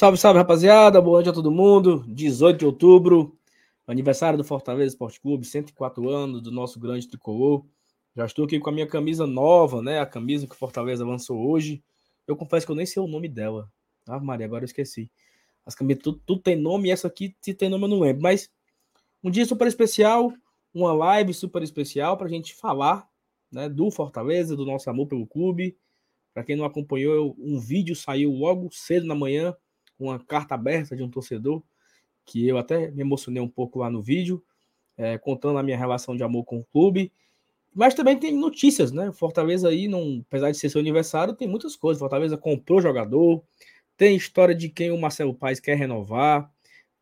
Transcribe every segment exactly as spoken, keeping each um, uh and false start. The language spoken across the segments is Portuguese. Salve, salve, rapaziada. Boa noite a todo mundo. dezoito de outubro, aniversário do Fortaleza Esporte Clube, cento e quatro anos do nosso grande tricolor. Já estou aqui com a minha camisa nova, né? A camisa que o Fortaleza lançou hoje. Eu confesso que eu nem sei o nome dela. Ah, Maria, agora eu esqueci. As camisas, tudo, tudo tem nome, e essa aqui, se tem nome, eu não lembro. Mas um dia super especial, uma live super especial para a gente falar, né, do Fortaleza, do nosso amor pelo clube. Para quem não acompanhou, um vídeo saiu logo cedo na manhã, uma carta aberta de um torcedor, que eu até me emocionei um pouco lá no vídeo, é, contando a minha relação de amor com o clube. Mas também tem notícias, né? Fortaleza aí, não, apesar de ser seu aniversário, tem muitas coisas. Fortaleza comprou jogador, tem história de quem o Marcelo Paes quer renovar,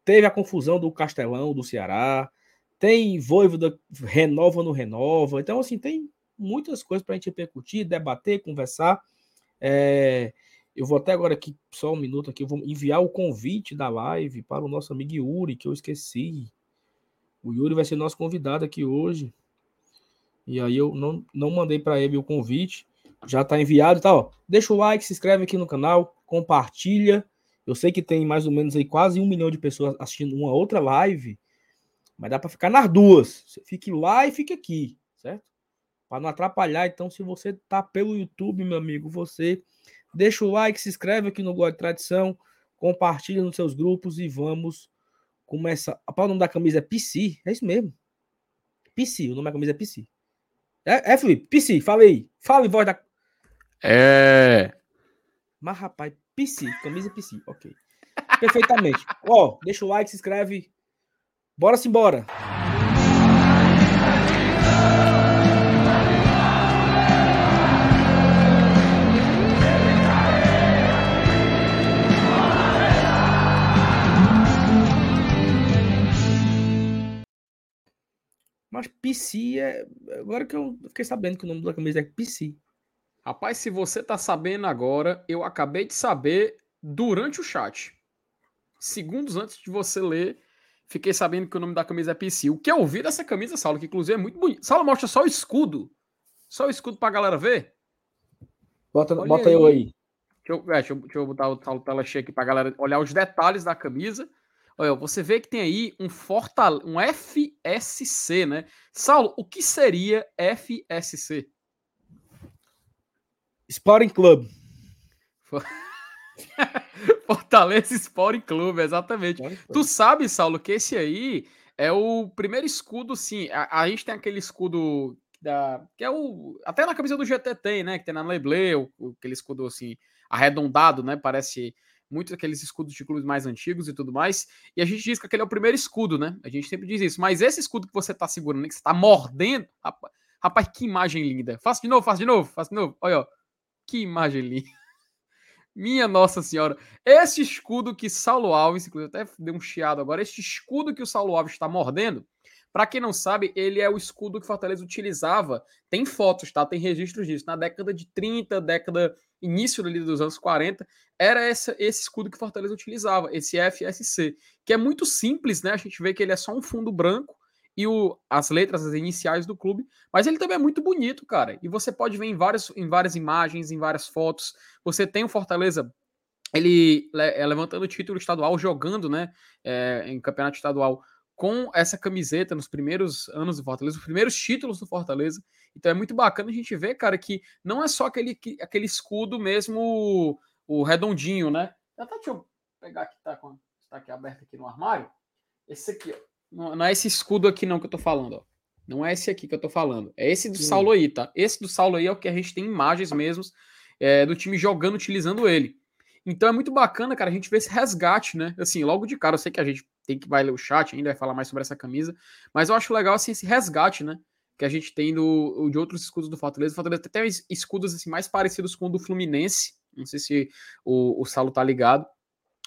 teve a confusão do Castelão, do Ceará, tem Vojvoda, renova ou não renova. Então, assim, tem muitas coisas para a gente repercutir, debater, conversar. É... Eu vou até agora aqui, só um minuto aqui, eu vou enviar o convite da live para o nosso amigo Yuri, que eu esqueci. O Yuri vai ser nosso convidado aqui hoje. E aí eu não, não mandei para ele o convite. Já está enviado, tá? Ó, deixa o like, se inscreve aqui no canal, compartilha. Eu sei que tem mais ou menos aí quase um milhão de pessoas assistindo uma outra live, mas dá para ficar nas duas. Você fique lá e fique aqui, certo? Para não atrapalhar. Então, se você tá pelo YouTube, meu amigo, você... deixa o like, se inscreve aqui no Gol de Tradição, compartilha nos seus grupos e vamos começar. O nome da camisa é P C, é isso mesmo. P C, o nome da camisa é P C. É, é Felipe, P C, fala aí. Fala em voz da... É... Mas, rapaz, P C, camisa P C, ok. Perfeitamente. Ó, deixa o like, se inscreve. Bora-se embora. Mas P C é... Agora que eu fiquei sabendo que o nome da camisa é P C. Rapaz, se você tá sabendo agora, eu acabei de saber durante o chat. Segundos antes de você ler, fiquei sabendo que o nome da camisa é P C. O que eu vi dessa camisa, Saulo, que inclusive é muito bonito. Saulo, mostra só o escudo. Só o escudo pra galera ver. Bota, bota aí. eu aí. Deixa eu, é, deixa eu, deixa eu botar o tela cheia aqui pra galera olhar os detalhes da camisa. Olha, você vê que tem aí um, Fortale... um F S C, né? Saulo, o que seria F S C? Sporting Club. Fortaleza Sporting Club, exatamente. Sporting Club. Tu sabe, Saulo, que esse aí é o primeiro escudo, sim. A, a gente tem aquele escudo da... que é o... até na camisa do G T tem, né? Que tem na Leblé, o, o, aquele escudo assim, arredondado, né? Parece... muitos daqueles escudos de clubes mais antigos e tudo mais, e a gente diz que aquele é o primeiro escudo, né? A gente sempre diz isso, mas esse escudo que você tá segurando, que você tá mordendo, rapaz, rapaz, que imagem linda. Faça de novo, faça de novo, faça de novo. Olha, ó. Que imagem linda. Minha Nossa Senhora. Esse escudo que Saulo Alves, inclusive até deu um chiado agora, este escudo que o Saulo Alves está mordendo, para quem não sabe, ele é o escudo que Fortaleza utilizava. Tem fotos, tá? Tem registros disso. Na década de trinta, década... início ali dos anos quarenta, era essa, esse escudo que Fortaleza utilizava, esse F S C, que é muito simples, né? A gente vê que ele é só um fundo branco e o, as letras, as iniciais do clube, mas ele também é muito bonito, cara. E você pode ver em várias, em várias imagens, em várias fotos. Você tem o Fortaleza, ele é, levantando o título estadual, jogando, né, é, em campeonato estadual, com essa camiseta nos primeiros anos do Fortaleza, os primeiros títulos do Fortaleza. Então é muito bacana a gente ver, cara, que não é só aquele, que, aquele escudo mesmo, o, o redondinho, né? Até deixa eu pegar aqui, tá, com, tá aqui aberto aqui no armário. Esse aqui, ó. Não, não é esse escudo aqui não que eu tô falando, ó. Não é esse aqui que eu tô falando. É esse do Sim. Saulo aí, tá? Esse do Saulo aí é o que a gente tem imagens mesmo, é, do time jogando, utilizando ele. Então é muito bacana, cara, a gente ver esse resgate, né? Assim, logo de cara, eu sei que a gente tem que vai ler o chat, ainda vai falar mais sobre essa camisa, mas eu acho legal, assim, esse resgate, né, que a gente tem do, de outros escudos do Fortaleza. O Fortaleza tem até escudos, assim, mais parecidos com o do Fluminense, não sei se o, o Saulo tá ligado,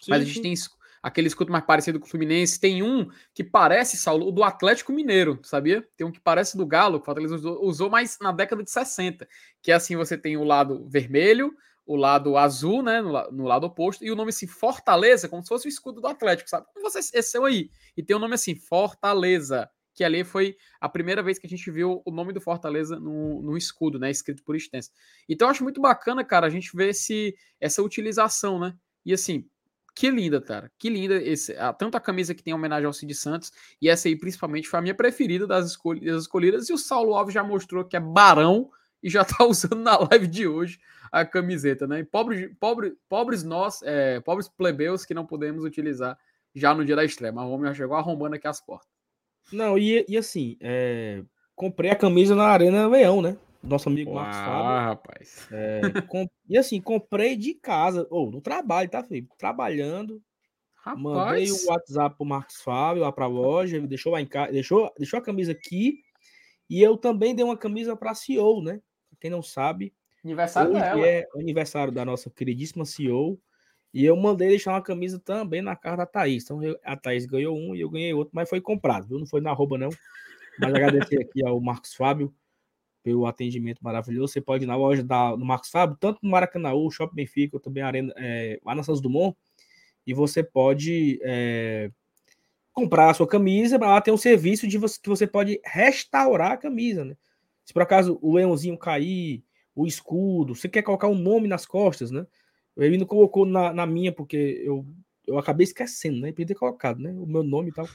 sim, mas a gente sim. tem aquele escudo mais parecido com o Fluminense, tem um que parece, Saulo, o do Atlético Mineiro, sabia? Tem um que parece do Galo, que o Fortaleza usou, usou mais na década de sessenta, que é assim, você tem o lado vermelho, o lado azul, né, no, no lado oposto, e o nome assim, Fortaleza, como se fosse o escudo do Atlético, sabe? Como vocês, esse é aí. E tem o um nome assim, Fortaleza, que ali foi a primeira vez que a gente viu o nome do Fortaleza no, no escudo, né, escrito por extenso. Então eu acho muito bacana, cara, a gente ver esse, essa utilização, né? E assim, Que linda, cara. Que linda. Esse, a, tanto a camisa que tem homenagem ao Cid Santos, e essa aí principalmente foi a minha preferida das, escol- das escolhidas. E o Saulo Alves já mostrou que é barão e já tá usando na live de hoje a camiseta, né? E pobres, pobre, pobres nós, é, pobres plebeus que não podemos utilizar já no dia da estreia. Mas o homem já chegou arrombando aqui as portas. Não, e, e assim, é, comprei a camisa na Arena Leão, né? Nosso amigo Marcos Fábio. Ah, rapaz. É, com, e assim, comprei de casa, ou oh, no trabalho, tá, filho? Trabalhando. Rapaz. Mandei o WhatsApp pro Marcos Fábio lá pra loja, ele deixou lá em casa, deixou, deixou a camisa aqui. E eu também dei uma camisa pra C E O, né? Quem não sabe. Aniversário dela. É aniversário da nossa queridíssima C E O. E eu mandei deixar uma camisa também na casa da Thaís. Então eu, a Thaís ganhou um e eu ganhei outro, mas foi comprado, viu? Não foi na arroba, não. Mas agradecer aqui ao Marcos Fábio pelo atendimento maravilhoso. Você pode ir na loja da, do Marcos Fábio, tanto no Maracanãú, Shopping Benfica, também Arena, é, lá na Santos Dumont, e você pode é, comprar a sua camisa. Lá tem um serviço de você, que você pode restaurar a camisa, né? Se por acaso o leãozinho cair, o escudo, você quer colocar um nome nas costas, né? Ele não colocou na, na minha, porque eu, eu acabei esquecendo, né? Ele podia ter colocado, né? O meu nome e tal.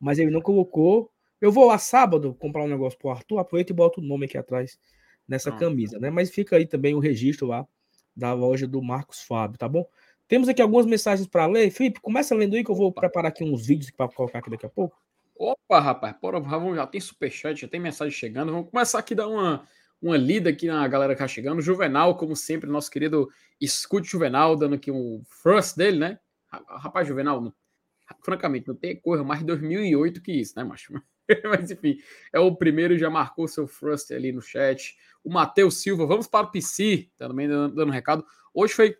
Mas ele não colocou. Eu vou lá sábado comprar um negócio pro Arthur, aproveito e boto o nome aqui atrás nessa ah, camisa, né? Mas fica aí também o registro lá da loja do Marcos Fábio, tá bom? Temos aqui algumas mensagens para ler. Felipe, começa lendo aí que eu vou preparar aqui uns vídeos para colocar aqui daqui a pouco. Opa, rapaz, bora, já tem superchat, já tem mensagem chegando. Vamos começar aqui a dar uma... Uma lida aqui na galera que tá chegando. Juvenal, como sempre, nosso querido Escute Juvenal, dando aqui um thrust dele, né? Rapaz, Juvenal, não, francamente, não tem coisa mais de dois mil e oito que isso, né, macho? Mas, enfim, é o primeiro, já marcou seu thrust ali no chat. O Matheus Silva, vamos para o P C, também dando, dando um recado. Hoje foi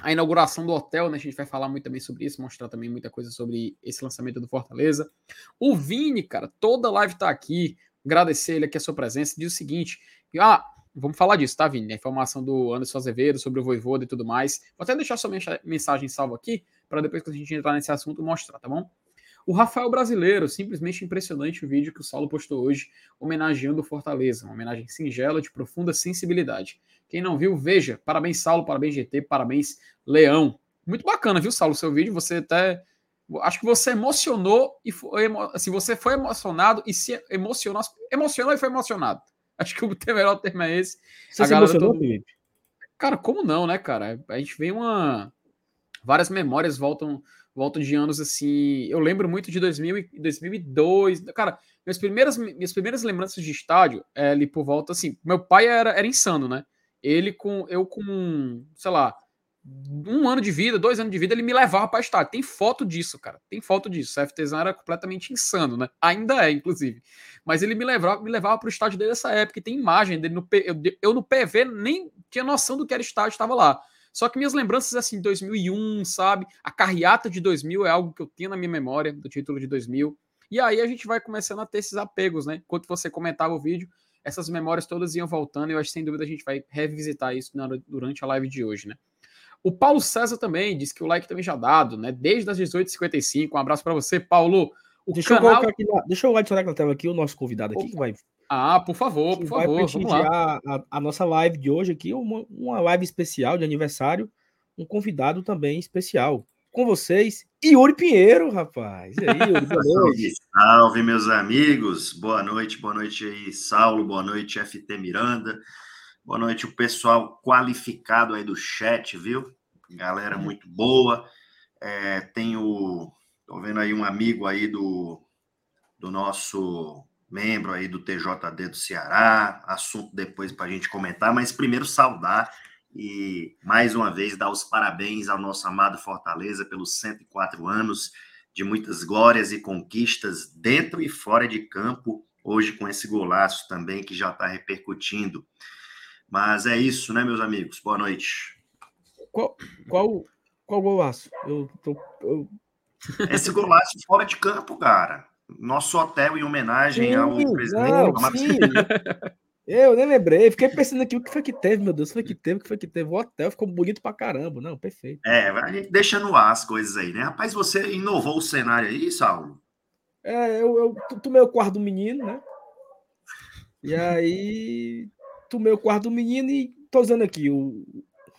a inauguração do hotel, né? A gente vai falar muito também sobre isso, mostrar também muita coisa sobre esse lançamento do Fortaleza. O Vini, cara, toda live tá aqui. Agradecer ele aqui a sua presença, diz o seguinte, ah, vamos falar disso, tá, Vini? A informação do Anderson Azevedo sobre o Voivoda e tudo mais. Vou até deixar sua mensagem salva aqui, para depois que a gente entrar nesse assunto mostrar, tá bom? O Rafael Brasileiro, simplesmente impressionante o vídeo que o Saulo postou hoje, homenageando o Fortaleza, uma homenagem singela de profunda sensibilidade. Quem não viu, veja. Parabéns, Saulo, parabéns, G T, parabéns, Leão. Muito bacana, viu, Saulo, seu vídeo, você até... Acho que você emocionou e foi, assim, você foi emocionado e se emocionou, emocionou e foi emocionado. Acho que o melhor termo é esse. Você a se emocionou, Felipe? Todo... Cara, como não, né, cara? A gente vem uma... Várias memórias voltam, voltam de anos, assim... Eu lembro muito de dois mil e dois. Cara, minhas primeiras, minhas primeiras lembranças de estádio, é ali por volta, assim... Meu pai era, era insano, né? Ele com... Eu com... Sei lá... um ano de vida, dois anos de vida, ele me levava para estádio. Tem foto disso, cara. Tem foto disso. O C F T Z era completamente insano, né? Ainda é, inclusive. Mas ele me levava, me levava para o estádio dele nessa época. E tem imagem dele no... P... Eu, eu no P V nem tinha noção do que era estádio, estava lá. Só que minhas lembranças, assim, dois mil e um, sabe? A carreata de dois mil é algo que eu tenho na minha memória, do título de dois mil. E aí a gente vai começando a ter esses apegos, né? Enquanto você comentava o vídeo, essas memórias todas iam voltando. E eu acho que, sem dúvida, a gente vai revisitar isso durante a live de hoje, né? O Paulo César também disse que o like também já dado, né? Desde as dezoito e cinquenta e cinco. Um abraço para você, Paulo. O deixa, canal... eu aqui na... deixa eu adicionar na tela aqui o nosso convidado aqui. Opa. Que vai. Ah, por favor, por vai favor. Vamos lá. A, a nossa live de hoje aqui, uma, uma live especial de aniversário, um convidado também especial. Com vocês, Yuri Pinheiro, rapaz. E aí, Yuri, boa noite. Salve, meus amigos. Boa noite, boa noite aí, Saulo. Boa noite, F T Miranda. Boa noite, o pessoal qualificado aí do chat, viu? Galera muito boa. É, tenho, tô vendo aí um amigo aí do, do nosso membro aí do T J D do Ceará. Assunto depois para a gente comentar, mas primeiro saudar e mais uma vez dar os parabéns ao nosso amado Fortaleza pelos cento e quatro anos de muitas glórias e conquistas dentro e fora de campo. Hoje com esse golaço também que já está repercutindo. Mas é isso, né, meus amigos? Boa noite. Qual, qual, qual golaço? Eu tô, eu... Esse golaço fora de campo, cara. Nosso hotel em homenagem sim, ao presidente. Não, sim. Eu nem lembrei. Fiquei pensando aqui o que foi que teve, meu Deus. O que foi que teve? O que foi que teve? O hotel ficou bonito pra caramba. Não, perfeito. É, a gente deixa no ar as coisas aí, né? Rapaz, você inovou o cenário aí, Saulo? É, eu, eu tomei o quarto do menino, né? E aí... tomei o quarto do menino e tô usando aqui o,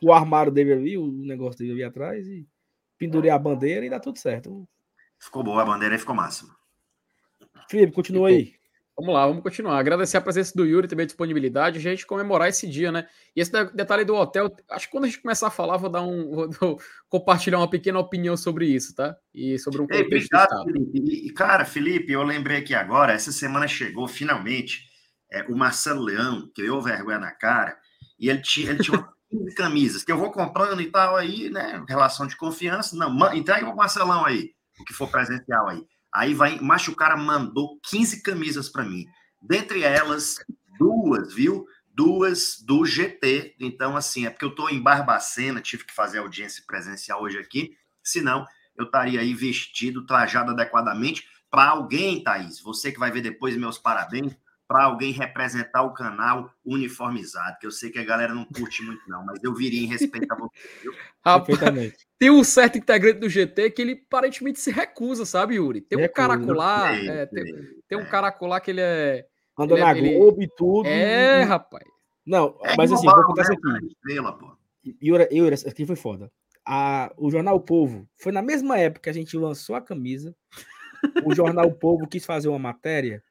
o armário dele ali, o negócio dele ali atrás e pendurei a bandeira e dá tudo certo. Ficou boa a bandeira e ficou máximo. Felipe, continua aí. Vamos lá, vamos continuar. Agradecer a presença do Yuri, também a disponibilidade, a gente comemorar esse dia, né? E esse detalhe do hotel, acho que quando a gente começar a falar, vou dar um, vou, vou compartilhar uma pequena opinião sobre isso, tá? E sobre um contexto. Ei, obrigado, Felipe. E, cara, Felipe, eu lembrei aqui agora, essa semana chegou, finalmente, é, o Marcelo Leão, que deu vergonha na cara, e ele tinha, ele tinha umas camisas, que eu vou comprando e tal, aí, né? Relação de confiança, não, entrega o Marcelão aí, o que for presencial aí. Aí vai, macho, o cara mandou quinze camisas para mim. Dentre elas, duas, viu? Duas do G T. Então, assim, é porque eu estou em Barbacena, tive que fazer audiência presencial hoje aqui. Senão, eu estaria aí vestido, trajado adequadamente. Para alguém, Thaís, você que vai ver depois, meus parabéns, para alguém representar o canal uniformizado, que eu sei que a galera não curte muito, não, mas eu viria em respeito a você, viu? Rapaz, tem um certo integrante do G T que ele aparentemente se recusa, sabe, Yuri? Tem um caracolá, é, tem, tem um caracolá que ele é... Andou na Globo e tudo. É, rapaz. Não, é, mas assim, vou contar isso aqui. Yuri, Yuri, isso aqui foi foda. A, o Jornal O Povo, foi na mesma época que a gente lançou a camisa, o Jornal O Povo quis fazer uma matéria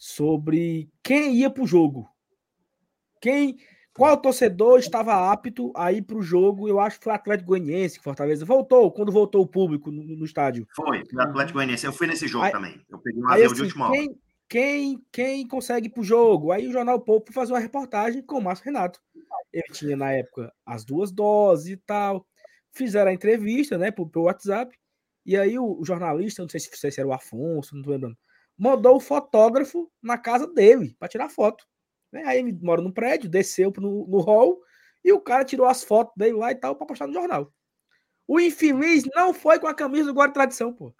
sobre quem ia pro jogo. Quem, qual torcedor estava apto a ir pro jogo? Eu acho que foi o Atlético Goianiense, que Fortaleza voltou, quando voltou o público no, no estádio. Foi, o Atlético Goianiense. Eu fui nesse jogo aí, também. Eu peguei um avião assim, de última quem, hora. Quem, quem consegue ir pro jogo? Aí o Jornal O Povo faz uma reportagem com o Márcio Renato. Ele tinha, na época, as duas doses e tal. Fizeram a entrevista, né, pro, pro WhatsApp. E aí o, o jornalista, não sei se, se era o Afonso, não tô lembrando, mandou o fotógrafo na casa dele para tirar foto. Aí ele mora num prédio, desceu no, no hall e o cara tirou as fotos dele lá e tal para postar no jornal. O infeliz não foi com a camisa do Guarda Tradição, pô.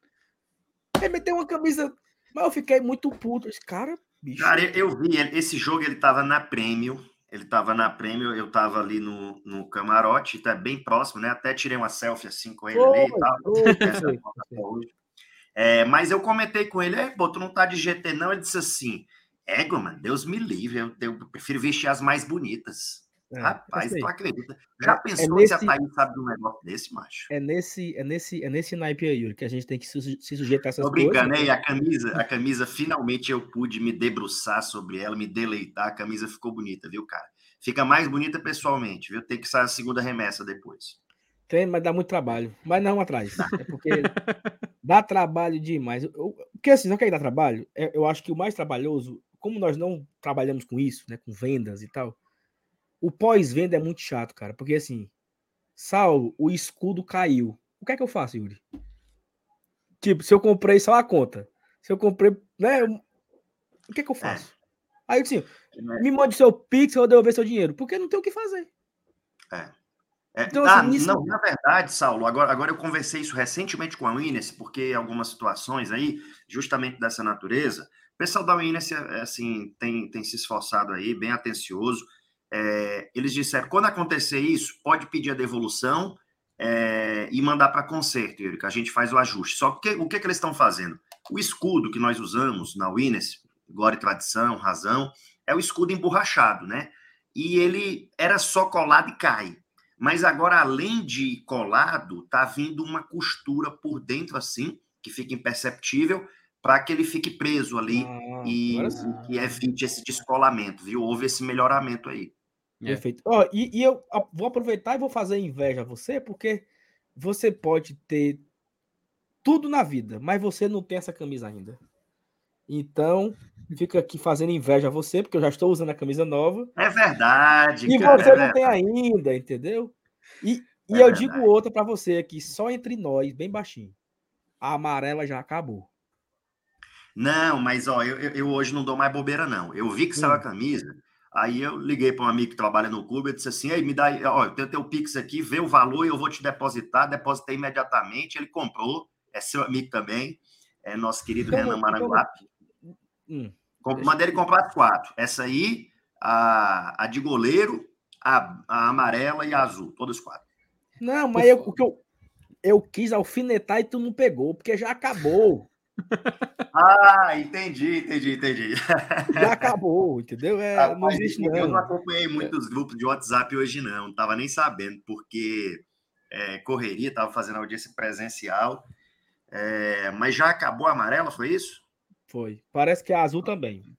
Ele meteu uma camisa... Mas eu fiquei muito puto. Esse cara, bicho... Cara, eu vi. Esse jogo, ele tava na Prêmio. Ele tava na Prêmio, eu tava ali no, no camarote, tá bem próximo, né? Até tirei uma selfie assim com ele, oh, ali e tal. Oh, É, mas eu comentei com ele, é, pô, tu não tá de G T não? Ele disse assim, ego, mano, Deus me livre, eu, eu prefiro vestir as mais bonitas. É, rapaz, tu acredita? Já é, pensou é nesse... se a Thaís sabe de um negócio desse, macho? É nesse, é nesse, é nesse naipe aí, Yuri, que a gente tem que se, se sujeitar a essas coisas. Eu brincanei, né? a camisa, a camisa, finalmente eu pude me debruçar sobre ela, me deleitar, a camisa ficou bonita, viu, cara? Fica mais bonita pessoalmente, viu? Tem que sair a segunda remessa depois. Tem, mas dá muito trabalho. Mas não atrás. É porque dá trabalho demais. Porque assim, não quer dar trabalho? Eu acho que o mais trabalhoso, como nós não trabalhamos com isso, né, com vendas e tal, o pós-venda é muito chato, cara. Porque assim, Saulo, o escudo caiu. O que é que eu faço, Yuri? Tipo, se eu comprei só a conta. Se eu comprei, né? Eu... O que é que eu faço? É. Aí assim, me mande seu Pix, eu vou devolver seu dinheiro. Porque não tem o que fazer. É. É, então, ah, assim, não, na verdade, Saulo, agora, agora eu conversei isso recentemente com a Uines, porque algumas situações aí, justamente dessa natureza, o pessoal da Uines, assim, tem, tem se esforçado aí, bem atencioso, é, eles disseram, quando acontecer isso, pode pedir a devolução é, e mandar para conserto, Yuri, que a gente faz o ajuste. Só que o que, que eles estão fazendo? O escudo que nós usamos na Uines, Glória e Tradição, Razão, é o escudo emborrachado, né? E ele era só colado e cai. Mas agora, além de colado, tá vindo uma costura por dentro, assim, que fica imperceptível, para que ele fique preso ali ah, e, e evite esse descolamento, viu? Houve esse melhoramento aí. Perfeito. É. Oh, e, e eu vou aproveitar e vou fazer inveja a você, porque você pode ter tudo na vida, mas você não tem essa camisa ainda. Então, fica aqui fazendo inveja a você, porque eu já estou usando a camisa nova. É verdade, e cara. E você é não tem ainda, entendeu? E, e é eu verdade. Digo outra para você aqui, só entre nós, bem baixinho. A amarela já acabou. Não, mas ó, eu, eu, eu hoje não dou mais bobeira, não. Eu vi que saiu a camisa, aí eu liguei para um amigo que trabalha no clube, eu disse assim, ei, me dá, ó, eu tenho teu Pix aqui, vê o valor e eu vou te depositar. Depositei imediatamente, ele comprou, é seu amigo também, é nosso querido então, Renan Maranguape. Hum, mandei ele comprar quatro. Essa aí, a, a de goleiro, a, a amarela e a azul. Todas quatro. Não, mas eu, o que eu, eu quis alfinetar e tu não pegou, porque já acabou. Ah, entendi, entendi, entendi. Já acabou, entendeu? É, ah, não existe, não. Eu não acompanhei muitos grupos de WhatsApp hoje, não. Não tava nem sabendo, porque é, correria, estava fazendo audiência presencial, é, mas já acabou a amarela, foi isso? Foi. Parece que a azul também.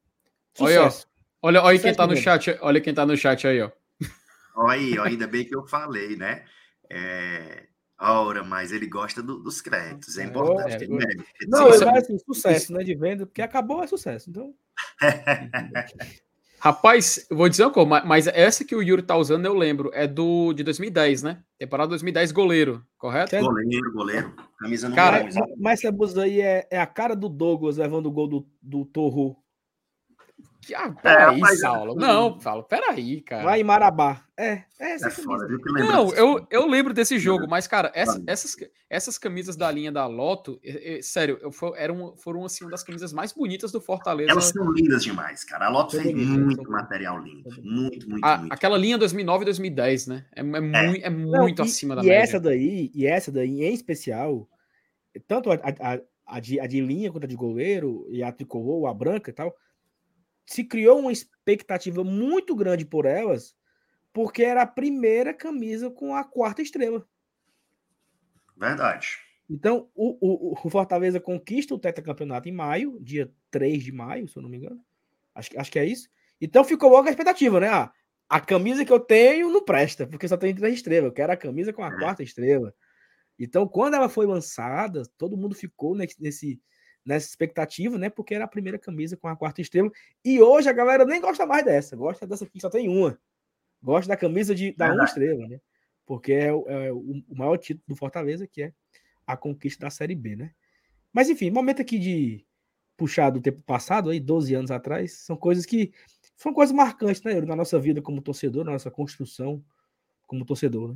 Sucesso. Olha, ó. olha, olha quem está no chat, olha quem está no chat aí, ó. Olha, ainda bem que eu falei, né? É... Ora, mas ele gosta do, dos créditos, é importante. É, é, é. Não, ele vai assim, sucesso, isso, né? De venda, porque acabou é sucesso, então. Rapaz, eu vou dizer uma coisa, mas essa que o Yuri tá usando, eu lembro, é do, de dois mil e dez, né? Temporada dois mil e dez, goleiro, correto? Goleiro, goleiro. Camisa no cara, goleiro, mas, mas essa blusa aí é, é a cara do Douglas levando o gol do, do Torro. Ah, peraí, é, Saulo. Não, Saulo, peraí, cara. Lá em Marabá. É, é essa é fora, não, eu, eu lembro desse jogo, mas, cara, essa, essas, essas camisas da linha da Lotto, é, é, sério, eu for, eram, foram assim, uma das camisas mais bonitas do Fortaleza. Elas são lindas demais, cara. A Lotto fez muito tô... material lindo. Muito, muito, a, muito. Aquela linha dois mil e nove e dois mil e dez, né? É, é, é. Muito, é muito não, acima e, da e média. Essa daí, e essa daí, em especial, tanto a, a, a, de, a de linha quanto a de goleiro, e a tricolor, a branca e tal, se criou uma expectativa muito grande por elas, porque era a primeira camisa com a quarta estrela. Verdade. Então, o, o, o Fortaleza conquista o tetracampeonato em maio, dia três de maio, se eu não me engano. Acho, acho que é isso. Então, ficou logo a expectativa, né? Ah, a camisa que eu tenho não presta, porque só tem três estrelas. Eu quero a camisa com a é. quarta estrela. Então, quando ela foi lançada, todo mundo ficou nesse... nessa expectativa, né? Porque era a primeira camisa com a quarta estrela. E hoje a galera nem gosta mais dessa. Gosta dessa aqui, só tem uma. Gosta da camisa de, da uma estrela, né? Porque é o, é o maior título do Fortaleza, que é a conquista da Série B, né? Mas, enfim, momento aqui de puxar do tempo passado, aí, doze anos atrás, são coisas que foram coisas marcantes, né? Na nossa vida como torcedor, na nossa construção como torcedor, né?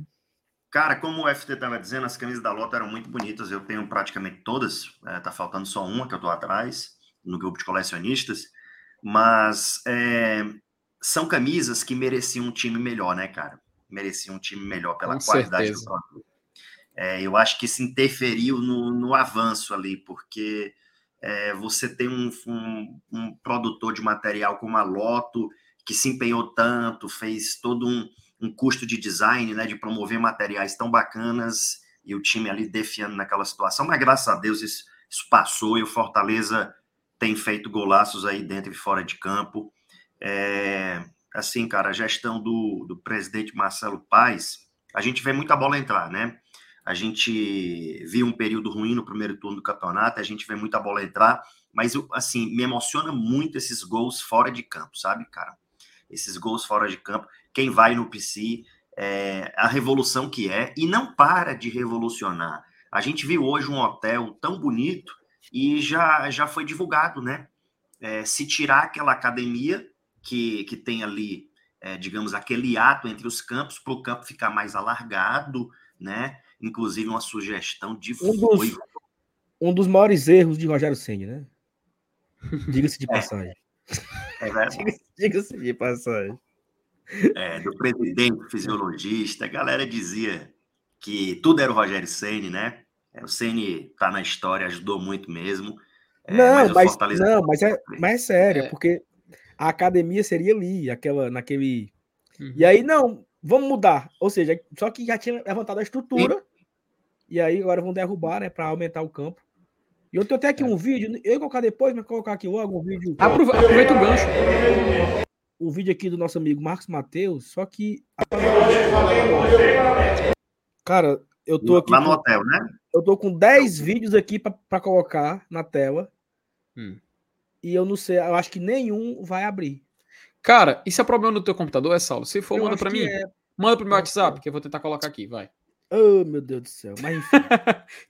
Cara, como o F T estava dizendo, as camisas da Lotto eram muito bonitas. Eu tenho praticamente todas. É, tá faltando só uma que eu tô atrás, no grupo de colecionistas. Mas é, são camisas que mereciam um time melhor, né, cara? Mereciam um time melhor pela com qualidade certeza. Do produto. É, eu acho que isso interferiu no, no avanço ali, porque é, você tem um, um, um produtor de material como a Lotto, que se empenhou tanto, fez todo um... um custo de design, né, de promover materiais tão bacanas, e o time ali defiando naquela situação, mas graças a Deus isso, isso passou, e o Fortaleza tem feito golaços aí dentro e fora de campo. É, assim, cara, a gestão do, do presidente Marcelo Paes, a gente vê muita bola entrar, né? A gente viu um período ruim no primeiro turno do campeonato, a gente vê muita bola entrar, mas, assim, me emociona muito esses gols fora de campo, sabe, cara? Esses gols fora de campo, quem vai no P C, é, a revolução que é, e não para de revolucionar. A gente viu hoje um hotel tão bonito e já, já foi divulgado, né? É, se tirar aquela academia que, que tem ali, é, digamos, aquele hiato entre os campos, para o campo ficar mais alargado, né? Inclusive uma sugestão de... Um dos, um dos maiores erros de Rogério Ceni, né? Diga-se de passagem. É. É verdade. Diga-se de passagem. É, do presidente, do fisiologista, a galera dizia que tudo era o Rogério Ceni, né? O Ceni tá na história, ajudou muito mesmo. É, não, mas, mas, Fortaleza... não, mas, é, mas é sério, é. Porque a academia seria ali, aquela, naquele... Uhum. E aí, não, vamos mudar. Ou seja, só que já tinha levantado a estrutura, sim, e aí agora vão derrubar, né, para aumentar o campo. E eu tenho até aqui um vídeo, eu vou colocar depois, mas colocar aqui logo um vídeo. Aproveita o gancho. O vídeo aqui do nosso amigo Marcos Matheus, só que... Cara, eu tô aqui... Lá no hotel, né? Eu tô com dez vídeos aqui pra, pra colocar na tela. Hum. E eu não sei, eu acho que nenhum vai abrir. Cara, isso é problema do teu computador, é, Saulo? Se for, eu manda pra mim. É... Manda pro meu WhatsApp, que eu vou tentar colocar aqui, vai. Oh, meu Deus do céu. Mas, enfim.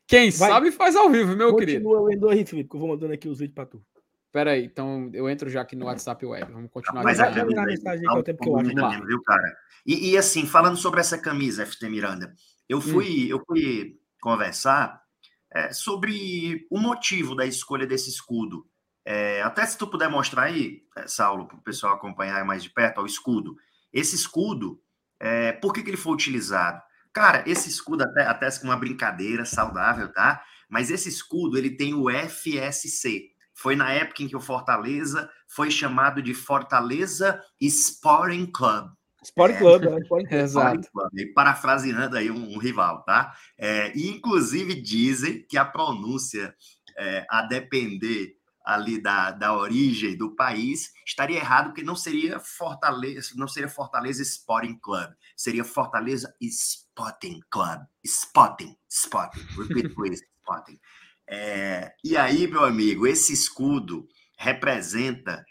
Quem vai, sabe faz ao vivo, meu continua querido. Continua lendo aí, Felipe, que eu vou mandando aqui os vídeos pra tu. Peraí, então eu entro já aqui no WhatsApp web. Vamos continuar. Mas é a mensagem que é o tempo que eu acho. Mesmo, viu, cara? E, e assim, falando sobre essa camisa, F T Miranda, eu fui, hum. eu fui conversar é, sobre o motivo da escolha desse escudo. É, até se tu puder mostrar aí, é, Saulo, pro pessoal acompanhar mais de perto, ó, o escudo. Esse escudo, é, por que, que ele foi utilizado? Cara, esse escudo, até, até uma brincadeira saudável, tá? Mas esse escudo, ele tem o F S C. Foi na época em que o Fortaleza foi chamado de Fortaleza Sporting Club, Sport Club, é, né? Sport Club. Exato. Parafraseando aí um, um rival, tá? É, inclusive dizem que a pronúncia, é, a depender ali da, da origem do país, estaria errado, porque não seria Fortaleza, não seria Fortaleza Sporting Club, seria Fortaleza Sporting Club. Sporting, Sporting, repeat please, Sporting. É, e aí, meu amigo, esse escudo representa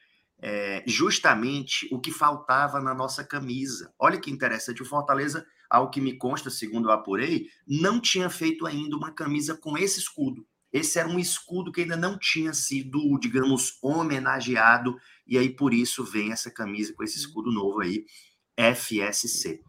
É, justamente o que faltava na nossa camisa. Olha que interessante, o Fortaleza, ao que me consta, segundo eu apurei, não tinha feito ainda uma camisa com esse escudo. Esse era um escudo que ainda não tinha sido, digamos, homenageado, e aí por isso vem essa camisa com esse escudo novo aí, F S C.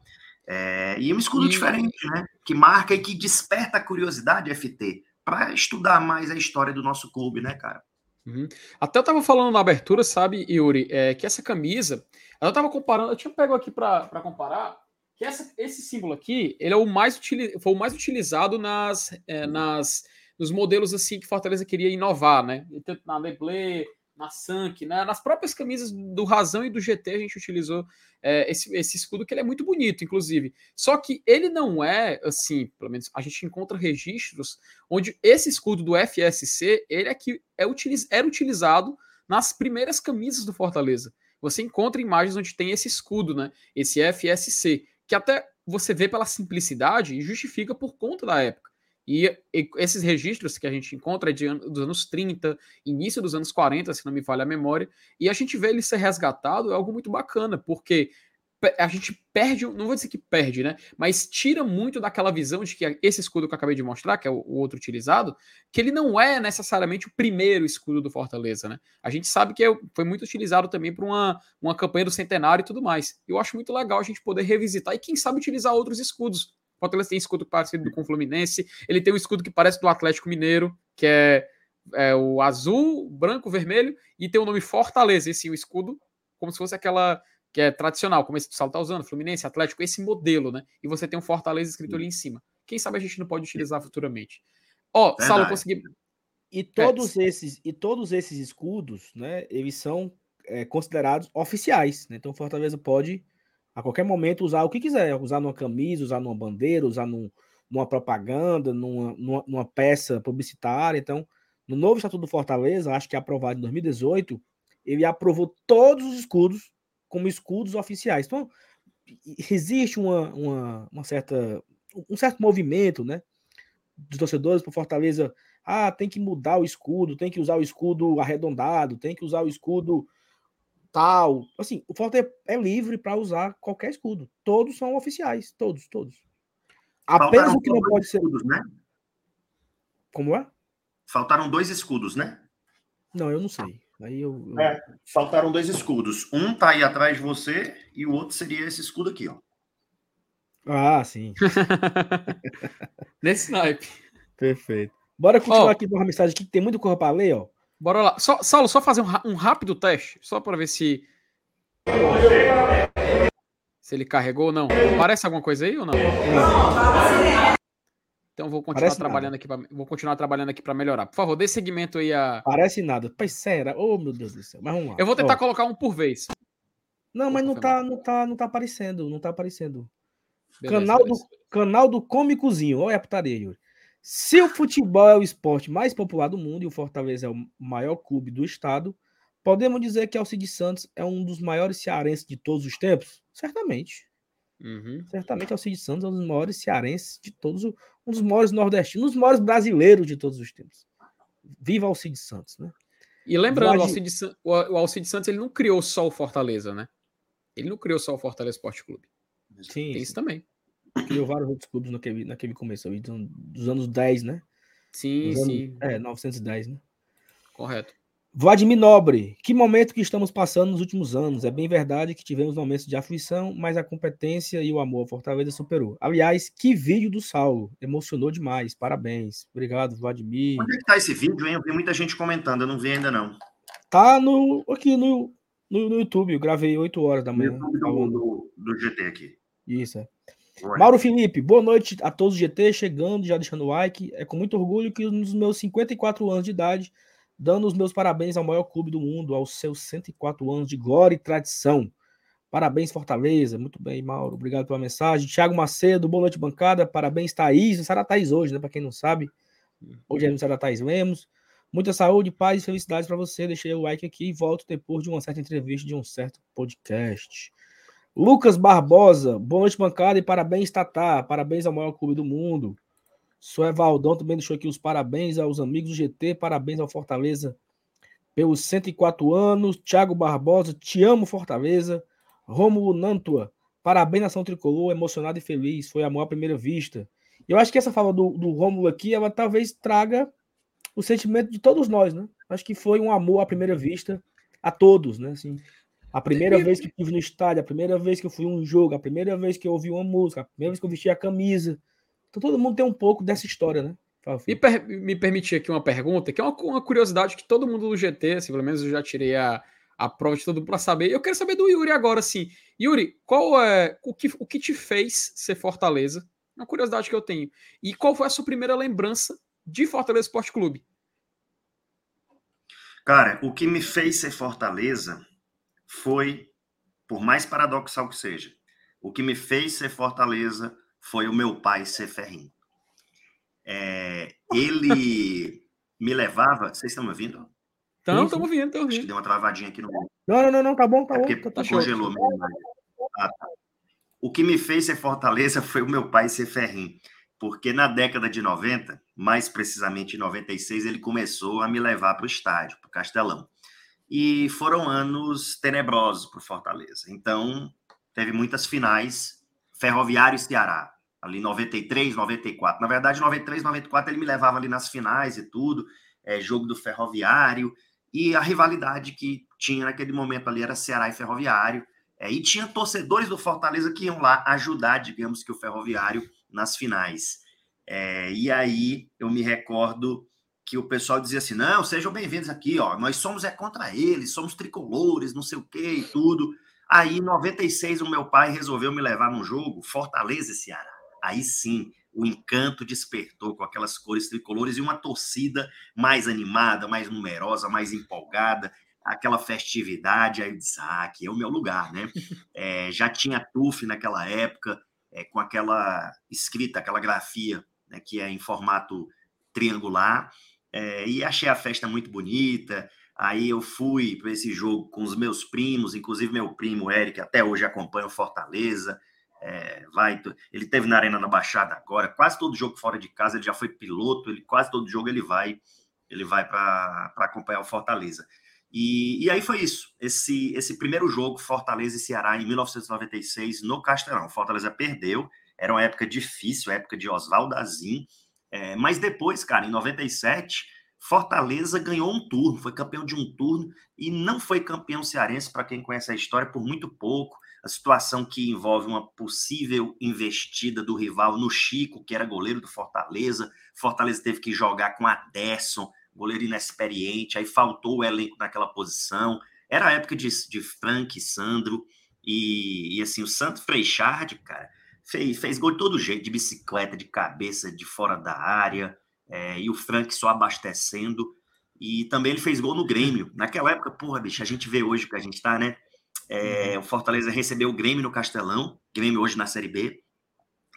É, e é um escudo e... diferente, né? Que marca e que desperta a curiosidade, F T, para estudar mais a história do nosso clube, né, cara? Uhum. Até eu estava falando na abertura, sabe, Yuri, é, que essa camisa, eu estava comparando, eu tinha pego aqui para comparar, que essa, esse símbolo aqui, ele é o mais utili- foi o mais utilizado nas, é, nas, nos modelos assim que Fortaleza queria inovar, né? Tanto na Leblé, na Sank, né? Nas próprias camisas do Razão e do G T a gente utilizou é, esse, esse escudo, que ele é muito bonito, inclusive. Só que ele não é, assim, pelo menos a gente encontra registros onde esse escudo do F S C, ele é que é utiliz- era utilizado nas primeiras camisas do Fortaleza. Você encontra imagens onde tem esse escudo, né? Esse F S C, que até você vê pela simplicidade e justifica por conta da época. E esses registros que a gente encontra é de an- dos anos trinta, início dos anos quarenta, se não me falha a memória, e a gente vê ele ser resgatado, é algo muito bacana, porque a gente perde, não vou dizer que perde, né, mas tira muito daquela visão de que esse escudo que eu acabei de mostrar, que é o, o outro utilizado, que ele não é necessariamente o primeiro escudo do Fortaleza, né, a gente sabe que é, foi muito utilizado também para uma, uma campanha do centenário e tudo mais, eu acho muito legal a gente poder revisitar e quem sabe utilizar outros escudos. Fortaleza tem escudo parecido com o Fluminense, ele tem um escudo que parece do Atlético Mineiro, que é, é o azul, branco, vermelho, e tem o nome Fortaleza, esse o escudo, como se fosse aquela que é tradicional, como esse que o Saulo está usando, Fluminense, Atlético, esse modelo, né? E você tem um Fortaleza escrito ali em cima. Quem sabe a gente não pode utilizar futuramente. Ó, oh, Saulo, consegui... E todos, é. esses, e todos esses escudos, né, eles são é, considerados oficiais, né? Então Fortaleza pode... a qualquer momento usar o que quiser, usar numa camisa, usar numa bandeira, usar num, numa propaganda, numa, numa, numa peça publicitária. Então, no novo Estatuto do Fortaleza, acho que é aprovado em dois mil e dezoito, ele aprovou todos os escudos como escudos oficiais. Então, existe uma, uma, uma certa, um certo movimento, né, dos torcedores para Fortaleza. Ah, tem que mudar o escudo, tem que usar o escudo arredondado, tem que usar o escudo... tal, assim, o Fortaleza é livre para usar qualquer escudo. Todos são oficiais, todos, todos. Apenas o que não pode ser... escudos, né? Como é? Faltaram dois escudos, né? Não, eu não sei. Aí eu, eu... É, faltaram dois escudos. Um tá aí atrás de você e o outro seria esse escudo aqui, ó. Ah, sim. Nesse naipe. Perfeito. Bora continuar oh. aqui com a mensagem aqui, que tem muita coisa para ler, ó. Bora lá. Só, Saulo, só fazer um, um rápido teste, só para ver se... se ele carregou ou não. Aparece alguma coisa aí ou não? Não. Então vou continuar Parece trabalhando nada. aqui pra, vou continuar trabalhando aqui para melhorar. Por favor, dê segmento aí a... Parece nada. Pois será? Oh, meu Deus do céu. Mas vamos lá. Eu vou tentar oh. colocar um por vez. Não, mas não tá, não, tá, não tá aparecendo. Não tá aparecendo. Beleza, canal, do, canal do Cômicozinho. Olha a putaria, Yuri. Se o futebol é o esporte mais popular do mundo e o Fortaleza é o maior clube do estado, podemos dizer que Alcides Santos é um dos maiores cearenses de todos os tempos? Certamente. Uhum. Certamente Alcides Santos é um dos maiores cearenses de todos, um dos maiores nordestinos, um dos maiores brasileiros de todos os tempos. Viva Alcides Santos, né? E lembrando, Mas... o, Alcides, o Alcides Santos ele não criou só o Fortaleza, né? Ele não criou só o Fortaleza Esporte Clube. Sim. Tem sim. Isso também. Criou vários outros clubes naquele, naquele começo, dos anos dez, né? Sim, anos, sim. É, novecentos e dez, né? Correto. Vladimir Nobre, que momento que estamos passando nos últimos anos? É bem verdade que tivemos momentos de aflição, mas a competência e o amor ao Fortaleza superou. Aliás, que vídeo do Saulo. Emocionou demais, parabéns. Obrigado, Vladimir. Onde é que tá esse vídeo, hein? Eu vi muita gente comentando, eu não vi ainda não. Tá no, aqui no, no, no YouTube, eu gravei oito horas da manhã. No YouTube do, do, do G T aqui. Isso, é. Mauro Felipe, boa noite a todos do G T, chegando, já deixando o like, é com muito orgulho que nos meus cinquenta e quatro anos de idade, dando os meus parabéns ao maior clube do mundo, aos seus cento e quatro anos de glória e tradição, Parabéns, Fortaleza. Muito bem, Mauro. Obrigado pela mensagem. Thiago Macedo, boa noite, bancada. Parabéns, Thaís. Não será a Thaís hoje, né? Para quem não sabe. Hoje é aniversário da Thaís Lemos. Muita saúde, paz e felicidades para você. Deixei o like aqui e volto depois de uma certa entrevista, de um certo podcast. Lucas Barbosa, boa noite, bancada, e parabéns, Tatá. Parabéns ao maior clube do mundo. Só Evaldão também deixou aqui os parabéns aos amigos do G T. Parabéns ao Fortaleza pelos cento e quatro anos. Thiago Barbosa, te amo, Fortaleza. Rômulo Nantua, parabéns, Nação Tricolor, emocionado e feliz. Foi amor à primeira vista. Eu acho que essa fala do, do Rômulo aqui, ela talvez traga o sentimento de todos nós, né? Acho que foi um amor à primeira vista a todos, né? Assim, a primeira vez que eu estive no estádio, a primeira vez que eu fui a um jogo, a primeira vez que eu ouvi uma música, a primeira vez que eu vesti a camisa. Então todo mundo tem um pouco dessa história, né? Me, per- me permitir aqui uma pergunta, que é uma, uma curiosidade que todo mundo do G T, assim, pelo menos eu já tirei a, a prova de todo mundo para saber. Eu quero saber do Yuri agora, assim. Yuri, qual é, o, que, o que te fez ser Fortaleza? Uma curiosidade que eu tenho. E qual foi a sua primeira lembrança de Fortaleza Esporte Clube? Cara, o que me fez ser Fortaleza foi, por mais paradoxal que seja, o que me fez ser Fortaleza foi o meu pai ser ferrinho. É, ele me levava... Vocês estão me ouvindo? Estamos ouvindo, estamos ouvindo. Deu uma travadinha aqui no... Não, não, não, não tá bom, tá é bom. Porque tá congelou tá mesmo. Ah, tá. O que me fez ser Fortaleza foi o meu pai ser ferrinho. Porque na década de noventa, mais precisamente em noventa e seis, ele começou a me levar para o estádio, para o Castelão. E foram anos tenebrosos para o Fortaleza. Então, teve muitas finais, Ferroviário e Ceará, ali em noventa e três, noventa e quatro. Na verdade, em noventa e três, noventa e quatro, ele me levava ali nas finais e tudo, é, jogo do Ferroviário, e a rivalidade que tinha naquele momento ali era Ceará e Ferroviário. É, e tinha torcedores do Fortaleza que iam lá ajudar, digamos que o Ferroviário, nas finais. É, e aí eu me recordo que o pessoal dizia assim, não, sejam bem-vindos aqui, ó, nós somos é contra eles, somos tricolores, não sei o quê e tudo. Aí, em noventa e seis, o meu pai resolveu me levar num jogo, Fortaleza e Ceará. Aí sim, o encanto despertou com aquelas cores tricolores e uma torcida mais animada, mais numerosa, mais empolgada, aquela festividade. Aí eu disse, ah, aqui é o meu lugar, né? É, já tinha T U F naquela época, É, com aquela escrita, aquela grafia, né, que é em formato triangular, é, e achei a festa muito bonita. Aí eu fui para esse jogo com os meus primos, inclusive meu primo Eric, até hoje acompanha o Fortaleza, é, vai, ele esteve na Arena da Baixada agora, quase todo jogo fora de casa, ele já foi piloto, ele, quase todo jogo ele vai, ele vai para acompanhar o Fortaleza. E, e aí foi isso, esse, esse primeiro jogo, Fortaleza e Ceará, em mil novecentos e noventa e seis, no Castelão. Fortaleza perdeu, era uma época difícil, época de Oswaldo Azim, é, mas depois, cara, em noventa e sete, Fortaleza ganhou um turno, foi campeão de um turno, e não foi campeão cearense, para quem conhece a história, por muito pouco. A situação que envolve uma possível investida do rival no Chico, que era goleiro do Fortaleza. Fortaleza teve que jogar com Aderson, goleiro inexperiente, aí faltou o elenco naquela posição, era a época de, de Frank, Sandro, e, e assim, o Santo Freixard, cara, fez, fez gol de todo jeito, de bicicleta, de cabeça, de fora da área, é, e o Frank só abastecendo, e também ele fez gol no Grêmio, naquela época, porra, bicho, a gente vê hoje que a gente tá, né, é, o Fortaleza recebeu o Grêmio no Castelão, Grêmio hoje na Série B,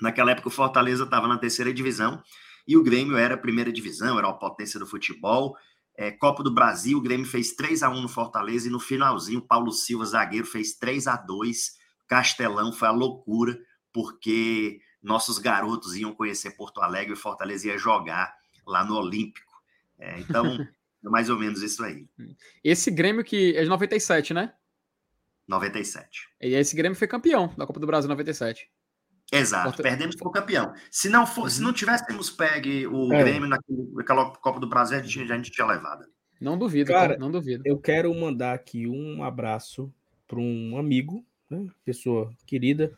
naquela época o Fortaleza tava na terceira divisão, e o Grêmio era a primeira divisão, era a potência do futebol. É, Copa do Brasil, o Grêmio fez três a um no Fortaleza, e no finalzinho, Paulo Silva, zagueiro, fez três a dois. Castelão foi a loucura, porque nossos garotos iam conhecer Porto Alegre e o Fortaleza ia jogar lá no Olímpico. É, então, é mais ou menos isso aí. Esse Grêmio que é de noventa e sete, né? noventa e sete. E esse Grêmio foi campeão da Copa do Brasil em noventa e sete. Exato, Fortaleza. Perdemos para o campeão. Se não, for, uhum. se não tivéssemos pego o é. Grêmio naquela Copa do Brasil, a gente, a gente tinha levado. Não duvido, cara, cara, não duvido. Eu quero mandar aqui um abraço para um amigo, né, pessoa querida,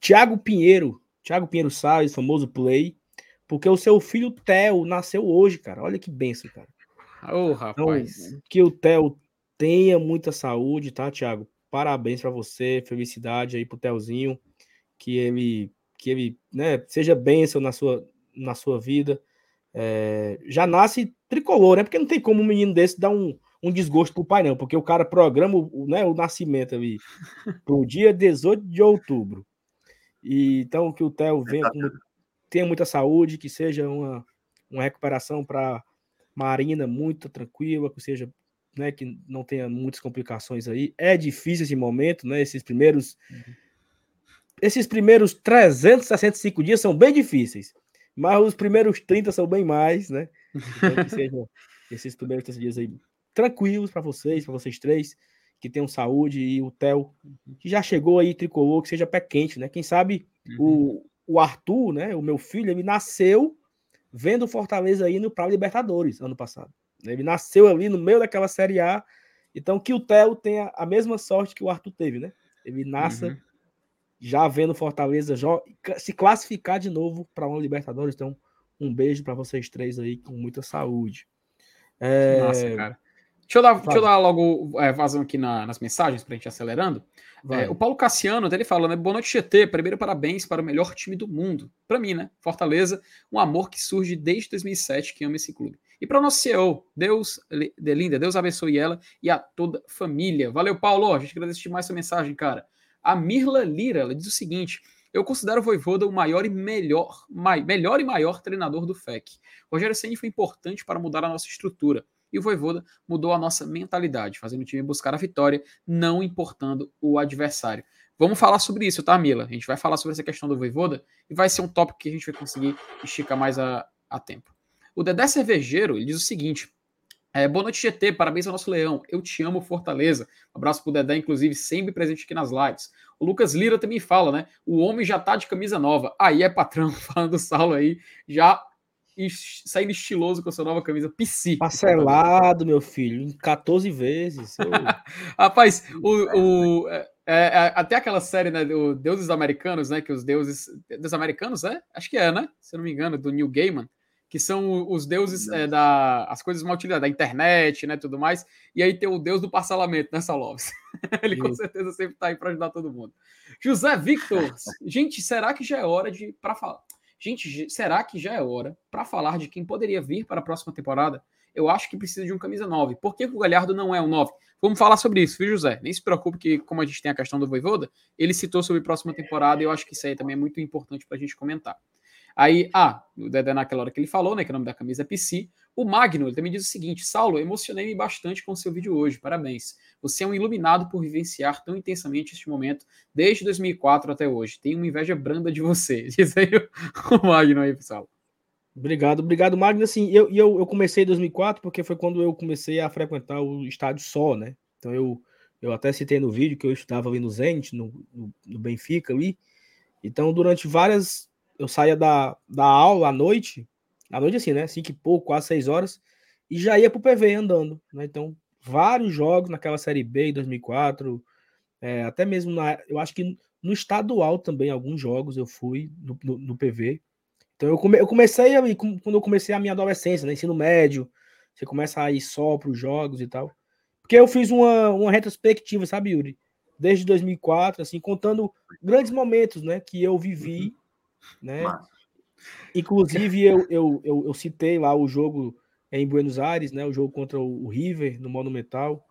Thiago Pinheiro, Thiago Pinheiro Salles, famoso Play, porque o seu filho Theo nasceu hoje, cara. Olha que benção, cara. Ô, oh, rapaz. Então, que o Theo tenha muita saúde, tá, Thiago? Parabéns para você, felicidade aí pro Theozinho. Que ele, que ele né, seja bênção na sua, na sua vida. É, já nasce tricolor, né? Porque não tem como um menino desse dar um, um desgosto pro pai, não, porque o cara programa, né, o nascimento ali pro dia dezoito de outubro. E, então, que o Theo venha com, tenha muita saúde, que seja uma, uma recuperação para Marina muito tranquila, que seja, né, que não tenha muitas complicações aí. É difícil esse momento, né? Esses primeiros, uhum. esses primeiros trezentos e sessenta e cinco dias são bem difíceis, mas os primeiros trinta são bem mais, né? Então, que sejam esses primeiros trinta dias aí tranquilos para vocês, para vocês três, que tenham saúde, e o Theo, que já chegou aí, tricolor, que seja pé quente, né? Quem sabe uhum. o, o Arthur, né? O meu filho, ele nasceu vendo o Fortaleza aí no Pra Libertadores, ano passado. Ele nasceu ali no meio daquela Série A, então que o Theo tenha a mesma sorte que o Arthur teve, né? Ele nasça uhum. já vendo o Fortaleza já, se classificar de novo para uma Libertadores. Então, um beijo para vocês três aí, com muita saúde. É... Nossa, cara. Deixa eu dar, deixa eu dar logo é, vazão aqui na, nas mensagens para a gente ir acelerando. É, o Paulo Cassiano, até ele fala, né? Boa noite, G T. Primeiro, parabéns para o melhor time do mundo. Para mim, né? Fortaleza, um amor que surge desde dois mil e sete, que ama esse clube. E para o nosso C E O, Deus, Delinda, Deus abençoe ela e a toda a família. Valeu, Paulo. A gente agradece demais sua mensagem, cara. A Mirla Lira, ela diz o seguinte... Eu considero o Vojvoda o maior e melhor, mai, melhor e maior treinador do F E C. O Rogério Ceni foi importante para mudar a nossa estrutura. E o Vojvoda mudou a nossa mentalidade, fazendo o time buscar a vitória, não importando o adversário. Vamos falar sobre isso, tá, Mila? A gente vai falar sobre essa questão do Vojvoda e vai ser um tópico que a gente vai conseguir esticar mais a, a tempo. O Dedé Cervejeiro, ele diz o seguinte... É, boa noite, G T. Parabéns ao nosso Leão. Eu te amo, Fortaleza. Um abraço pro Dedé, inclusive, sempre presente aqui nas lives. O Lucas Lira também fala, né? O homem já tá de camisa nova. Aí é patrão, falando do Saulo aí. Já saindo estiloso com a sua nova camisa P C. Parcelado, meu filho. quatorze vezes. Eu... Rapaz, o, o, é, é, até aquela série, né? O Deuses Americanos, né? Que os deuses... Deuses Americanos, é? Acho que é, né? Se eu não me engano, do Neil Gaiman. Que são os deuses é, da as coisas mal utilizadas, da internet, né, tudo mais. E aí tem o deus do parcelamento, né, Saloves? Ele com certeza sempre tá aí para ajudar todo mundo. José Victor, gente, será que já é hora de para falar? Gente, será que já é hora para falar de quem poderia vir para a próxima temporada? Eu acho que precisa de um camisa nove. Por que o Galhardo não é um nove? Vamos falar sobre isso, viu, José? Nem se preocupe que, como a gente tem a questão do Vojvoda, ele citou sobre a próxima temporada e eu acho que isso aí também é muito importante para a gente comentar. Aí, ah, o Dedé naquela hora que ele falou, né, que o nome da camisa é P C. O Magno, ele também diz o seguinte: Saulo, emocionei-me bastante com o seu vídeo hoje, parabéns. Você é um iluminado por vivenciar tão intensamente este momento, desde dois mil e quatro até hoje. Tenho uma inveja branda de você. Diz aí o Magno aí, Saulo. Obrigado, obrigado, Magno. Assim, eu, eu, eu comecei em dois mil e quatro porque foi quando eu comecei a frequentar o estádio só, né? Então eu, eu até citei no vídeo que eu estudava ali no Zenit, no, no, no Benfica ali. Então, durante várias... Eu saía da, da aula à noite, à noite assim, né? Cinco e pouco, quase seis horas, e já ia pro P V andando, né? Então, vários jogos naquela Série B em dois mil e quatro, é, até mesmo, na, eu acho que no estadual também, alguns jogos eu fui no, no, no P V. Então, eu, come, eu comecei, a, quando eu comecei a minha adolescência, né? Ensino médio, você começa a ir só pros jogos e tal. Porque eu fiz uma, uma retrospectiva, sabe, Yuri? Desde dois mil e quatro, assim, contando grandes momentos, né? Que eu vivi. Uhum. Né? Inclusive eu, eu, eu, eu citei lá o jogo em Buenos Aires, né? O jogo contra o River no Monumental,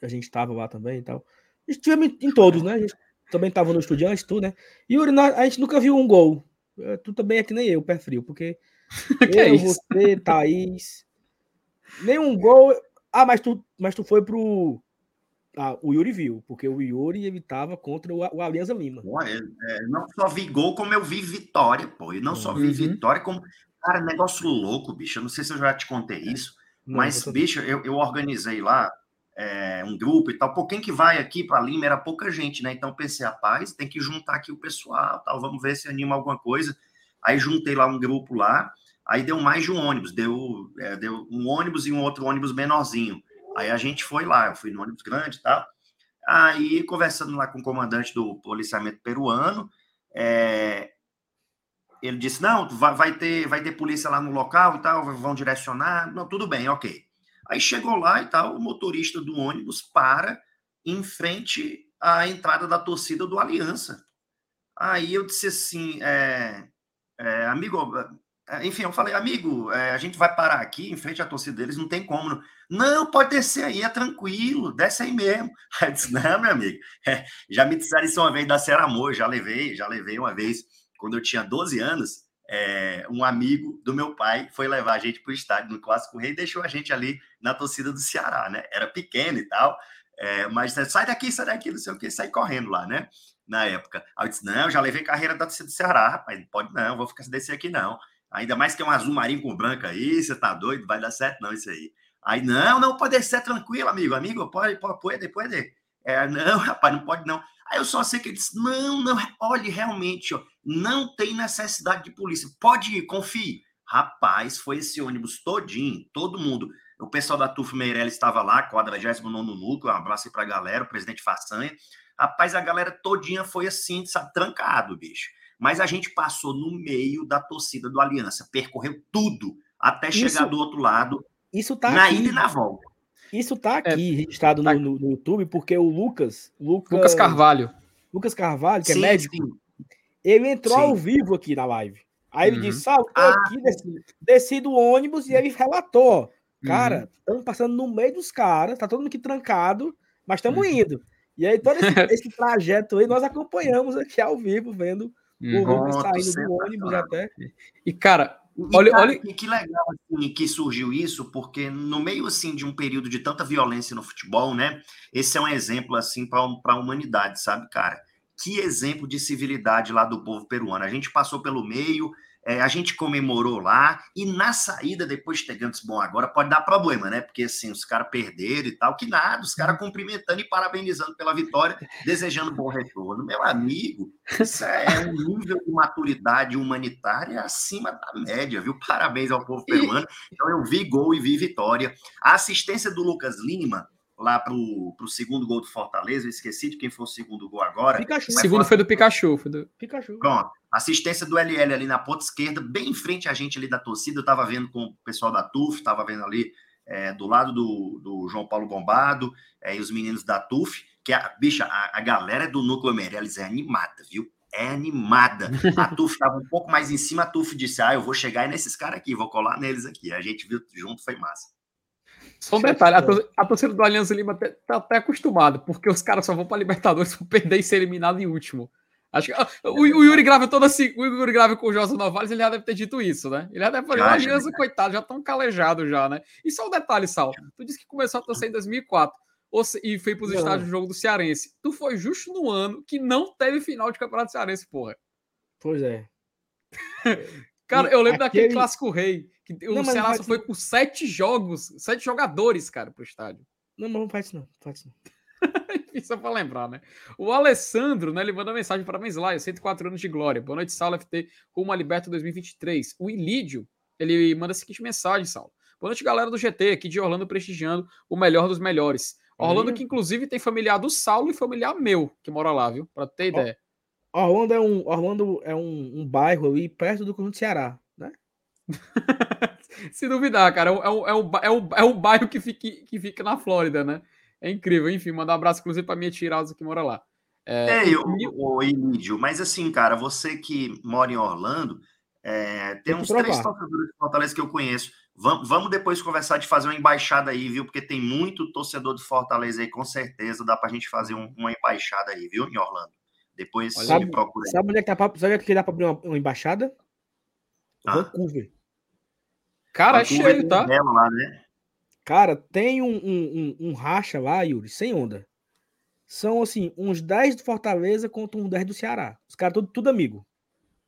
a gente estava lá também e tal. Estivemos em todos, né? A gente também estava no Estudiantes, tudo, né? E a gente nunca viu um gol. Tu também é que nem eu, pé frio, porque eu, é você, Thaís, nenhum gol. Ah, mas tu, mas tu foi pro... Ah, o Yuri viu, porque o Yuri ele tava contra o, o Alianza Lima. Pô, eu, eu não só vi gol, como eu vi vitória, pô. Eu não uhum. só vi vitória, como... Cara, negócio louco, bicho. Eu não sei se eu já te contei isso, não, mas, eu bicho, eu, eu organizei lá é, um grupo e tal. Pô, quem que vai aqui pra Lima? Era pouca gente, né? Então, pensei, rapaz, tem que juntar aqui o pessoal, tal. Vamos ver se anima alguma coisa. Aí, juntei lá um grupo lá. Aí, deu mais de um ônibus. Deu, é, deu um ônibus e um outro ônibus menorzinho. Aí a gente foi lá, eu fui no ônibus grande e tal, aí conversando lá com o comandante do policiamento peruano, é... ele disse, não, vai, vai, ter, vai ter polícia lá no local e tal, vão direcionar, não, tudo bem, ok. Aí chegou lá e tal, o motorista do ônibus para em frente à entrada da torcida do Aliança. Aí eu disse assim, é, é, amigo, Enfim, eu falei, amigo, é, a gente vai parar aqui em frente à torcida deles, não tem como. Não, não pode descer aí, é tranquilo, desce aí mesmo. Aí eu disse, não, meu amigo, é, já me disseram isso uma vez da Serra Amor, já levei, já levei uma vez, quando eu tinha doze anos, é, um amigo do meu pai foi levar a gente para o estádio no Clássico Rei e deixou a gente ali na torcida do Ceará, né? Era pequeno e tal, é, mas sai daqui, sai daqui, não sei o que, sai correndo lá, né? Na época. Aí eu disse, não, já levei carreira da torcida do Ceará, rapaz, não pode não, vou ficar sem descer aqui não. Ainda mais que é um azul marinho com branco aí, você tá doido, vai dar certo não isso aí. Aí, não, não, pode ser tranquilo, amigo, amigo, pode, pode, pode, pode. É, não, rapaz, não pode não. Aí eu só sei que ele disse, não, não, olhe, realmente, ó, não tem necessidade de polícia, pode ir, confie. Rapaz, foi esse ônibus todinho, todo mundo. O pessoal da Tufo Meirelles estava lá, quadragésimo nono núcleo, um abraço aí pra galera, o presidente Façanha. Rapaz, a galera todinha foi assim, sabe, trancado, bicho. Mas a gente passou no meio da torcida do Aliança, percorreu tudo até chegar isso, do outro lado, isso tá na aqui, ida e na volta. Isso tá aqui, é, registrado tá no, no YouTube, porque o Lucas... Luca, Lucas Carvalho. Lucas Carvalho, que sim, é médico, sim. Ele entrou sim. ao vivo aqui na live. Aí uhum. ele disse, saltou ah, aqui, desci, desci do ônibus e ele relatou. Cara, uhum. estamos passando no meio dos caras, tá todo mundo aqui trancado, mas estamos uhum. indo. E aí todo esse, esse trajeto aí nós acompanhamos aqui ao vivo, vendo... O Rubens saindo do ônibus até. E, cara, olha, e, cara, olha... que legal assim, que surgiu isso, porque no meio assim, de um período de tanta violência no futebol, né? Esse é um exemplo assim, para a humanidade, sabe, cara? Que exemplo de civilidade lá do povo peruano. A gente passou pelo meio, é, a gente comemorou lá, e na saída, depois chegando, disse, bom, agora pode dar problema, né? Porque assim, os caras perderam e tal, que nada, os caras cumprimentando e parabenizando pela vitória, desejando bom retorno. Meu amigo, isso é um nível de maturidade humanitária acima da média, viu? Parabéns ao povo peruano. Então eu vi gol e vi vitória. A assistência do Lucas Lima, lá pro, pro segundo gol do Fortaleza, eu esqueci de quem foi o segundo gol agora. Pikachu. O segundo foi do Pikachu. Foi do Pikachu. Pronto. Assistência do L L ali na ponta esquerda, bem em frente a gente ali da torcida, eu tava vendo com o pessoal da T U F, tava vendo ali é, do lado do, do João Paulo Bombado é, e os meninos da T U F, que a, bicha, a, a galera do Núcleo Meirelles é animada, viu? É animada. A T U F tava um pouco mais em cima, a T U F disse, ah, eu vou chegar aí nesses caras aqui, vou colar neles aqui. A gente viu junto, foi massa. Só um detalhe, a torcida do Alianza Lima tá até acostumada, porque os caras só vão pra Libertadores pra perder e ser eliminado em último. Acho que, o, o Yuri Grave toda assim, o Yuri Grave com o Jorge Novales, ele já deve ter dito isso, né? Ele já deve falar, o Alianza, coitado, já tão calejado já, né? E só um detalhe, Sal, tu disse que começou a torcer em dois mil e quatro e foi pros estádios do jogo do Cearense. Tu foi justo no ano que não teve final de Campeonato Cearense, porra. Pois é. Cara, eu lembro aquele... daquele Clássico Rei, que não, o Ceará só foi com sete jogos, sete jogadores, cara, pro estádio. Não, mas não faz isso não, não faz isso não. Isso é pra lembrar, né? O Alessandro, né, ele manda mensagem, parabéns lá, cento e quatro anos de glória. Boa noite, Saulo F T, rumo à Liberta dois mil e vinte e três. O Ilídio, ele manda a seguinte mensagem, Saulo. Boa noite, galera do G T, aqui de Orlando, prestigiando o melhor dos melhores. Orlando, hum. que inclusive tem familiar do Saulo e familiar meu, que mora lá, viu? Pra ter oh. ideia. Orlando é um, Orlando é um, um bairro ali perto do Conjunto Ceará, né? Se duvidar, cara. É um, é um, é um, é um bairro que fica, que fica na Flórida, né? É incrível. Enfim, mandar um abraço, inclusive, pra minha tia Iralza que mora lá. É, é eu, o Emílio. Mas assim, cara, você que mora em Orlando, é, tem, tem uns três torcedores de Fortaleza que eu conheço. Vamos, vamos depois conversar de fazer uma embaixada aí, viu? Porque tem muito torcedor de Fortaleza aí, com certeza. Dá pra gente fazer um, uma embaixada aí, viu? Em Orlando. Depois sabe, me procura. Sabe onde é que, tá pra, sabe é que dá para abrir uma, uma embaixada? Ah. Vancouver. Cara, Vancouver é cheio, tá? Belo lá, né? Cara, tem um, um, um, um racha lá, Yuri, sem onda. São, assim, uns dez do Fortaleza contra uns dez do Ceará. Os caras tudo, tudo amigo.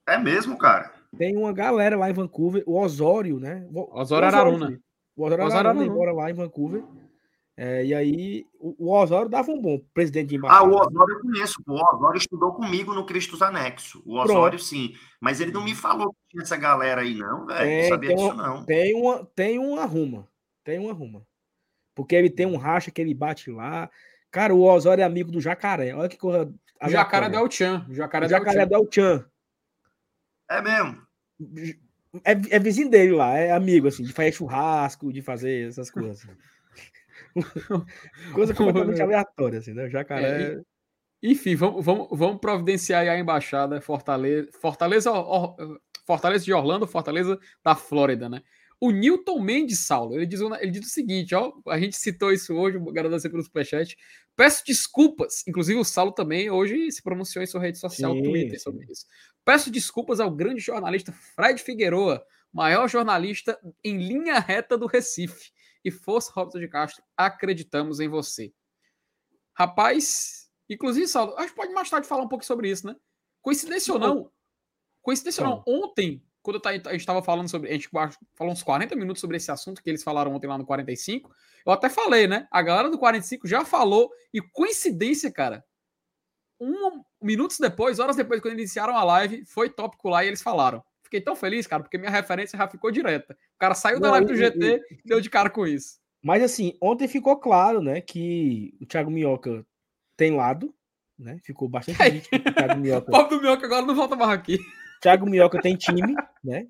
É mesmo, cara? Tem uma galera lá em Vancouver, o Osório, né? O, Osório Araruna. O Osório Araruna mora lá em Vancouver. É, e aí, o Osório dava um bom presidente de embaixada. Ah, o Osório eu conheço. O Osório estudou comigo no Cristos Anexo. O Osório, pronto. Sim. Mas ele não me falou que tinha essa galera aí, não, velho. Não sabia tem, disso, não. Tem uma, tem uma ruma. Tem uma ruma. Porque ele tem um racha que ele bate lá. Cara, o Osório é amigo do Jacaré. Olha que coisa... O Jacaré é do El-Chan. O Jacaré é do El-Chan. É mesmo? É, é vizinho dele lá. É amigo, assim, de fazer churrasco, de fazer essas coisas. Coisa completamente aleatória, assim, né? O Jacaré. É, enfim, vamos, vamos, vamos providenciar aí a embaixada Fortaleza, Fortaleza, Or, Fortaleza de Orlando, Fortaleza da Flórida, né? O Newton Mendes, Saulo, ele diz, ele diz o seguinte, ó, a gente citou isso hoje, agradecer pelo superchat, peço desculpas, inclusive o Saulo também hoje se pronunciou em sua rede social, sim, Twitter, sobre isso. Peço desculpas ao grande jornalista Fred Figueroa, maior jornalista em linha reta do Recife, e força Robson de Castro, acreditamos em você. Rapaz, inclusive, Saulo, acho que pode mais tarde falar um pouco sobre isso, né? Coincidência ou não, coincidência ou não, ontem, quando a gente estava falando sobre... A gente falou uns quarenta minutos sobre esse assunto que eles falaram ontem lá no quarenta e cinco. Eu até falei, né? A galera do quarenta e cinco já falou. E coincidência, cara. Um, minutos depois, horas depois, quando iniciaram a live, foi tópico lá e eles falaram. Fiquei tão feliz, cara, porque minha referência já ficou direta. O cara saiu da live do G T e deu de cara com isso. Mas assim, ontem ficou claro, né, que o Thiago Minhoca tem lado, né? Ficou bastante nítido o Thiago Minhoca. O povo do Minhoca agora não volta mais aqui. Thiago Minhoca tem time, né?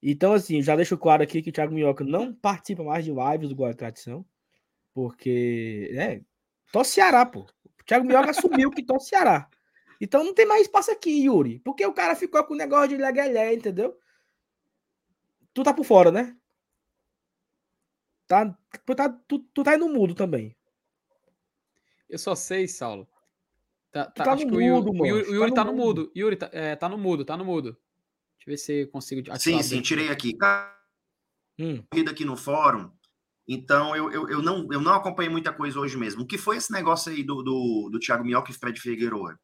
Então, assim, já deixo claro aqui que o Thiago Minhoca não participa mais de lives do Guarda Tradição, porque, né? Tó Ceará, pô. O Thiago Minhoca assumiu que tó Ceará. Então não tem mais espaço aqui, Yuri. Porque o cara ficou com o negócio de legalé, entendeu? Tu tá por fora, né? Tá, tu, tá, tu, tu tá aí no mudo também. Eu só sei, Saulo. Tá, tá, tá acho no que mudo, o Yuri, o Yuri tá, tá no mudo. mudo. Yuri tá, é, tá no mudo, tá no mudo. Deixa eu ver se eu consigo... Sim, sim, tirei aqui. Hum. Corrida aqui no fórum, então eu, eu, eu, não, eu não acompanhei muita coisa hoje mesmo. O que foi esse negócio aí do, do, do Thiago Minhoca e Fred Figueiredo?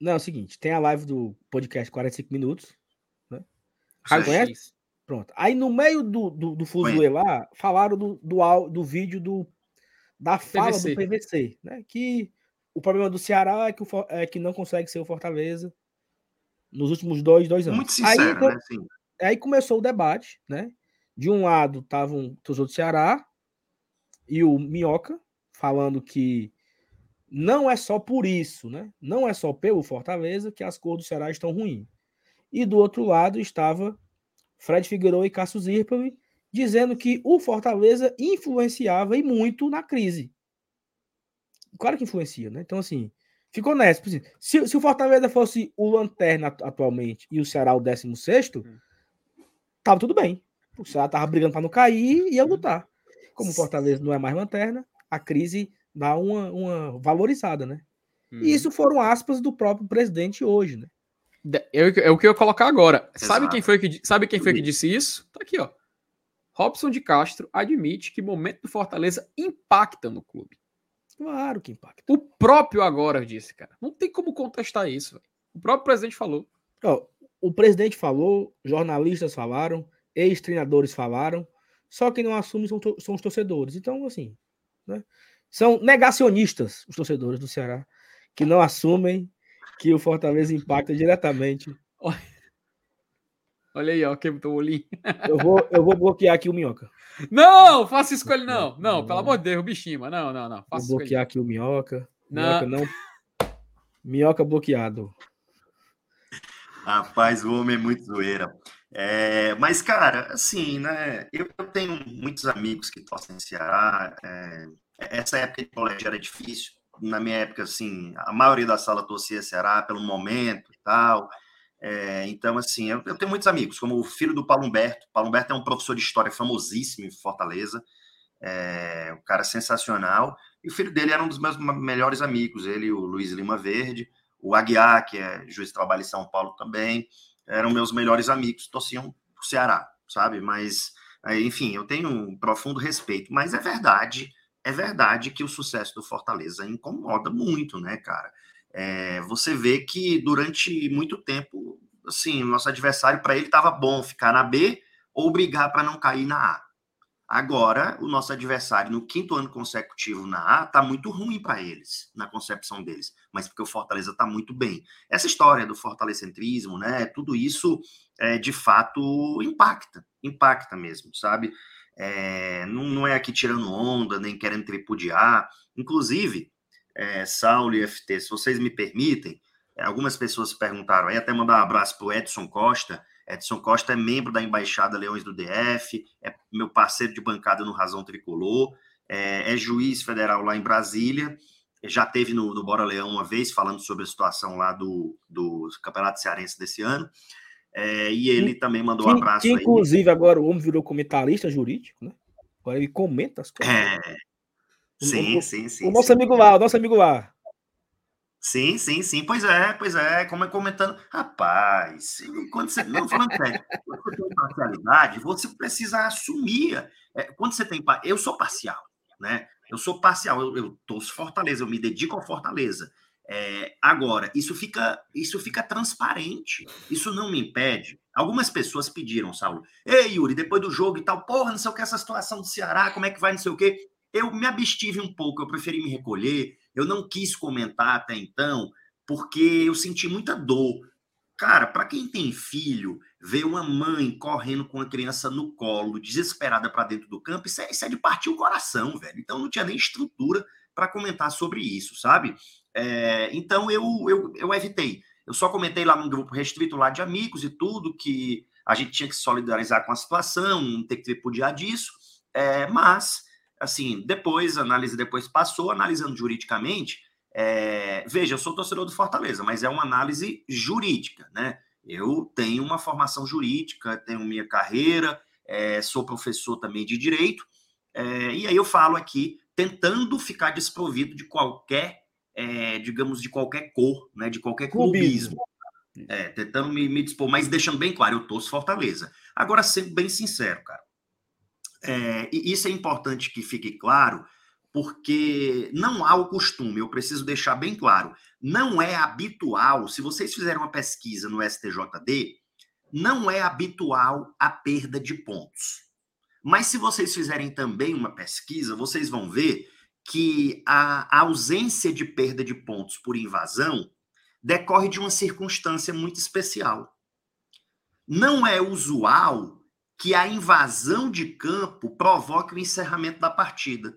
Não, é o seguinte, tem a live do podcast quarenta e cinco minutos, né? Você conhece? Pronto. Aí no meio do, do, do fuzuê lá, falaram do, do, do vídeo do, da fala P V C. Do P V C, né? Que... O problema do Ceará é que, o, é que não consegue ser o Fortaleza nos últimos dois, dois anos. Muito sincero, aí, né? Sim. Aí começou o debate, né? De um lado estavam um, os outros Ceará e o Minhoca falando que não é só por isso, né? Não é só pelo Fortaleza que as cores do Ceará estão ruins. E do outro lado estava Fred Figueiredo e Cássio Zirpoli dizendo que o Fortaleza influenciava e muito na crise. Claro que influencia, né? Então, assim, ficou nessa. Se, se o Fortaleza fosse o Lanterna atualmente e o Ceará o décimo sexto, tava tudo bem. O Ceará tava brigando para não cair e ia lutar. Como o Fortaleza não é mais Lanterna, a crise dá uma, uma valorizada, né? Hum. E isso foram aspas do próprio presidente hoje, né? É, é o que eu ia colocar agora. Sabe quem foi que, sabe quem foi que disse isso? Tá aqui, ó. Robson de Castro admite que o momento do Fortaleza impacta no clube. Claro que impacta. O próprio agora disse, cara. Não tem como contestar isso, véio. O próprio presidente falou. Ó, o presidente falou, jornalistas falaram, ex-treinadores falaram, só quem não assume são, to- são os torcedores. Então, assim, né? São negacionistas os torcedores do Ceará, que não assumem que o Fortaleza impacta diretamente. Olha aí, ó, quebrou o olhinho. Eu vou, eu vou bloquear aqui o Minhoca. Não, faça isso com ele, não. Não, não. Pelo amor de Deus, o bichinho, mas não, não, não. Faça vou bloquear aqui o Minhoca. Minhoca não. não. Minhoca bloqueado. Rapaz, o homem é muito zoeira. É, mas, cara, assim, né? Eu tenho muitos amigos que torcem Ceará. É, essa época de colégio era difícil. Na minha época, assim, a maioria da sala torcia Ceará pelo momento e tal. É, então, assim, eu, eu tenho muitos amigos, como o filho do Paulo Humberto. Paulo Humberto é um professor de história famosíssimo em Fortaleza, é, um cara sensacional. E o filho dele era um dos meus melhores amigos, ele, o Luiz Lima Verde, o Aguiar, que é juiz de trabalho em São Paulo também, eram meus melhores amigos, torciam pro Ceará, sabe? Mas, enfim, eu tenho um profundo respeito. Mas é verdade, é verdade que o sucesso do Fortaleza incomoda muito, né, cara? É, você vê que durante muito tempo, assim, o nosso adversário, para ele estava bom ficar na B ou brigar para não cair na A. Agora, o nosso adversário no quinto ano consecutivo na A está muito ruim para eles, na concepção deles, mas porque o Fortaleza está muito bem. Essa história do fortalecentrismo, né, tudo isso, é, de fato, impacta, impacta mesmo, sabe? É, não, não é aqui tirando onda, nem querendo tripudiar, inclusive... É, Saulo e F T, se vocês me permitem, algumas pessoas perguntaram aí, até mandar um abraço para o Edson Costa. Edson Costa é membro da Embaixada Leões do D F, é meu parceiro de bancada no Razão Tricolor, é, é juiz federal lá em Brasília, já teve no, no Bora Leão uma vez, falando sobre a situação lá do, do Campeonato Cearense desse ano. É, e ele também mandou um abraço que, que, aí. Inclusive, agora o homem virou comentarista jurídico, né? Agora ele comenta as coisas. É. Sim, o, sim, sim. O nosso sim, amigo sim. lá, o nosso amigo lá. Sim, sim, sim. Pois é, pois é. Como é comentando. Rapaz, quando você. Não, falando sério. Quando você tem parcialidade, você precisa assumir. É, quando você tem. Eu sou parcial, né? Eu sou parcial. Eu torço Fortaleza, eu me dedico ao Fortaleza. É, agora, isso fica, isso fica transparente, isso não me impede. Algumas pessoas pediram, Saulo, ei, Yuri, depois do jogo e tal, porra, não sei o que, essa situação do Ceará, como é que vai, não sei o que. Eu me abstive um pouco, eu preferi me recolher, eu não quis comentar até então, porque eu senti muita dor. Cara, para quem tem filho, ver uma mãe correndo com a criança no colo, desesperada para dentro do campo, isso é, isso é de partir o coração, velho. Então não tinha nem estrutura para comentar sobre isso, sabe? É, então eu, eu, eu evitei. Eu só comentei lá num grupo restrito lá de amigos e tudo, que a gente tinha que se solidarizar com a situação, não ter que repudiar disso, é, mas, assim, depois, a análise depois passou, analisando juridicamente, é, veja, eu sou torcedor do Fortaleza, mas é uma análise jurídica, né? Eu tenho uma formação jurídica, tenho minha carreira, é, sou professor também de direito, é, e aí eu falo aqui, tentando ficar desprovido de qualquer É, digamos, de qualquer cor, né, de qualquer clubismo, é, tentando me, me dispor, mas deixando bem claro, eu torço Fortaleza. Agora, sendo bem sincero, cara, é, e isso é importante que fique claro, porque não há o costume, eu preciso deixar bem claro, não é habitual, se vocês fizerem uma pesquisa no S T J D, não é habitual a perda de pontos. Mas se vocês fizerem também uma pesquisa, vocês vão ver que a ausência de perda de pontos por invasão decorre de uma circunstância muito especial. Não é usual que a invasão de campo provoque o encerramento da partida.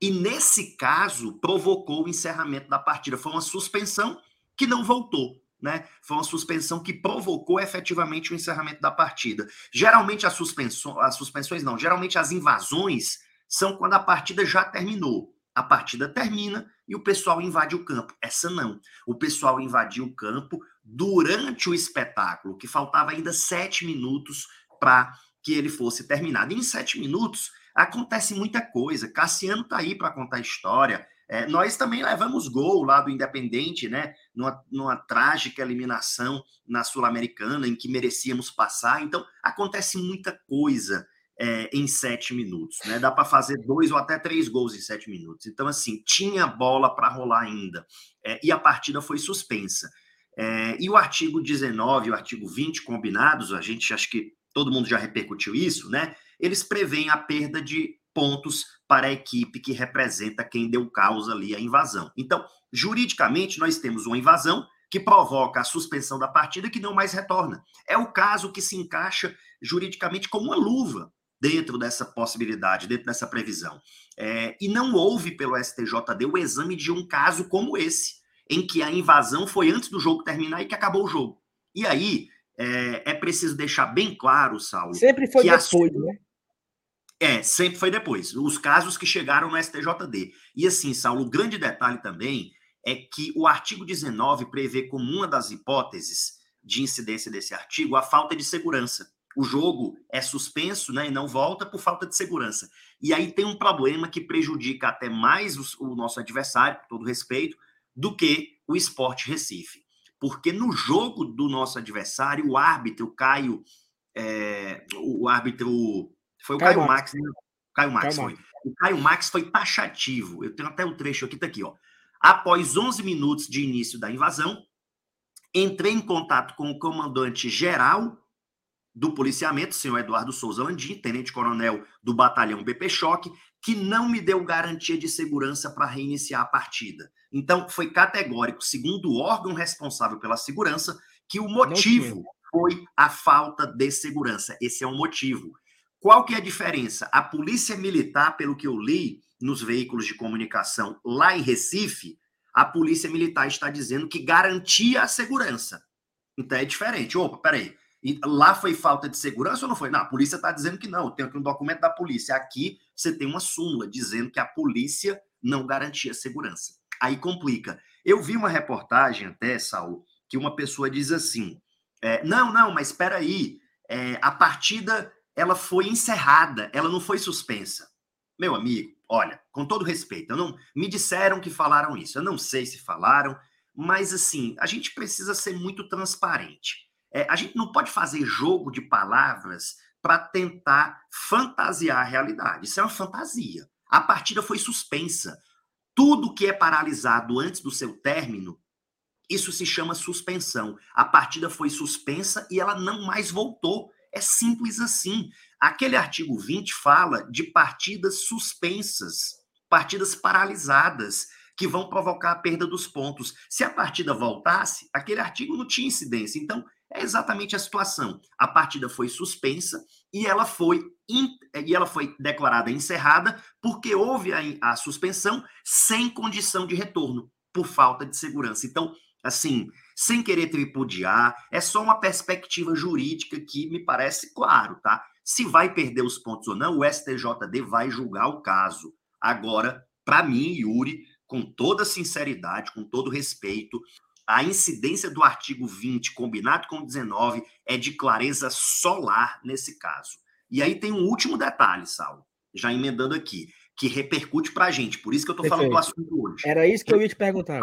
E, nesse caso, provocou o encerramento da partida. Foi uma suspensão que não voltou, né? Foi uma suspensão que provocou efetivamente o encerramento da partida. Geralmente, as suspensões... As suspensões não. Geralmente, as invasões são quando a partida já terminou. A partida termina e o pessoal invade o campo. Essa não. O pessoal invadiu o campo durante o espetáculo, que faltava ainda sete minutos para que ele fosse terminado. E em sete minutos acontece muita coisa. Cassiano está aí para contar a história. É, nós também levamos gol lá do Independente, né? Numa, numa trágica eliminação na Sul-Americana, em que merecíamos passar. Então, acontece muita coisa. É, em sete minutos, né? Dá para fazer dois ou até três gols em sete minutos. Então, assim, tinha bola para rolar ainda. É, e a partida foi suspensa. É, e o artigo dezenove e o artigo vinte combinados, a gente acho que todo mundo já repercutiu isso, né? Eles preveem a perda de pontos para a equipe que representa quem deu causa ali à invasão. Então, juridicamente, nós temos uma invasão que provoca a suspensão da partida que não mais retorna. É o caso que se encaixa juridicamente como uma luva dentro dessa possibilidade, dentro dessa previsão. É, e não houve pelo S T J D o exame de um caso como esse, em que a invasão foi antes do jogo terminar e que acabou o jogo. E aí, é, é preciso deixar bem claro, Saulo... Sempre foi que depois, a... né? É, sempre foi depois. Os casos que chegaram no S T J D. E assim, Saulo, o grande detalhe também é que o artigo dezenove prevê como uma das hipóteses de incidência desse artigo a falta de segurança. O jogo é suspenso, né, e não volta por falta de segurança. E aí tem um problema que prejudica até mais os, o nosso adversário, com todo respeito, do que o Sport Recife. Porque no jogo do nosso adversário, o árbitro Caio... É, o árbitro... Foi o Caio, Caio Max, né? Caio Max, Caio foi. Max. O Caio Max foi taxativo. Eu tenho até o trecho aqui, tá aqui, ó. Após onze minutos de início da invasão, entrei em contato com o comandante-geral do policiamento, senhor Eduardo Souza Landim, tenente-coronel do batalhão B P Choque, que não me deu garantia de segurança para reiniciar a partida. Então, foi categórico, segundo o órgão responsável pela segurança, que o motivo foi a falta de segurança. Esse é o motivo. Qual que é a diferença? A polícia militar, pelo que eu li nos veículos de comunicação lá em Recife, a polícia militar está dizendo que garantia a segurança. Então, é diferente. Opa, peraí. Lá foi falta de segurança ou não foi? Não, a polícia está dizendo que não. Tem aqui um documento da polícia. Aqui você tem uma súmula dizendo que a polícia não garantia segurança. Aí complica. Eu vi uma reportagem até, Saulo, que uma pessoa diz assim, É, não, não, mas espera aí, é, a partida ela foi encerrada, ela não foi suspensa. Meu amigo, olha, com todo respeito, eu não, me disseram que falaram isso, eu não sei se falaram, mas assim, a gente precisa ser muito transparente. É, a gente não pode fazer jogo de palavras para tentar fantasiar a realidade. Isso é uma fantasia. A partida foi suspensa. Tudo que é paralisado antes do seu término, isso se chama suspensão. A partida foi suspensa e ela não mais voltou. É simples assim. Aquele artigo vinte fala de partidas suspensas, partidas paralisadas, que vão provocar a perda dos pontos. Se a partida voltasse, aquele artigo não tinha incidência. Então, é exatamente a situação. A partida foi suspensa e ela foi, e ela foi declarada encerrada porque houve a, a suspensão sem condição de retorno, por falta de segurança. Então, assim, sem querer tripudiar, é só uma perspectiva jurídica que me parece claro, tá? Se vai perder os pontos ou não, o S T J D vai julgar o caso. Agora, para mim, Yuri, com toda sinceridade, com todo respeito, a incidência do artigo vinte combinado com o dezenove é de clareza solar nesse caso. E aí tem um último detalhe, Saulo, já emendando aqui, que repercute para a gente. Por isso que eu estou falando do assunto hoje. Era isso que eu ia te perguntar.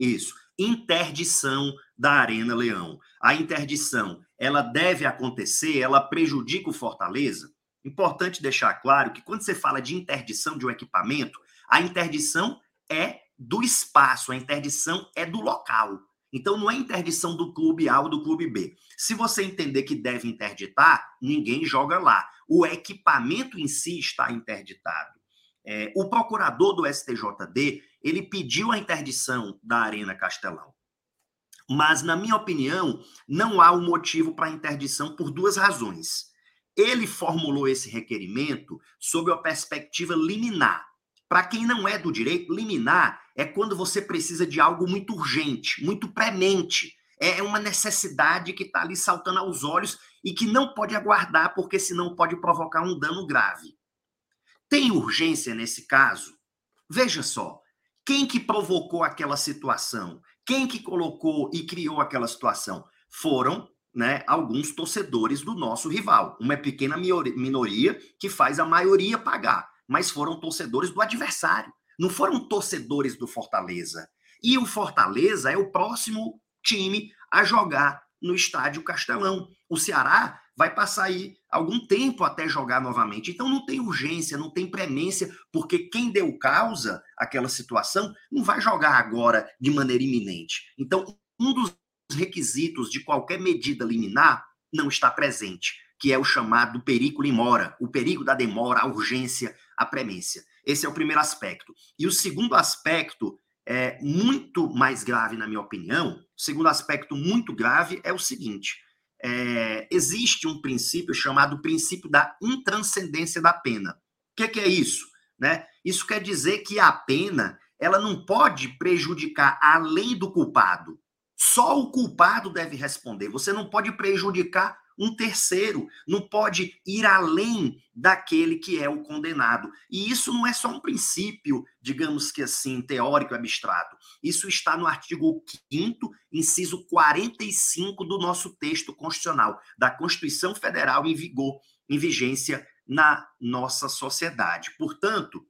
Isso. Interdição da Arena Leão. A interdição, ela deve acontecer, ela prejudica o Fortaleza? Importante deixar claro que quando você fala de interdição de um equipamento, a interdição é do espaço, a interdição é do local. Então, não é interdição do clube A ou do clube B. Se você entender que deve interditar, ninguém joga lá. O equipamento em si está interditado. É, o procurador do S T J D, ele pediu a interdição da Arena Castelão. Mas, na minha opinião, não há um motivo para interdição por duas razões. Ele formulou esse requerimento sob a perspectiva liminar. Para quem não é do direito, liminar é quando você precisa de algo muito urgente, muito premente. É uma necessidade que está ali saltando aos olhos e que não pode aguardar, porque senão pode provocar um dano grave. Tem urgência nesse caso? Veja só, quem que provocou aquela situação? Quem que colocou e criou aquela situação? Foram, né, alguns torcedores do nosso rival. Uma pequena minoria que faz a maioria pagar. Mas foram torcedores do adversário, não foram torcedores do Fortaleza. E o Fortaleza é o próximo time a jogar no estádio Castelão. O Ceará vai passar aí algum tempo até jogar novamente. Então não tem urgência, não tem premência, porque quem deu causa àquela situação não vai jogar agora de maneira iminente. Então um dos requisitos de qualquer medida liminar não está presente, que é o chamado perigo limora, o perigo da demora, a urgência, a premência. Esse é o primeiro aspecto. E o segundo aspecto, é muito mais grave, na minha opinião, o segundo aspecto muito grave é o seguinte, é, existe um princípio chamado princípio da intranscendência da pena. O que, que é isso? Né? Isso quer dizer que a pena ela não pode prejudicar além do culpado. Só o culpado deve responder. Você não pode prejudicar um terceiro, não pode ir além daquele que é o condenado. E isso não é só um princípio, digamos que assim, teórico, abstrato. Isso está no artigo quinto, inciso quarenta e cinco do nosso texto constitucional, da Constituição Federal em vigor, em vigência na nossa sociedade. Portanto,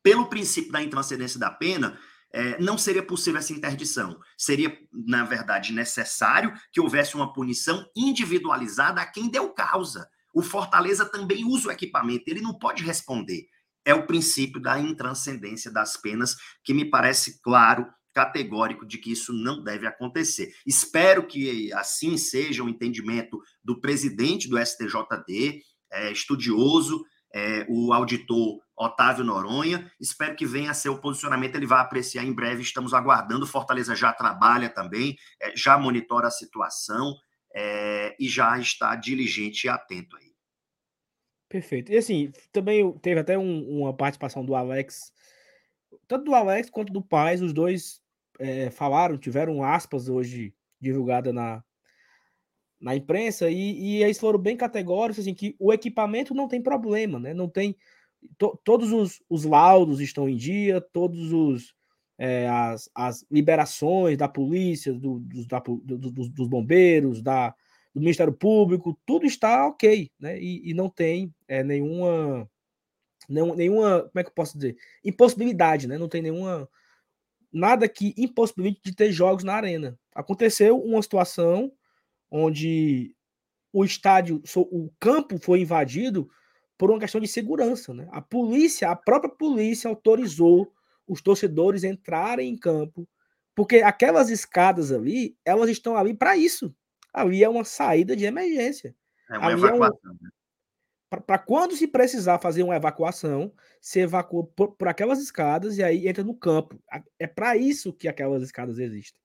pelo princípio da intranscendência da pena, É, não seria possível essa interdição. Seria, na verdade, necessário que houvesse uma punição individualizada a quem deu causa. O Fortaleza também usa o equipamento, ele não pode responder. É o princípio da intranscendência das penas, que me parece claro, categórico, de que isso não deve acontecer. Espero que assim seja o entendimento do presidente do S T J D, é, estudioso, É, o auditor Otávio Noronha. Espero que venha a ser o posicionamento, ele vai apreciar em breve, estamos aguardando. Fortaleza já trabalha também, é, já monitora a situação é, e já está diligente e atento aí. Perfeito. E assim, também teve até um, uma participação do Alex, tanto do Alex quanto do Paes, os dois é, falaram, tiveram aspas hoje divulgada na na imprensa, e, e eles foram bem categóricos, assim, que o equipamento não tem problema, né? Não tem... To, todos os, os laudos estão em dia, todos os, é, as, as liberações da polícia, do, dos, da, do, dos, dos bombeiros, da, do Ministério Público, tudo está ok, né? E, e não tem é, nenhuma, nenhuma, como é que eu posso dizer? Impossibilidade, né? Não tem nenhuma, nada que impossibilite de ter jogos na arena. Aconteceu uma situação onde o estádio, o campo foi invadido por uma questão de segurança, né? A polícia, a própria polícia autorizou os torcedores entrarem em campo, porque aquelas escadas ali, elas estão ali para isso. Ali é uma saída de emergência. É uma ali evacuação. É um... Para quando se precisar fazer uma evacuação, se evacua por, por aquelas escadas e aí entra no campo. É para isso que aquelas escadas existem.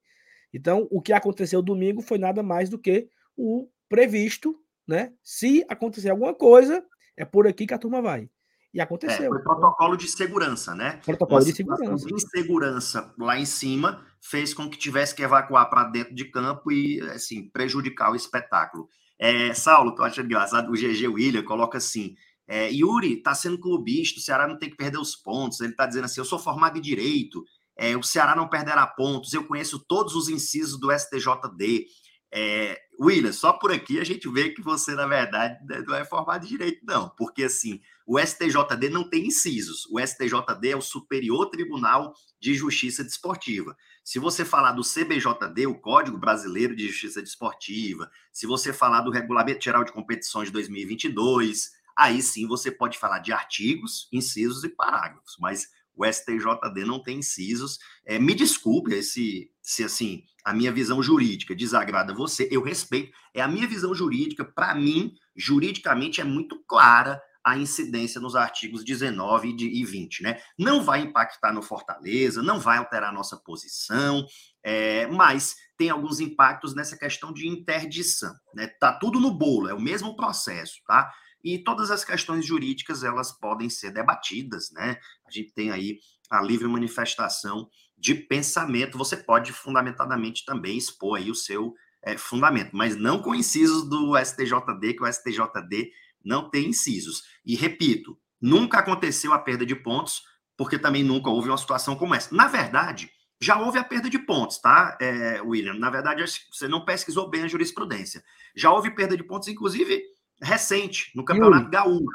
Então, o que aconteceu domingo foi nada mais do que o previsto, né? Se acontecer alguma coisa, é por aqui que a turma vai. E aconteceu. É, foi protocolo de segurança, né? Protocolo de segurança. A insegurança lá em cima fez com que tivesse que evacuar para dentro de campo e, assim, prejudicar o espetáculo. É, Saulo, tô achando engraçado, o G G William coloca assim, é, Yuri tá sendo clubista, o Ceará não tem que perder os pontos, ele tá dizendo assim, eu sou formado em Direito, é, o Ceará não perderá pontos, eu conheço todos os incisos do S T J D. É, William, só por aqui a gente vê que você, na verdade, não é formado em Direito, não, porque assim, o S T J D não tem incisos, o S T J D é o Superior Tribunal de Justiça Desportiva. Se você falar do C B J D, o Código Brasileiro de Justiça Desportiva, se você falar do Regulamento Geral de Competições de dois mil e vinte e dois, aí sim você pode falar de artigos, incisos e parágrafos, mas o S T J D não tem incisos. É, me desculpe se, se assim, a minha visão jurídica desagrada você, eu respeito. É a minha visão jurídica, para mim, juridicamente é muito clara a incidência nos artigos dezenove e vinte, né? Não vai impactar no Fortaleza, não vai alterar a nossa posição, é, mas tem alguns impactos nessa questão de interdição, né? Tá tudo no bolo, é o mesmo processo, tá? E todas as questões jurídicas, elas podem ser debatidas, né? A gente tem aí a livre manifestação de pensamento, você pode fundamentadamente também expor aí o seu é, fundamento, mas não com incisos do S T J D, que o S T J D não tem incisos. E repito, nunca aconteceu a perda de pontos, porque também nunca houve uma situação como essa. Na verdade, já houve a perda de pontos, tá, é, William? Na verdade, você não pesquisou bem a jurisprudência. Já houve perda de pontos, inclusive, recente, no Campeonato Gaúcho.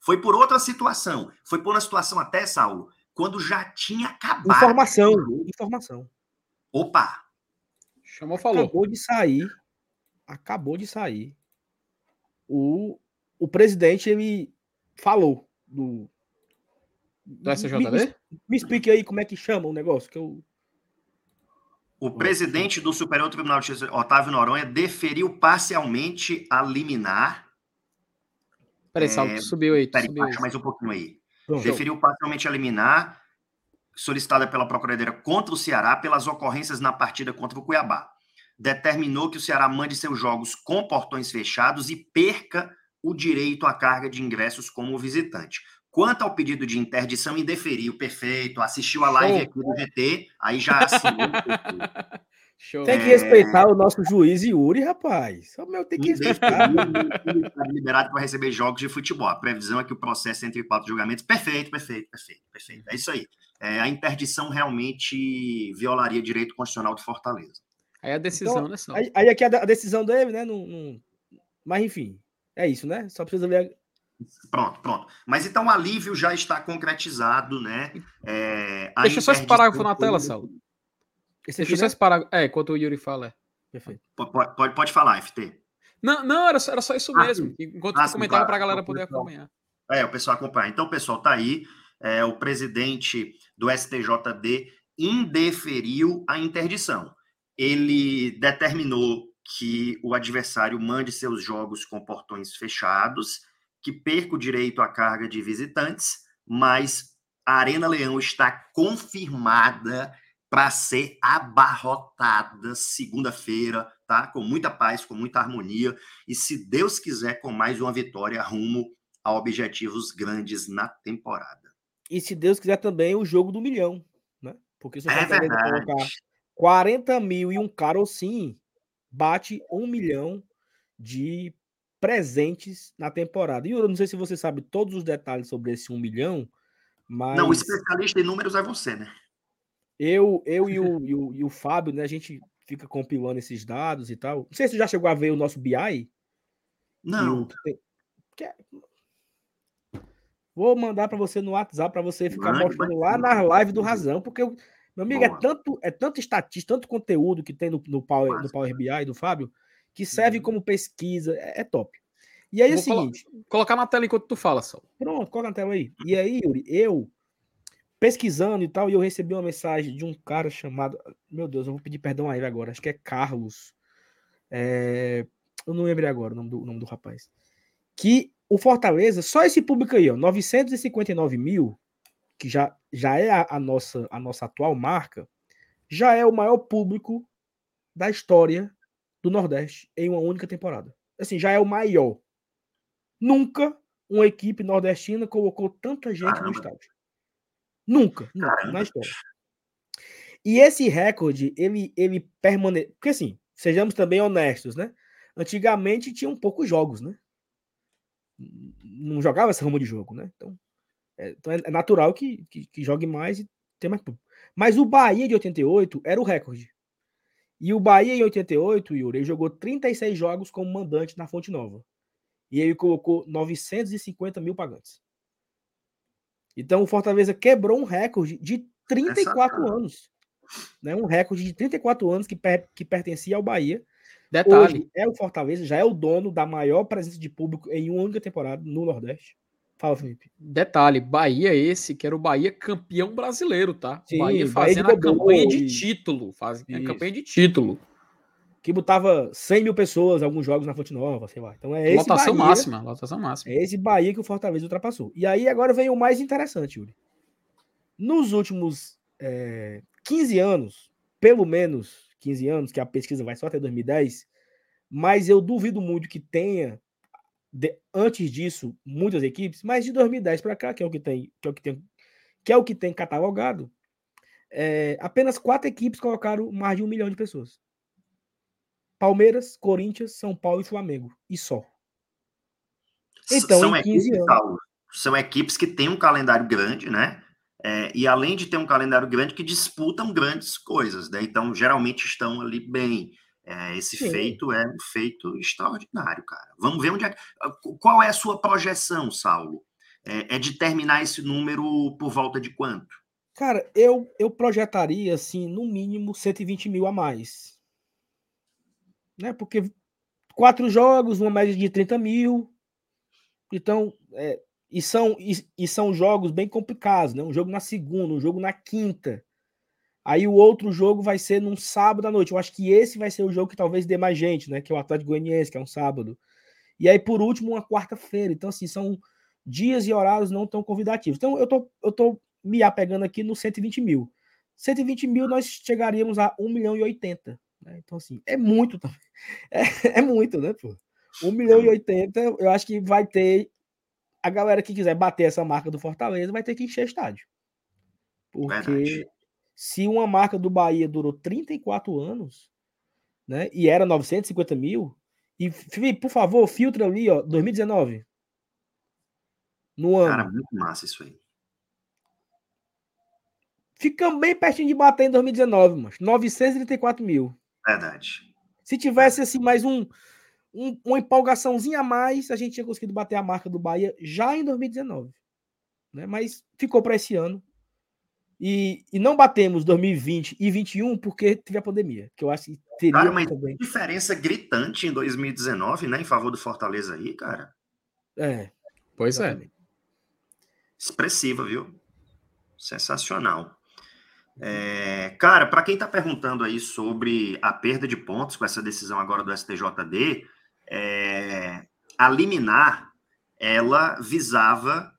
Foi por outra situação. Foi por uma situação até, Saulo, quando já tinha acabado. Informação, informação. Opa! Chamou, falou. Acabou de sair, acabou de sair o... O presidente, ele falou do... Do S J D? Me, me, me explique aí como é que chama o negócio. Que eu... O presidente do Superior Tribunal de Justiça, Otávio Noronha, deferiu parcialmente a liminar... Peraí, Saulo, é... subiu aí. Peraí, subiu baixa aí. Mais um pouquinho aí. Pronto. Deferiu parcialmente a liminar, solicitada pela Procuradoria contra o Ceará, pelas ocorrências na partida contra o Cuiabá. Determinou que o Ceará mande seus jogos com portões fechados e perca o direito à carga de ingressos como visitante. Quanto ao pedido de interdição, indeferiu, perfeito, assistiu a live aqui do G T, aí já assinou. Show. Tem que respeitar é... o nosso juiz Yuri, rapaz. Meu, tem que respeitar. Liberado para receber jogos de futebol. A previsão é que o processo entre quatro julgamentos, perfeito, perfeito, perfeito, perfeito. É isso aí. É, a interdição realmente violaria direito constitucional de Fortaleza. Aí a decisão, então, né, São? Aí, aí aqui a decisão dele, né? Não, não... Mas, enfim... É isso, né? Só precisa ver... Pronto, pronto. Mas então o alívio já está concretizado, né? É, Deixa só esse parágrafo na tela, Saulo. Deixa aqui, só né? esse parágrafo... É, enquanto o Yuri fala. Perfeito. Pode, pode, pode falar, F T. Não, não era, só, era só isso ah, mesmo. Enquanto ah, comentava para a galera poder acompanhar. É, o pessoal acompanhar. Então, o pessoal está aí. É, o presidente do S T J D indeferiu a interdição. Ele determinou que o adversário mande seus jogos com portões fechados, que perca o direito à carga de visitantes, mas a Arena Leão está confirmada para ser abarrotada segunda-feira, tá? Com muita paz, com muita harmonia, e se Deus quiser, com mais uma vitória rumo a objetivos grandes na temporada. E se Deus quiser também o jogo do milhão, né? Porque se você é colocar quarenta mil e um carocinho, bate um milhão de presentes na temporada. E eu não sei se você sabe todos os detalhes sobre esse um milhão, mas... Não, o especialista em números é você, né? Eu, eu e, o, e, o, e o Fábio, né, a gente fica compilando esses dados e tal. Não sei se você já chegou a ver o nosso B I. Não. O... Vou mandar para você no WhatsApp, para você ficar Ai, mostrando lá na live do Razão, porque, eu, meu amigo, é tanto, é tanto estatística, tanto conteúdo que tem no, no, Power, no Power B I do Fábio, que serve como pesquisa, é, é top. E aí é o seguinte... Colo- colocar na tela enquanto tu fala, Sal. Pronto, coloca na tela aí. E aí, Yuri, eu, pesquisando e tal, e eu recebi uma mensagem de um cara chamado... Meu Deus, eu vou pedir perdão a ele agora, acho que é Carlos. É... Eu não lembro agora o nome do, o nome do rapaz. Que... O Fortaleza, só esse público aí, ó, novecentos e cinquenta e nove mil, que já, já é a, a, nossa, a nossa atual marca, já é o maior público da história do Nordeste em uma única temporada. Assim, já é o maior. Nunca uma equipe nordestina colocou tanta gente Caramba. no estádio. Nunca, nunca, na história. E esse recorde, ele, ele permanece... Porque assim, sejamos também honestos, né? Antigamente tinham poucos jogos, né? Não jogava esse rumo de jogo, né? Então é, então é natural que, que, que jogue mais e tenha mais público. Mas o Bahia de oitenta e oito era o recorde. E o Bahia em oitenta e oito, Yuri, ele jogou trinta e seis jogos como mandante na Fonte Nova. E ele colocou novecentos e cinquenta mil pagantes. Então o Fortaleza quebrou um recorde de trinta e quatro Essa... anos. Né? Um recorde de trinta e quatro anos que, per- que pertencia ao Bahia. Detalhe. Hoje é o Fortaleza, já é o dono da maior presença de público em uma única temporada no Nordeste. Fala, Felipe. Detalhe, Bahia esse, que era o Bahia campeão brasileiro, tá? Sim, Bahia fazendo Bahia de a campanha de título. Fazendo a campanha de título. Que botava cem mil pessoas, alguns jogos na Fonte Nova, sei lá. Então é esse lotação Bahia, máxima, lotação máxima. É esse Bahia que o Fortaleza ultrapassou. E aí agora vem o mais interessante, Yuri. Nos últimos é, quinze anos, pelo menos... quinze anos, que a pesquisa vai só até dois mil e dez, mas eu duvido muito que tenha, de, antes disso, muitas equipes, mas de dois mil e dez para cá, que é o que tem, que é o que tem, que é o que tem catalogado, é, apenas quatro equipes colocaram mais de um milhão de pessoas. Palmeiras, Corinthians, São Paulo e Flamengo. E só. Então, são, em quinze equipes, anos... Paulo, são equipes que têm um calendário grande, né? É, e além de ter um calendário grande, que disputam grandes coisas, né? Então, geralmente estão ali bem. É, esse Sim. feito é um feito extraordinário, cara. Vamos ver onde é... Qual é a sua projeção, Saulo? É, é de terminar esse número por volta de quanto? Cara, eu, eu projetaria, assim, no mínimo cento e vinte mil a mais. Né? Porque quatro jogos, uma média de trinta mil. Então... É... E são, e, e são jogos bem complicados, né? Um jogo na segunda, um jogo na quinta. Aí o outro jogo vai ser num sábado à noite. Eu acho que esse vai ser o jogo que talvez dê mais gente, né? Que é o Atlético Goianiense, que é um sábado. E aí, por último, uma quarta-feira. Então, assim, são dias e horários não tão convidativos. Então, eu tô, eu tô me apegando aqui no cento e vinte mil. cento e vinte mil, nós chegaríamos a um milhão e oitenta. Né? Então, assim, é muito também. É, é muito, né, pô? um milhão e oitenta, eu acho que vai ter... A galera que quiser bater essa marca do Fortaleza vai ter que encher estádio. Porque Verdade. se uma marca do Bahia durou trinta e quatro anos, né, e era novecentos e cinquenta mil, e, Felipe, por favor, filtra ali, ó, dois mil e dezenove. No ano. Cara, muito massa isso aí. Ficamos bem pertinho de bater em dois mil e dezenove, mas novecentos e trinta e quatro mil. Verdade. Se tivesse, assim, mais um... Um, uma empolgaçãozinha a mais, a gente tinha conseguido bater a marca do Bahia já em dois mil e dezenove. Né? Mas ficou para esse ano. E, e não batemos dois mil e vinte e dois mil e vinte e um porque teve a pandemia, que eu acho que teria cara, uma também. Diferença gritante em dois mil e dezenove, né? Em favor do Fortaleza aí, cara. É. Pois exatamente. É. Expressiva, viu? Sensacional. É, cara, para quem está perguntando aí sobre a perda de pontos com essa decisão agora do S T J D, é, a liminar, ela visava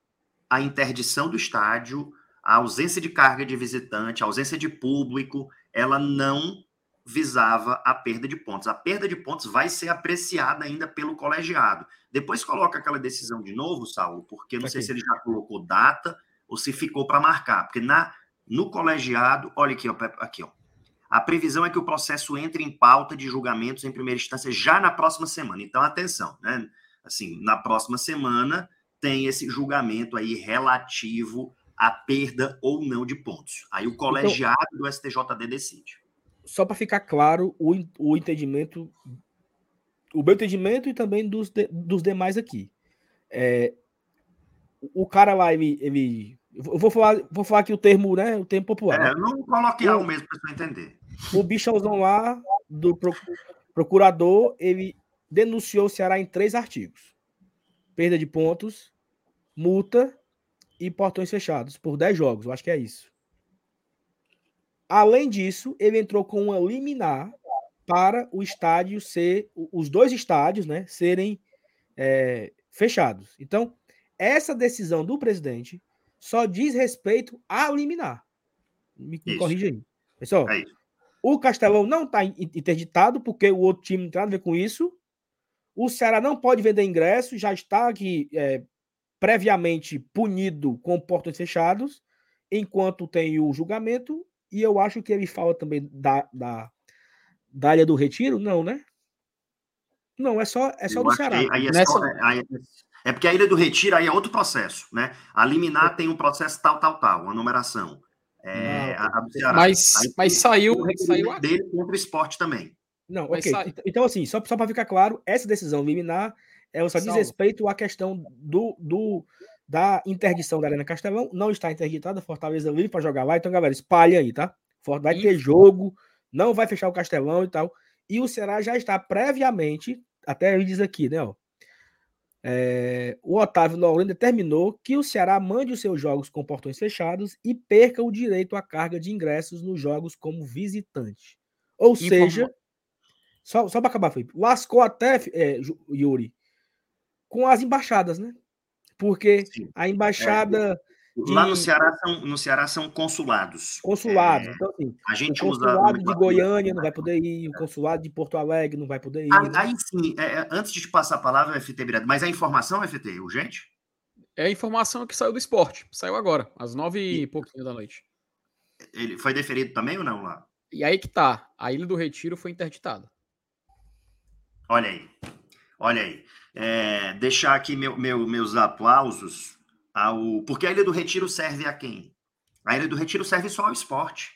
a interdição do estádio, a ausência de carga de visitante, a ausência de público, ela não visava a perda de pontos. A perda de pontos vai ser apreciada ainda pelo colegiado. Depois coloca aquela decisão de novo, Saulo, porque não Aqui. sei se ele já colocou data ou se ficou para marcar, porque na No colegiado, olha aqui, ó, aqui ó. A previsão é que o processo entre em pauta de julgamentos em primeira instância já na próxima semana. Então, atenção, né? Assim, na próxima semana tem esse julgamento aí relativo a perda ou não de pontos. Aí o colegiado então, do S T J D decide. Só para ficar claro o, o entendimento, o meu entendimento e também dos, de, dos demais aqui. É, o cara lá, ele... ele eu vou falar, vou falar aqui o termo, né? O termo popular. É, não coloquial mesmo para você entender. O bichãozão lá do procurador, ele denunciou o Ceará em três artigos. Perda de pontos, multa e portões fechados por dez jogos. Eu acho que é isso. Além disso, ele entrou com uma liminar para o estádio ser... Os dois estádios, né, serem é, fechados. Então, essa decisão do presidente só diz respeito a liminar. Me, me corrija aí. Pessoal, é o Castelão não está interditado porque o outro time não tem nada a ver com isso. O Ceará não pode vender ingresso, já está aqui é, previamente punido com portões fechados, enquanto tem o julgamento. E eu acho que ele fala também da, da, da Ilha do Retiro. Não, né? Não, é só, é só do Ceará. Aí, aí é Nessa... só... Aí... É porque a Ilha do Retiro aí é outro processo, né? A liminar tem um processo tal, tal, tal, uma numeração. É, não, a, a mas, aí, mas saiu... O saiu dele contra o esporte também. Não, mas ok. Sai. Então, assim, só, só para ficar claro, essa decisão liminar é só diz respeito à questão do, do, da interdição da Arena Castelão. Não está interditada, Fortaleza livre para jogar lá. Então, galera, espalha aí, tá? Vai ter Isso. jogo, não vai fechar o Castelão e tal. E o Ceará já está previamente, até ele diz aqui, né, ó, É, o Otávio Noronha determinou que o Ceará mande os seus jogos com portões fechados e perca o direito à carga de ingressos nos jogos como visitante. Ou e seja, como... só, só para acabar, Felipe, lascou até, é, Yuri, com as embaixadas, né? Porque Sim. a embaixada... É, de... Lá no Ceará, são, no Ceará são consulados. Consulados. É, então, assim, a gente o consulado usa... de Goiânia não vai poder ir, o consulado de Porto Alegre não vai poder ir. Ah, aí sim, é, antes de te passar a palavra, F T Birado, mas a informação, F T, urgente? É a informação que saiu do esporte, saiu agora, às nove e, e pouquinho da noite. Ele foi deferido também ou não lá? E aí que tá, a Ilha do Retiro foi interditada. Olha aí, olha aí. É, deixar aqui meu, meu, meus aplausos... Ao... Porque a Ilha do Retiro serve a quem? A Ilha do Retiro serve só ao esporte.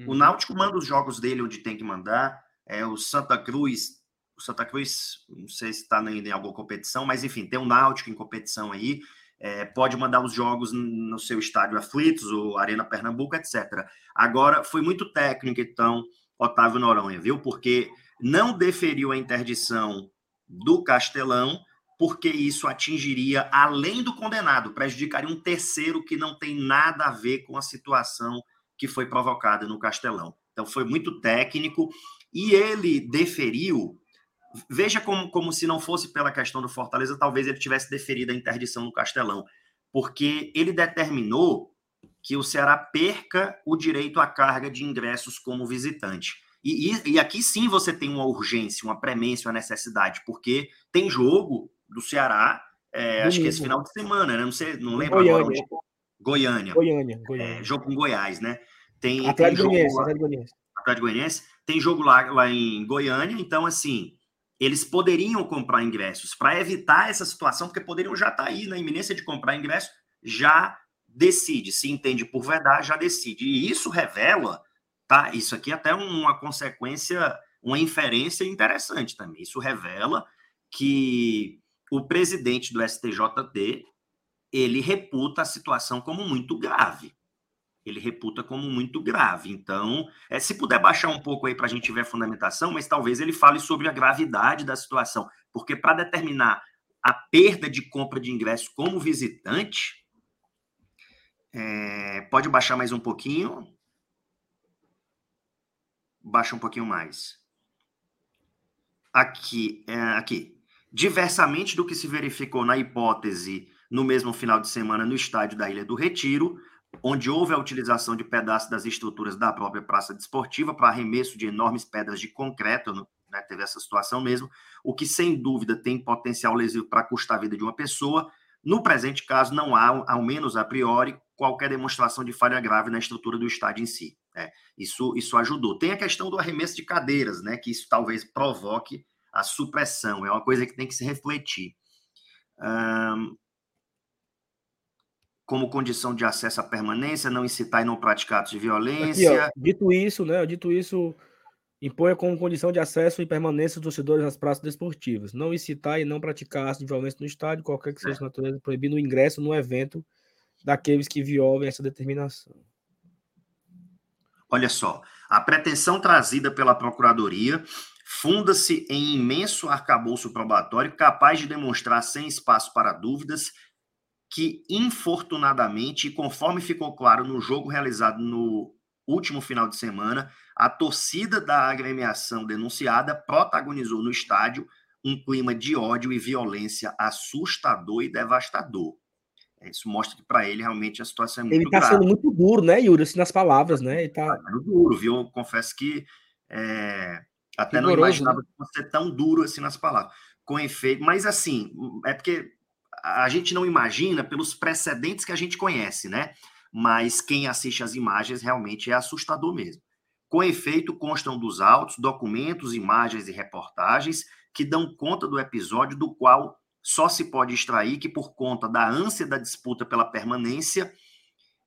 Uhum. O Náutico manda os jogos dele onde tem que mandar. É o Santa Cruz, o Santa Cruz, não sei se está ainda em alguma competição, mas enfim, tem o Náutico em competição aí. É, pode mandar os jogos no seu estádio Aflitos ou Arena Pernambuco, etcétera. Agora, foi muito técnico, então, Otávio Noronha, viu? Porque não deferiu a interdição do Castelão, porque isso atingiria, além do condenado, prejudicaria um terceiro que não tem nada a ver com a situação que foi provocada no Castelão. Então, foi muito técnico, e ele deferiu, veja como, como se não fosse pela questão do Fortaleza, talvez ele tivesse deferido a interdição no Castelão, porque ele determinou que o Ceará perca o direito à carga de ingressos como visitante. E, e, e aqui sim você tem uma urgência, uma premência, uma necessidade, porque tem jogo do Ceará, é, acho que esse final de semana, né? Não sei, não lembro Goiânia. agora onde. Goiânia. Goiânia, Goiânia. É, jogo com Goiás, né? Tem, Atlético Goianiense. Tem jogo lá, lá em Goiânia, então, assim, eles poderiam comprar ingressos para evitar essa situação, porque poderiam já estar tá aí na iminência de comprar ingressos, já decide, se entende por verdade, já decide. E isso revela, tá? Isso aqui é até uma consequência, uma inferência interessante também. Isso revela que o presidente do S T J D, ele reputa a situação como muito grave. Ele reputa como muito grave. Então, é, se puder baixar um pouco aí para a gente ver a fundamentação, mas talvez ele fale sobre a gravidade da situação, porque para determinar a perda de compra de ingresso como visitante, é, pode baixar mais um pouquinho. Baixa um pouquinho mais. Aqui, é, aqui. Diversamente do que se verificou na hipótese no mesmo final de semana no estádio da Ilha do Retiro, onde houve a utilização de pedaços das estruturas da própria praça desportiva para arremesso de enormes pedras de concreto, né, teve essa situação mesmo, o que sem dúvida tem potencial lesivo para custar a vida de uma pessoa. No presente caso, não há, ao menos a priori, qualquer demonstração de falha grave na estrutura do estádio em si. Né? Isso, isso ajudou. Tem a questão do arremesso de cadeiras, né, que isso talvez provoque a supressão, é uma coisa que tem que se refletir. Um, como condição de acesso à permanência, não incitar e não praticar atos de violência. Aqui, ó, dito isso, né? Dito isso, imponha como condição de acesso e permanência dos torcedores nas praças desportivas. Não incitar e não praticar atos de violência no estádio, qualquer que seja a natureza, proibindo o ingresso no evento daqueles que violem essa determinação. Olha só, a pretensão trazida pela Procuradoria funda-se em imenso arcabouço probatório capaz de demonstrar, sem espaço para dúvidas, que, infortunadamente, e conforme ficou claro no jogo realizado no último final de semana, a torcida da agremiação denunciada protagonizou no estádio um clima de ódio e violência assustador e devastador. Isso mostra que, para ele, realmente a situação é muito ele tá grave. Ele está sendo muito duro, né, Yuri? Assim, nas palavras, né? Ele tá... tá duro, viu? Eu confesso que é... até Figuroso, não imaginava, né, que fosse ser tão duro assim nas palavras. Com efeito, mas assim, é porque a gente não imagina pelos precedentes que a gente conhece, né? Mas quem assiste às imagens realmente é assustador mesmo. Com efeito, constam dos autos, documentos, imagens e reportagens que dão conta do episódio, do qual só se pode extrair que, por conta da ânsia da disputa pela permanência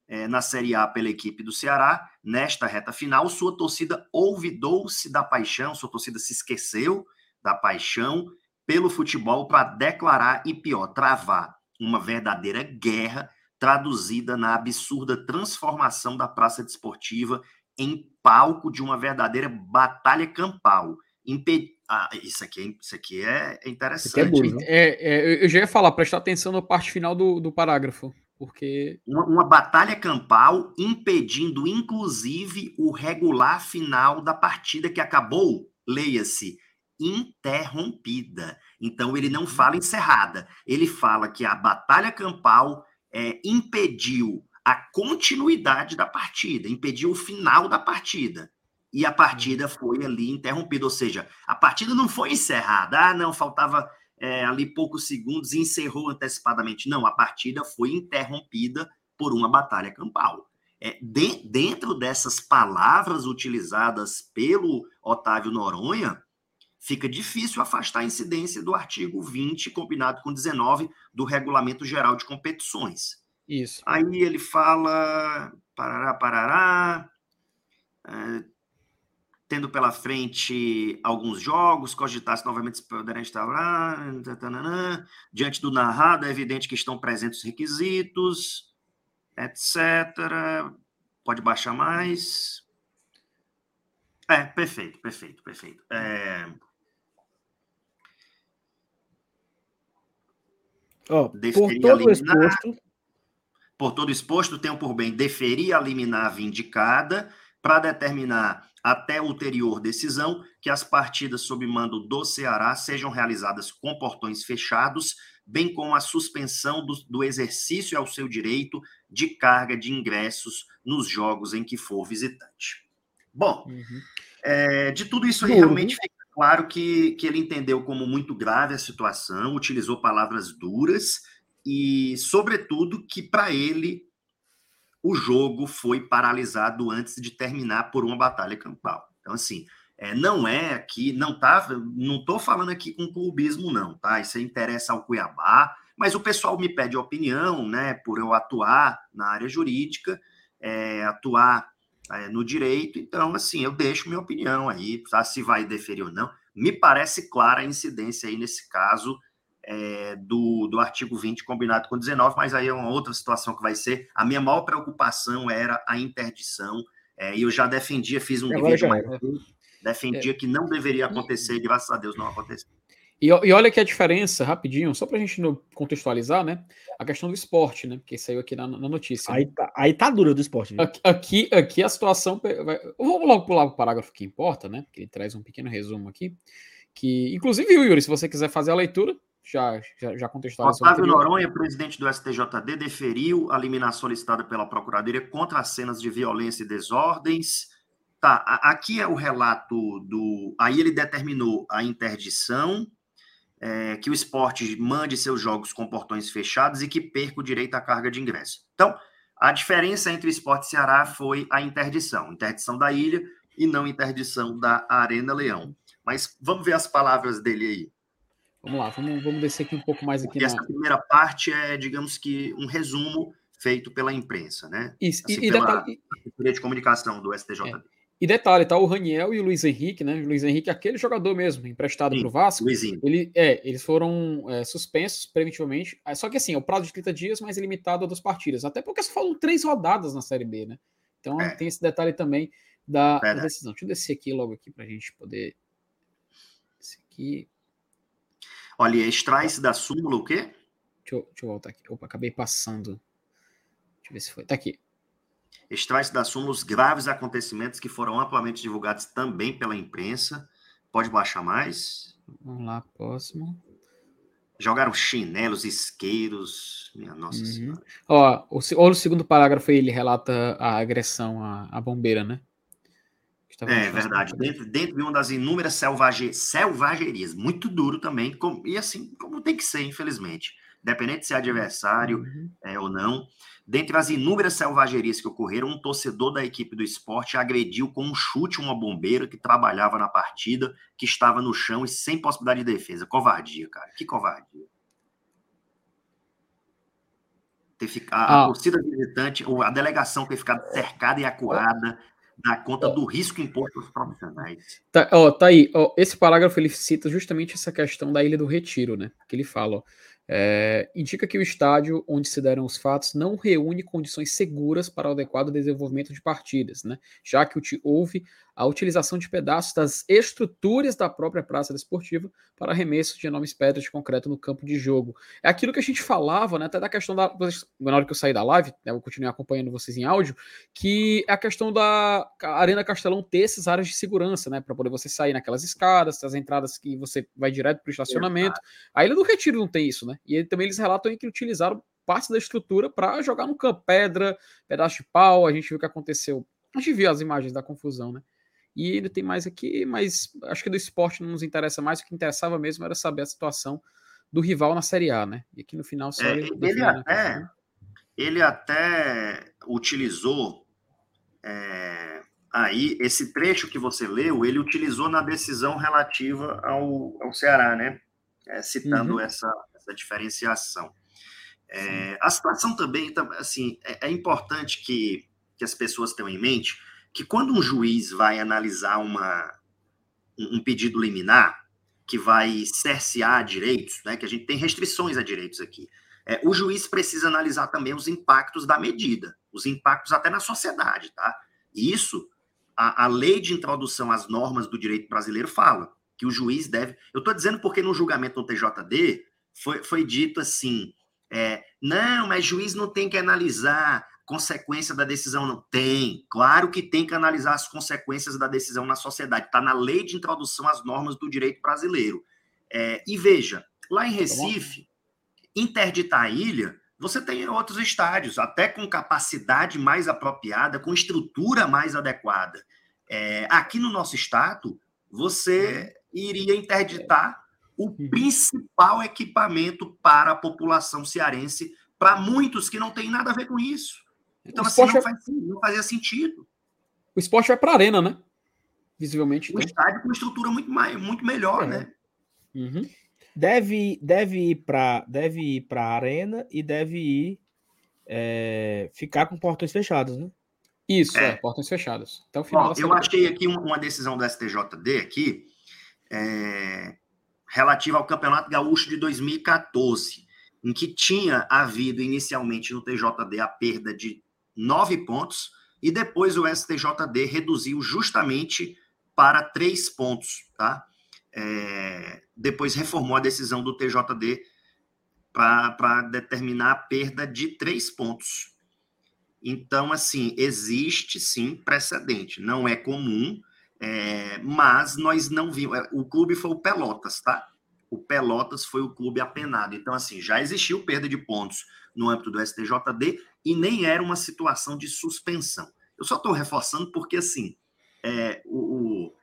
eh, na Série A pela equipe do Ceará, nesta reta final, sua torcida olvidou-se da paixão, sua torcida se esqueceu da paixão pelo futebol para declarar, e pior, travar uma verdadeira guerra, traduzida na absurda transformação da praça desportiva em palco de uma verdadeira batalha campal. Impe... Ah, isso aqui, isso aqui é interessante. Isso aqui é duro, né? é, é, eu já ia falar, prestar atenção na parte final do, do parágrafo, porque... Uma, uma batalha campal impedindo, inclusive, o regular final da partida que acabou, leia-se, interrompida. Então, ele não fala encerrada, ele fala que a batalha campal... É, impediu a continuidade da partida, impediu o final da partida. E a partida foi ali interrompida, ou seja, a partida não foi encerrada. Ah, não, faltava é, ali poucos segundos e encerrou antecipadamente. Não, a partida foi interrompida por uma batalha campal. É, de, dentro dessas palavras utilizadas pelo Otávio Noronha, fica difícil afastar a incidência do artigo vinte, combinado com dezenove, do Regulamento Geral de Competições. Isso. Aí ele fala, parará, parará, é, tendo pela frente alguns jogos, cogitar-se novamente se poderá instaurar, tatanana, diante do narrado, é evidente que estão presentes os requisitos, etcétera. Pode baixar mais. É, perfeito, perfeito, perfeito. É... Oh, por todo exposto... Por todo exposto, tenho por bem deferir a liminar vindicada para determinar, até ulterior decisão, que as partidas sob mando do Ceará sejam realizadas com portões fechados, bem como a suspensão do, do exercício ao seu direito de carga de ingressos nos jogos em que for visitante. Bom, uhum. é, de tudo isso aí, uhum. realmente fica claro que, que ele entendeu como muito grave a situação, utilizou palavras duras e, sobretudo, que para ele o jogo foi paralisado antes de terminar por uma batalha campal. Então, assim, é, não é aqui, não tá, não tô falando aqui com clubismo, não, tá? Isso interessa ao Cuiabá, mas o pessoal me pede opinião, né, por eu atuar na área jurídica, é, atuar no direito, então, assim, eu deixo minha opinião aí, tá? Se vai deferir ou não. Me parece clara a incidência aí, nesse caso, é, do, do artigo vinte combinado com dezenove, mas aí é uma outra situação que vai ser. A minha maior preocupação era a interdição, é, e eu já defendia, fiz um vídeo, mas defendia é. que não deveria acontecer, e graças a Deus não aconteceu. E, e olha que a diferença, rapidinho, só para a gente contextualizar, né? A questão do esporte, né? Porque saiu aqui na, na notícia. Aí, né? tá, aí tá dura do esporte. Né? Aqui, aqui, aqui a situação... Vai, vamos logo pular o parágrafo que importa, né? Porque ele traz um pequeno resumo aqui. Que, inclusive, Yuri, se você quiser fazer a leitura, já, já, já contextualizou. Otávio Noronha, presidente do S T J D, deferiu a liminar solicitada pela Procuradoria contra as cenas de violência e desordens. Tá, a, aqui é o relato do... Aí ele determinou a interdição... É, que o esporte mande seus jogos com portões fechados e que perca o direito à carga de ingresso. Então, a diferença entre o esporte e o Ceará foi a interdição. Interdição da ilha e não interdição da Arena Leão. Mas vamos ver as palavras dele aí. Vamos lá, vamos, vamos descer aqui um pouco mais. Aqui na... Essa primeira parte é, digamos que, um resumo feito pela imprensa, né? Isso, assim, e, e pela detalhe, Secretaria de Comunicação do S T J B. É. E detalhe, tá? O Raniel e o Luiz Henrique, né? O Luiz Henrique, aquele jogador mesmo, emprestado para o Vasco. Luizinho. Ele, é, eles foram é, suspensos preventivamente. Só que assim, é o prazo de trinta dias, mas é limitado a duas partidas. Até porque só falam três rodadas na Série B, né? Então é. tem esse detalhe também da, é, da decisão. Deixa eu descer aqui logo aqui para a gente poder... Esse aqui... Olha, extrai-se da súmula o quê? Deixa eu, deixa eu voltar aqui. Opa, acabei passando. Deixa eu ver se foi. Tá aqui. Extrai-se da súmula os graves acontecimentos que foram amplamente divulgados também pela imprensa. Pode baixar mais. Vamos lá, próximo. Jogaram chinelos, isqueiros. Minha nossa uhum. senhora. Ó, o, o segundo parágrafo ele relata a agressão à, à bombeira, né? É verdade. Dentro, dentro de uma das inúmeras selvage... selvagerias. Muito duro também. Com... E assim, como tem que ser, infelizmente. Independente se é adversário uhum. é, ou não. Dentre as inúmeras selvagerias que ocorreram, um torcedor da equipe do esporte agrediu com um chute uma bombeira que trabalhava na partida, que estava no chão e sem possibilidade de defesa. Covardia, cara. Que covardia. Ter fica... ah. A torcida visitante, ou a delegação ter ficado cercada e acuada na conta oh. do risco imposto aos profissionais. Tá, ó, tá aí. Ó, esse parágrafo ele cita justamente essa questão da Ilha do Retiro, né? Que ele fala, ó, é, indica que o estádio onde se deram os fatos não reúne condições seguras para o adequado desenvolvimento de partidas, né? Já que houve a utilização de pedaços das estruturas da própria praça desportiva para arremesso de enormes pedras de concreto no campo de jogo. É aquilo que a gente falava, né? Até da questão da... Na hora que eu saí da live, né, eu continuei acompanhando vocês em áudio, que é a questão da Arena Castelão ter essas áreas de segurança, né? Para poder você sair naquelas escadas, as entradas que você vai direto para o estacionamento. A Ilha do Retiro não tem isso, né? E ele, também eles relatam que utilizaram parte da estrutura para jogar no campo, pedra, pedaço de pau, a gente viu o que aconteceu. A gente viu as imagens da confusão, né? E ainda tem mais aqui, mas acho que do esporte não nos interessa mais, o que interessava mesmo era saber a situação do rival na Série A, né? E aqui no final... Só é, ele, ele, até, ele até utilizou... É, aí, esse trecho que você leu, ele utilizou na decisão relativa ao, ao Ceará, né? É, citando uhum. essa... da diferenciação. É, a situação também, assim, é, é importante que, que as pessoas tenham em mente que quando um juiz vai analisar uma, um pedido liminar, que vai cercear direitos, né, que a gente tem restrições a direitos aqui, é, o juiz precisa analisar também os impactos da medida, os impactos até na sociedade, tá? E isso, a, a lei de introdução às normas do direito brasileiro fala que o juiz deve... Eu estou dizendo porque no julgamento no T J D... Foi, foi dito assim, é, não, mas juiz não tem que analisar consequência da decisão, não. Tem, claro que tem que analisar as consequências da decisão na sociedade. Está na lei de introdução às normas do direito brasileiro. É, e veja, lá em Recife, interditar a ilha, você tem outros estádios, até com capacidade mais apropriada, com estrutura mais adequada. É, aqui no nosso estado, você iria interditar o principal equipamento para a população cearense, para muitos que não tem nada a ver com isso. Então, assim, não, faz, não fazia sentido. O esporte vai para a arena, né? Visivelmente. Um estádio com estrutura muito, mais, muito melhor, é. né? Uhum. Deve, deve ir para a arena e deve ir é, ficar com portões fechados, né? Isso, é. É, portões fechados. Então, final, ó, eu achei aqui uma decisão do S T J D aqui, é... relativa ao Campeonato Gaúcho de dois mil e catorze, em que tinha havido inicialmente no T J D a perda de nove pontos, e depois o S T J D reduziu justamente para três pontos, tá? É, depois reformou a decisão do T J D para determinar a perda de três pontos. Então, assim, existe sim precedente, não é comum. É, mas nós não vimos, o clube foi o Pelotas, tá? O Pelotas foi o clube apenado, então assim, já existiu perda de pontos no âmbito do S T J D e nem era uma situação de suspensão. Eu só estou reforçando porque assim, é, o, o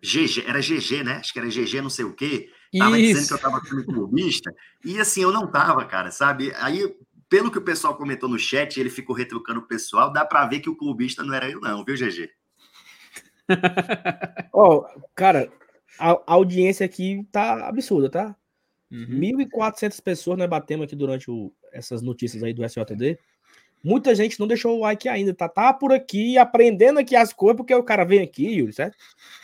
G G, era G G, né? Acho que era G G não sei o quê, tava Isso. dizendo que eu tava sendo clubista, e assim, eu não tava, cara, sabe? Aí, pelo que o pessoal comentou no chat, ele ficou retrucando o pessoal, dá para ver que o clubista não era eu não, viu, G G? Ó, oh, cara, a, a audiência aqui tá absurda, tá? Uhum. mil e quatrocentas pessoas nós batemos aqui durante o, essas notícias aí do S J D. Muita gente não deixou o like ainda, tá, tá por aqui, aprendendo aqui as coisas, porque o cara vem aqui, Yuri, certo?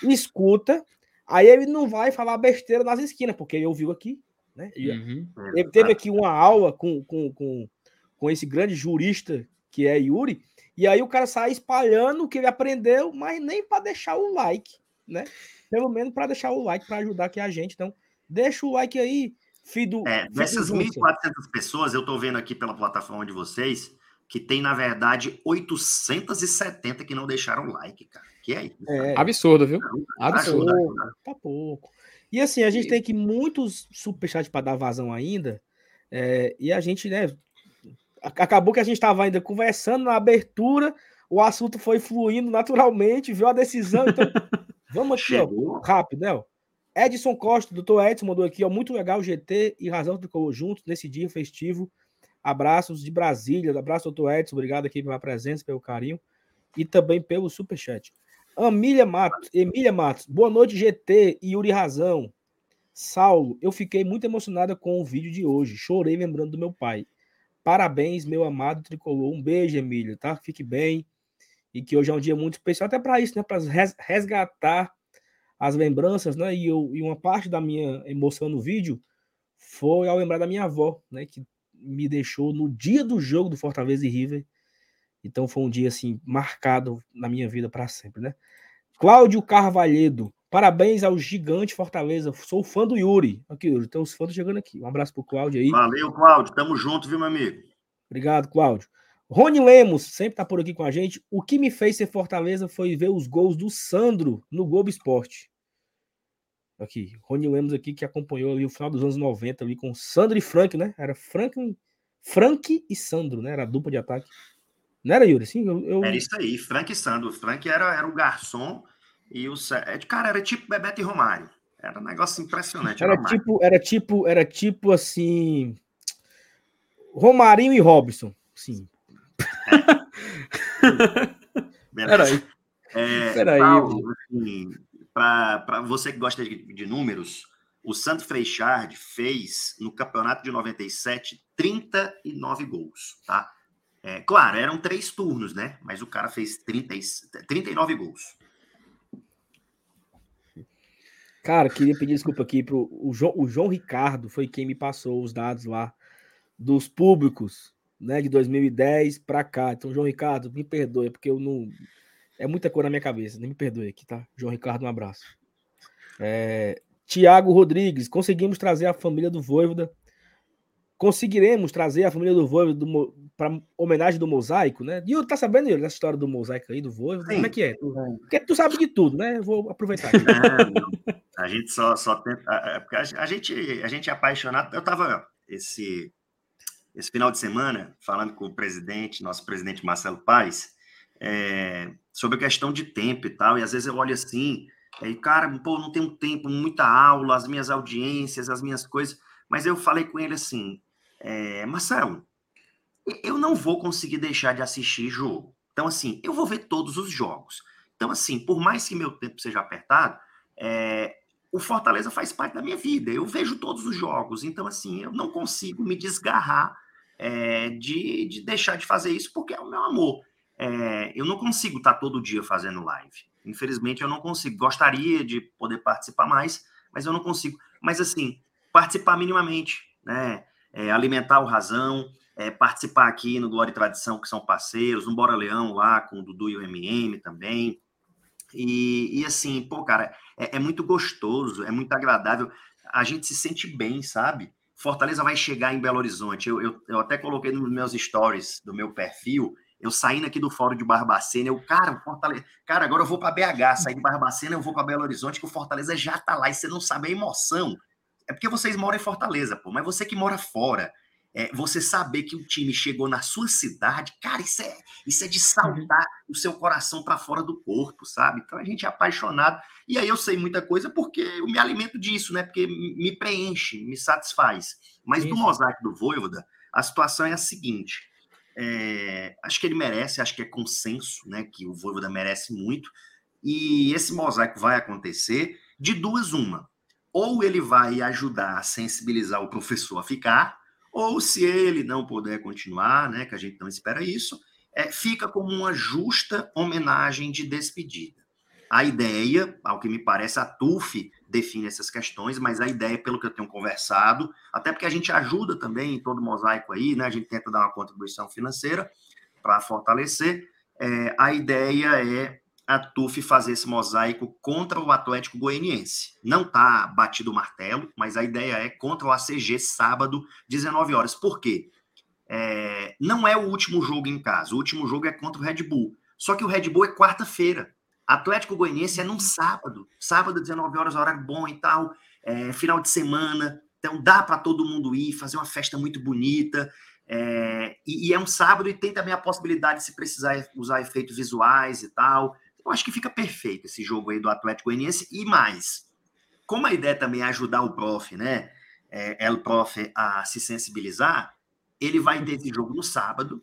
Escuta, aí ele não vai falar besteira nas esquinas, porque ele ouviu aqui, né? Uhum. Ele teve aqui uma aula com, com, com, com esse grande jurista que é Yuri, e aí o cara sai espalhando o que ele aprendeu, mas nem para deixar o like, né? Pelo menos para deixar o like, para ajudar aqui a gente. Então, deixa o like aí, filho do... É, dessas mil e quatrocentas pessoas, eu estou vendo aqui pela plataforma de vocês, que tem, na verdade, oitocentos e setenta que não deixaram like, cara. Que é isso? É, absurdo, viu? Absurdo. Ajuda, ajuda. Tá pouco. E assim, a gente e... tem aqui muitos superchats para dar vazão ainda, é, e a gente, né, acabou que a gente estava ainda conversando na abertura, o assunto foi fluindo naturalmente, viu a decisão, então... Vamos aqui, ó, rápido, né? Ó. Edson Costa, doutor Edson, mandou aqui, ó, muito legal, G T e Razão Tricolor juntos nesse dia festivo. Abraços de Brasília. Abraço, doutor Edson, obrigado aqui pela presença, pelo carinho e também pelo superchat. Amília Matos, Emília Matos, boa noite, G T e Yuri Razão. Saulo, eu fiquei muito emocionada com o vídeo de hoje, chorei lembrando do meu pai. Parabéns, meu amado Tricolor. Um beijo, Emília, tá? Fique bem. E que hoje é um dia muito especial, até para isso, né? Para resgatar as lembranças, né? E, eu, e uma parte da minha emoção no vídeo foi ao lembrar da minha avó, né? Que me deixou no dia do jogo do Fortaleza e River. Então foi um dia, assim, marcado na minha vida para sempre, né? Cláudio Carvalhedo, parabéns ao gigante Fortaleza. Sou fã do Yuri. Aqui, Yuri, tem os fãs chegando aqui. Um abraço pro Cláudio aí. Valeu, Cláudio. Tamo junto, viu, meu amigo? Obrigado, Cláudio. Rony Lemos, sempre tá por aqui com a gente. O que me fez ser Fortaleza foi ver os gols do Sandro no Globo Esporte. Aqui, Rony Lemos aqui, que acompanhou ali o final dos anos noventa ali com Sandro e Frank, né? Era Frank, Frank e Sandro, né? Era a dupla de ataque. Não era, Yuri? Sim, eu, eu... Era isso aí, Frank e Sandro. Frank era, era o garçom e o... Cara, era tipo Bebeto e Romário. Era um negócio impressionante. Era tipo, era tipo, era tipo assim... Romarinho e Robson, sim. Peraí, é, peraí. Assim, para você que gosta de, de números, o Sandro Freixard fez no campeonato de noventa e sete trinta e nove gols, tá? É, claro, eram três turnos, né? Mas o cara fez trinta, trinta e nove gols. Cara, queria pedir desculpa aqui pro o João, o João Ricardo foi quem me passou os dados lá dos públicos, né, de dois mil e dez para cá. Então, João Ricardo, me perdoe, porque eu não... É muita coisa na minha cabeça, me perdoe aqui, tá? João Ricardo, um abraço. É... Tiago Rodrigues, conseguimos trazer a família do Voivoda, conseguiremos trazer a família do Voivoda do Mo... para homenagem do Mosaico, né? E eu, tá sabendo, Yuri, dessa história do Mosaico aí, do Voivoda? Sim. Como é que é? Tu... Porque tu sabe de tudo, né? Eu vou aproveitar. Não, a gente só, só tenta... A gente, a gente é apaixonado... Eu tava... Esse... Esse final de semana, falando com o presidente, nosso presidente Marcelo Paes, é, sobre a questão de tempo e tal, e às vezes eu olho assim, e cara, pô, não tenho tempo, muita aula, as minhas audiências, as minhas coisas, mas eu falei com ele assim, é, Marcelo, eu não vou conseguir deixar de assistir jogo, então assim, eu vou ver todos os jogos, então assim, por mais que meu tempo seja apertado, é... O Fortaleza faz parte da minha vida, eu vejo todos os jogos, então assim, eu não consigo me desgarrar é, de, de deixar de fazer isso, porque é o meu amor. É, eu não consigo estar todo dia fazendo live, infelizmente eu não consigo, gostaria de poder participar mais, mas eu não consigo. Mas assim, participar minimamente, né? É, alimentar o Razão, é, participar aqui no Glória e Tradição, que são parceiros, no Bora Leão lá, com o Dudu e o M M também. E, e assim, pô, cara, é, é muito gostoso, é muito agradável, a gente se sente bem, sabe? Fortaleza vai chegar em Belo Horizonte, eu, eu, eu até coloquei nos meus stories do meu perfil, eu saindo aqui do Fórum de Barbacena, eu, cara, Fortaleza, cara, agora eu vou para B H, sair de Barbacena, eu vou para Belo Horizonte, que o Fortaleza já tá lá, e você não sabe a emoção, é porque vocês moram em Fortaleza, pô, mas você que mora fora, é, você saber que o time chegou na sua cidade, cara, isso é, isso é de saltar o seu coração para fora do corpo, sabe? Então a gente é apaixonado. E aí eu sei muita coisa porque eu me alimento disso, né? Porque me preenche, me satisfaz. Mas do Mosaico do Voivoda, a situação é a seguinte. É, acho que ele merece, acho que é consenso, né? Que o Voivoda merece muito. E esse Mosaico vai acontecer de duas uma. Ou ele vai ajudar a sensibilizar o professor a ficar... Ou se ele não puder continuar, né, que a gente não espera isso, é, fica como uma justa homenagem de despedida. A ideia, ao que me parece, a T U F define essas questões, mas a ideia, pelo que eu tenho conversado, até porque a gente ajuda também em todo o mosaico aí, né, a gente tenta dar uma contribuição financeira para fortalecer, é, a ideia é a T U F fazer esse mosaico contra o Atlético Goianiense. Não está batido o martelo, mas a ideia é contra o A C G sábado, dezenove horas. Por quê? É, não é o último jogo em casa, o último jogo é contra o Red Bull. Só que o Red Bull é quarta-feira. Atlético Goianiense é num sábado. Sábado, dezenove horas, horário bom e tal. É, final de semana. Então dá para todo mundo ir, fazer uma festa muito bonita. É, e, e é um sábado e tem também a possibilidade, se precisar, usar efeitos visuais e tal. Eu acho que fica perfeito esse jogo aí do Atlético Goianiense. E mais, como a ideia também é ajudar o prof, né? É, é o prof a se sensibilizar, ele vai ter esse jogo no sábado,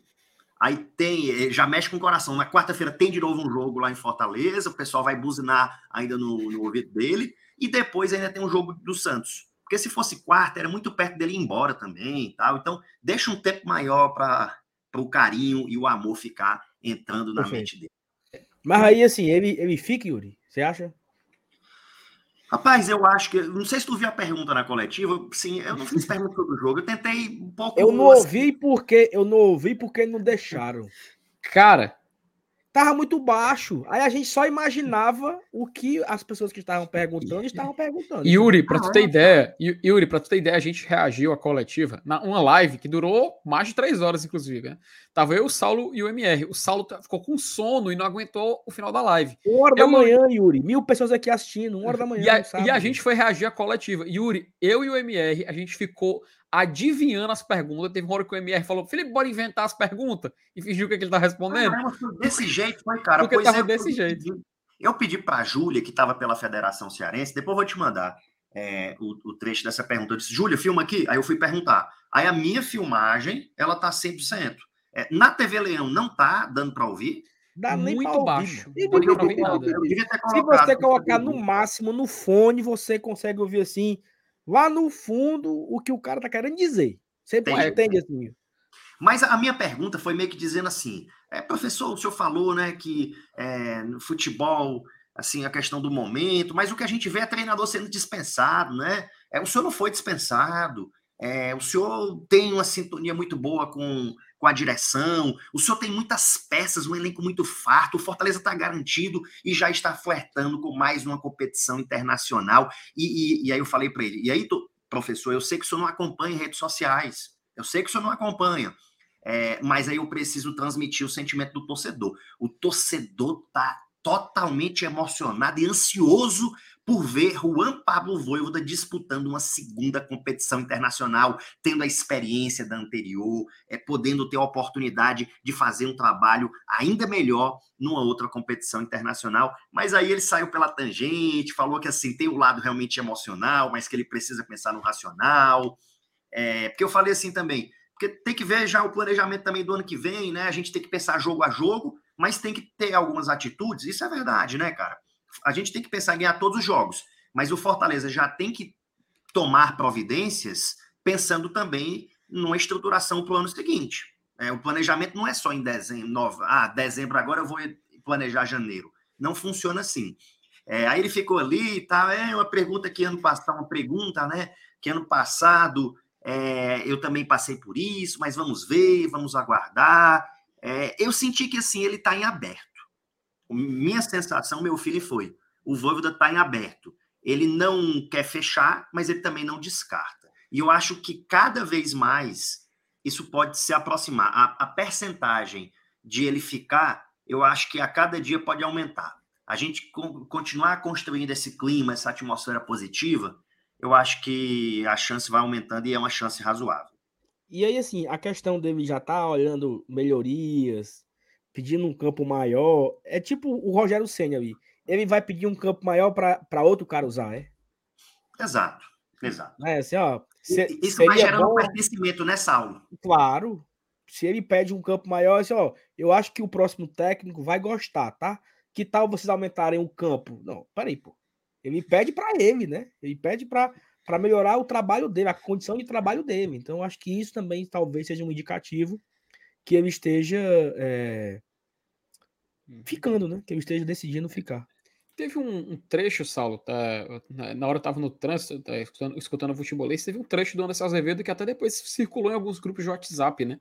aí tem, já mexe com o coração, na quarta-feira tem de novo um jogo lá em Fortaleza, o pessoal vai buzinar ainda no, no ouvido dele, e depois ainda tem um jogo do Santos. Porque se fosse quarta, era muito perto dele ir embora também e tal. Então, deixa um tempo maior para o carinho e o amor ficar entrando na mente dele. Mas aí, assim, ele, ele fica, Yuri? Você acha? Rapaz, eu acho que... Não sei se tu viu a pergunta na coletiva. Sim, eu não fiz pergunta sobre o jogo. Eu tentei um pouco... Eu não ouvi porque... Eu não ouvi porque não deixaram. Cara, tava muito baixo. Aí a gente só imaginava o que as pessoas que estavam perguntando estavam perguntando. Yuri, pra tu ter ideia... Yuri, pra tu ter ideia, a gente reagiu à coletiva na uma live que durou mais de três horas, inclusive, né? Tava eu, o Saulo e o M R. O Saulo ficou com sono e não aguentou o final da live. Uma hora eu, da manhã, Yuri. Mil pessoas aqui assistindo. Uma hora da manhã. E a, sabe, e a gente foi reagir à coletiva. Yuri, eu e o M R, a gente ficou adivinhando as perguntas. Teve uma hora que o M R falou, Felipe, bora inventar as perguntas. E fingiu que, é que ele tá respondendo. Ah, desse jeito foi, cara. Porque pois tava é, desse eu jeito. Pedi, eu pedi pra Júlia, que tava pela Federação Cearense, depois eu vou te mandar é, o, o trecho dessa pergunta. Eu disse, Júlia, filma aqui. Aí eu fui perguntar. Aí a minha filmagem, ela tá cem por cento. É, na T V Leão não tá dando para ouvir? Dá nem muito ouvir, baixo. Eu eu não nada. Eu Se você colocar no máximo no fone, você consegue ouvir assim, lá no fundo, o que o cara tá querendo dizer. Você entende, entende assim. Mas a minha pergunta foi meio que dizendo assim, é, professor, o senhor falou, né, que é, no futebol, assim, a questão do momento, mas o que a gente vê é treinador sendo dispensado, né? É, o senhor não foi dispensado, é, o senhor tem uma sintonia muito boa com... com a direção, o senhor tem muitas peças, um elenco muito farto, o Fortaleza está garantido e já está flertando com mais uma competição internacional. E, e, e aí eu falei para ele, e aí, tô, professor, eu sei que o senhor não acompanha redes sociais, eu sei que o senhor não acompanha, é, mas aí eu preciso transmitir o sentimento do torcedor. O torcedor está totalmente emocionado e ansioso por ver Juan Pablo Vojvoda disputando uma segunda competição internacional, tendo a experiência da anterior, é, podendo ter a oportunidade de fazer um trabalho ainda melhor numa outra competição internacional. Mas aí ele saiu pela tangente, falou que assim tem o lado realmente emocional, mas que ele precisa pensar no racional. É, porque eu falei assim também, porque tem que ver já o planejamento também do ano que vem, né? A gente tem que pensar jogo a jogo, mas tem que ter algumas atitudes. Isso é verdade, né, cara? A gente tem que pensar em ganhar todos os jogos, mas o Fortaleza já tem que tomar providências pensando também numa estruturação para o ano seguinte. É, o planejamento não é só em dezembro, nove, ah, dezembro agora eu vou planejar janeiro. Não funciona assim. É, aí ele ficou ali e tá, tal, é uma pergunta que ano passado, uma pergunta, né, que ano passado é, eu também passei por isso, mas vamos ver, vamos aguardar. É, eu senti que assim, ele está em aberto. Minha sensação, meu filho, foi o Vojvoda está em aberto. Ele não quer fechar, mas ele também não descarta. E eu acho que cada vez mais isso pode se aproximar. A, a percentagem de ele ficar, eu acho que a cada dia pode aumentar. A gente co- continuar construindo esse clima, essa atmosfera positiva, eu acho que a chance vai aumentando e é uma chance razoável. E aí, assim, a questão dele já tá olhando melhorias... pedindo um campo maior, é tipo o Rogério Ceni ali, ele vai pedir um campo maior para outro cara usar, é? Exato, exato. É assim, ó, se, isso vai gerando bom... um pertencimento, né, Saulo? Claro, se ele pede um campo maior, é assim, ó, eu acho que o próximo técnico vai gostar, tá? Que tal vocês aumentarem o campo? Não, peraí, pô. Ele pede para ele, né? Ele pede para para melhorar o trabalho dele, a condição de trabalho dele. Então, acho que isso também talvez seja um indicativo que ele esteja é, ficando, né? Que ele esteja decidindo ficar. Teve um, um trecho, Saulo, tá, na, na hora eu estava no trânsito, tá, escutando, escutando o futebolês, teve um trecho do Anderson Azevedo que até depois circulou em alguns grupos de WhatsApp, né?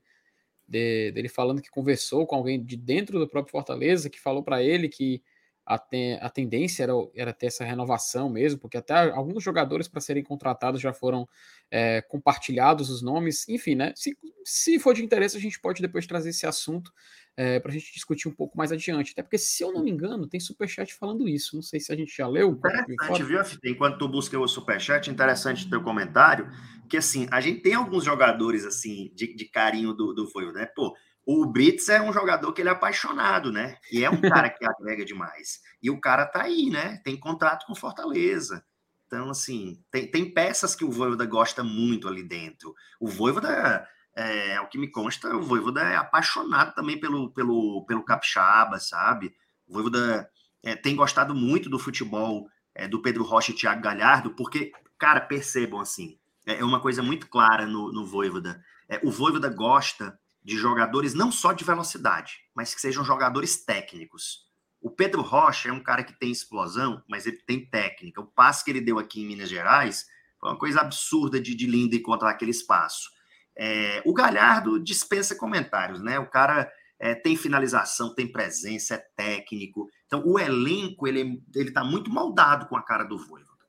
De, dele falando que conversou com alguém de dentro do próprio Fortaleza, que falou para ele que a, ten, a tendência era, era ter essa renovação mesmo, porque até alguns jogadores para serem contratados já foram é, compartilhados os nomes, enfim, né? Se, se for de interesse, a gente pode depois trazer esse assunto É, para a gente discutir um pouco mais adiante. Até porque, se eu não me engano, tem superchat falando isso. Não sei se a gente já leu. Interessante, viu, F T? Enquanto tu busca o superchat, interessante o teu comentário, que, assim, a gente tem alguns jogadores, assim, de, de carinho do, do Voivo, né? Pô, o Brits é um jogador que ele é apaixonado, né? E é um cara que agrega demais. E o cara tá aí, né? Tem contrato com Fortaleza. Então, assim, tem, tem peças que o Voivoda gosta muito ali dentro. O Voivoda... É, o que me consta, o Voivoda é apaixonado também pelo, pelo, pelo Capixaba, sabe? O Voivoda é, tem gostado muito do futebol é, do Pedro Rocha e Thiago Galhardo, porque, cara, percebam assim, é uma coisa muito clara no, no Voivoda. É, o Voivoda gosta de jogadores não só de velocidade, mas que sejam jogadores técnicos. O Pedro Rocha é um cara que tem explosão, mas ele tem técnica. O passe que ele deu aqui em Minas Gerais foi uma coisa absurda de, de lindo encontrar aquele espaço. É, o Galhardo dispensa comentários, né? O cara é, tem finalização, tem presença, é técnico. Então, o elenco, ele, ele tá muito moldado com a cara do Voivoda.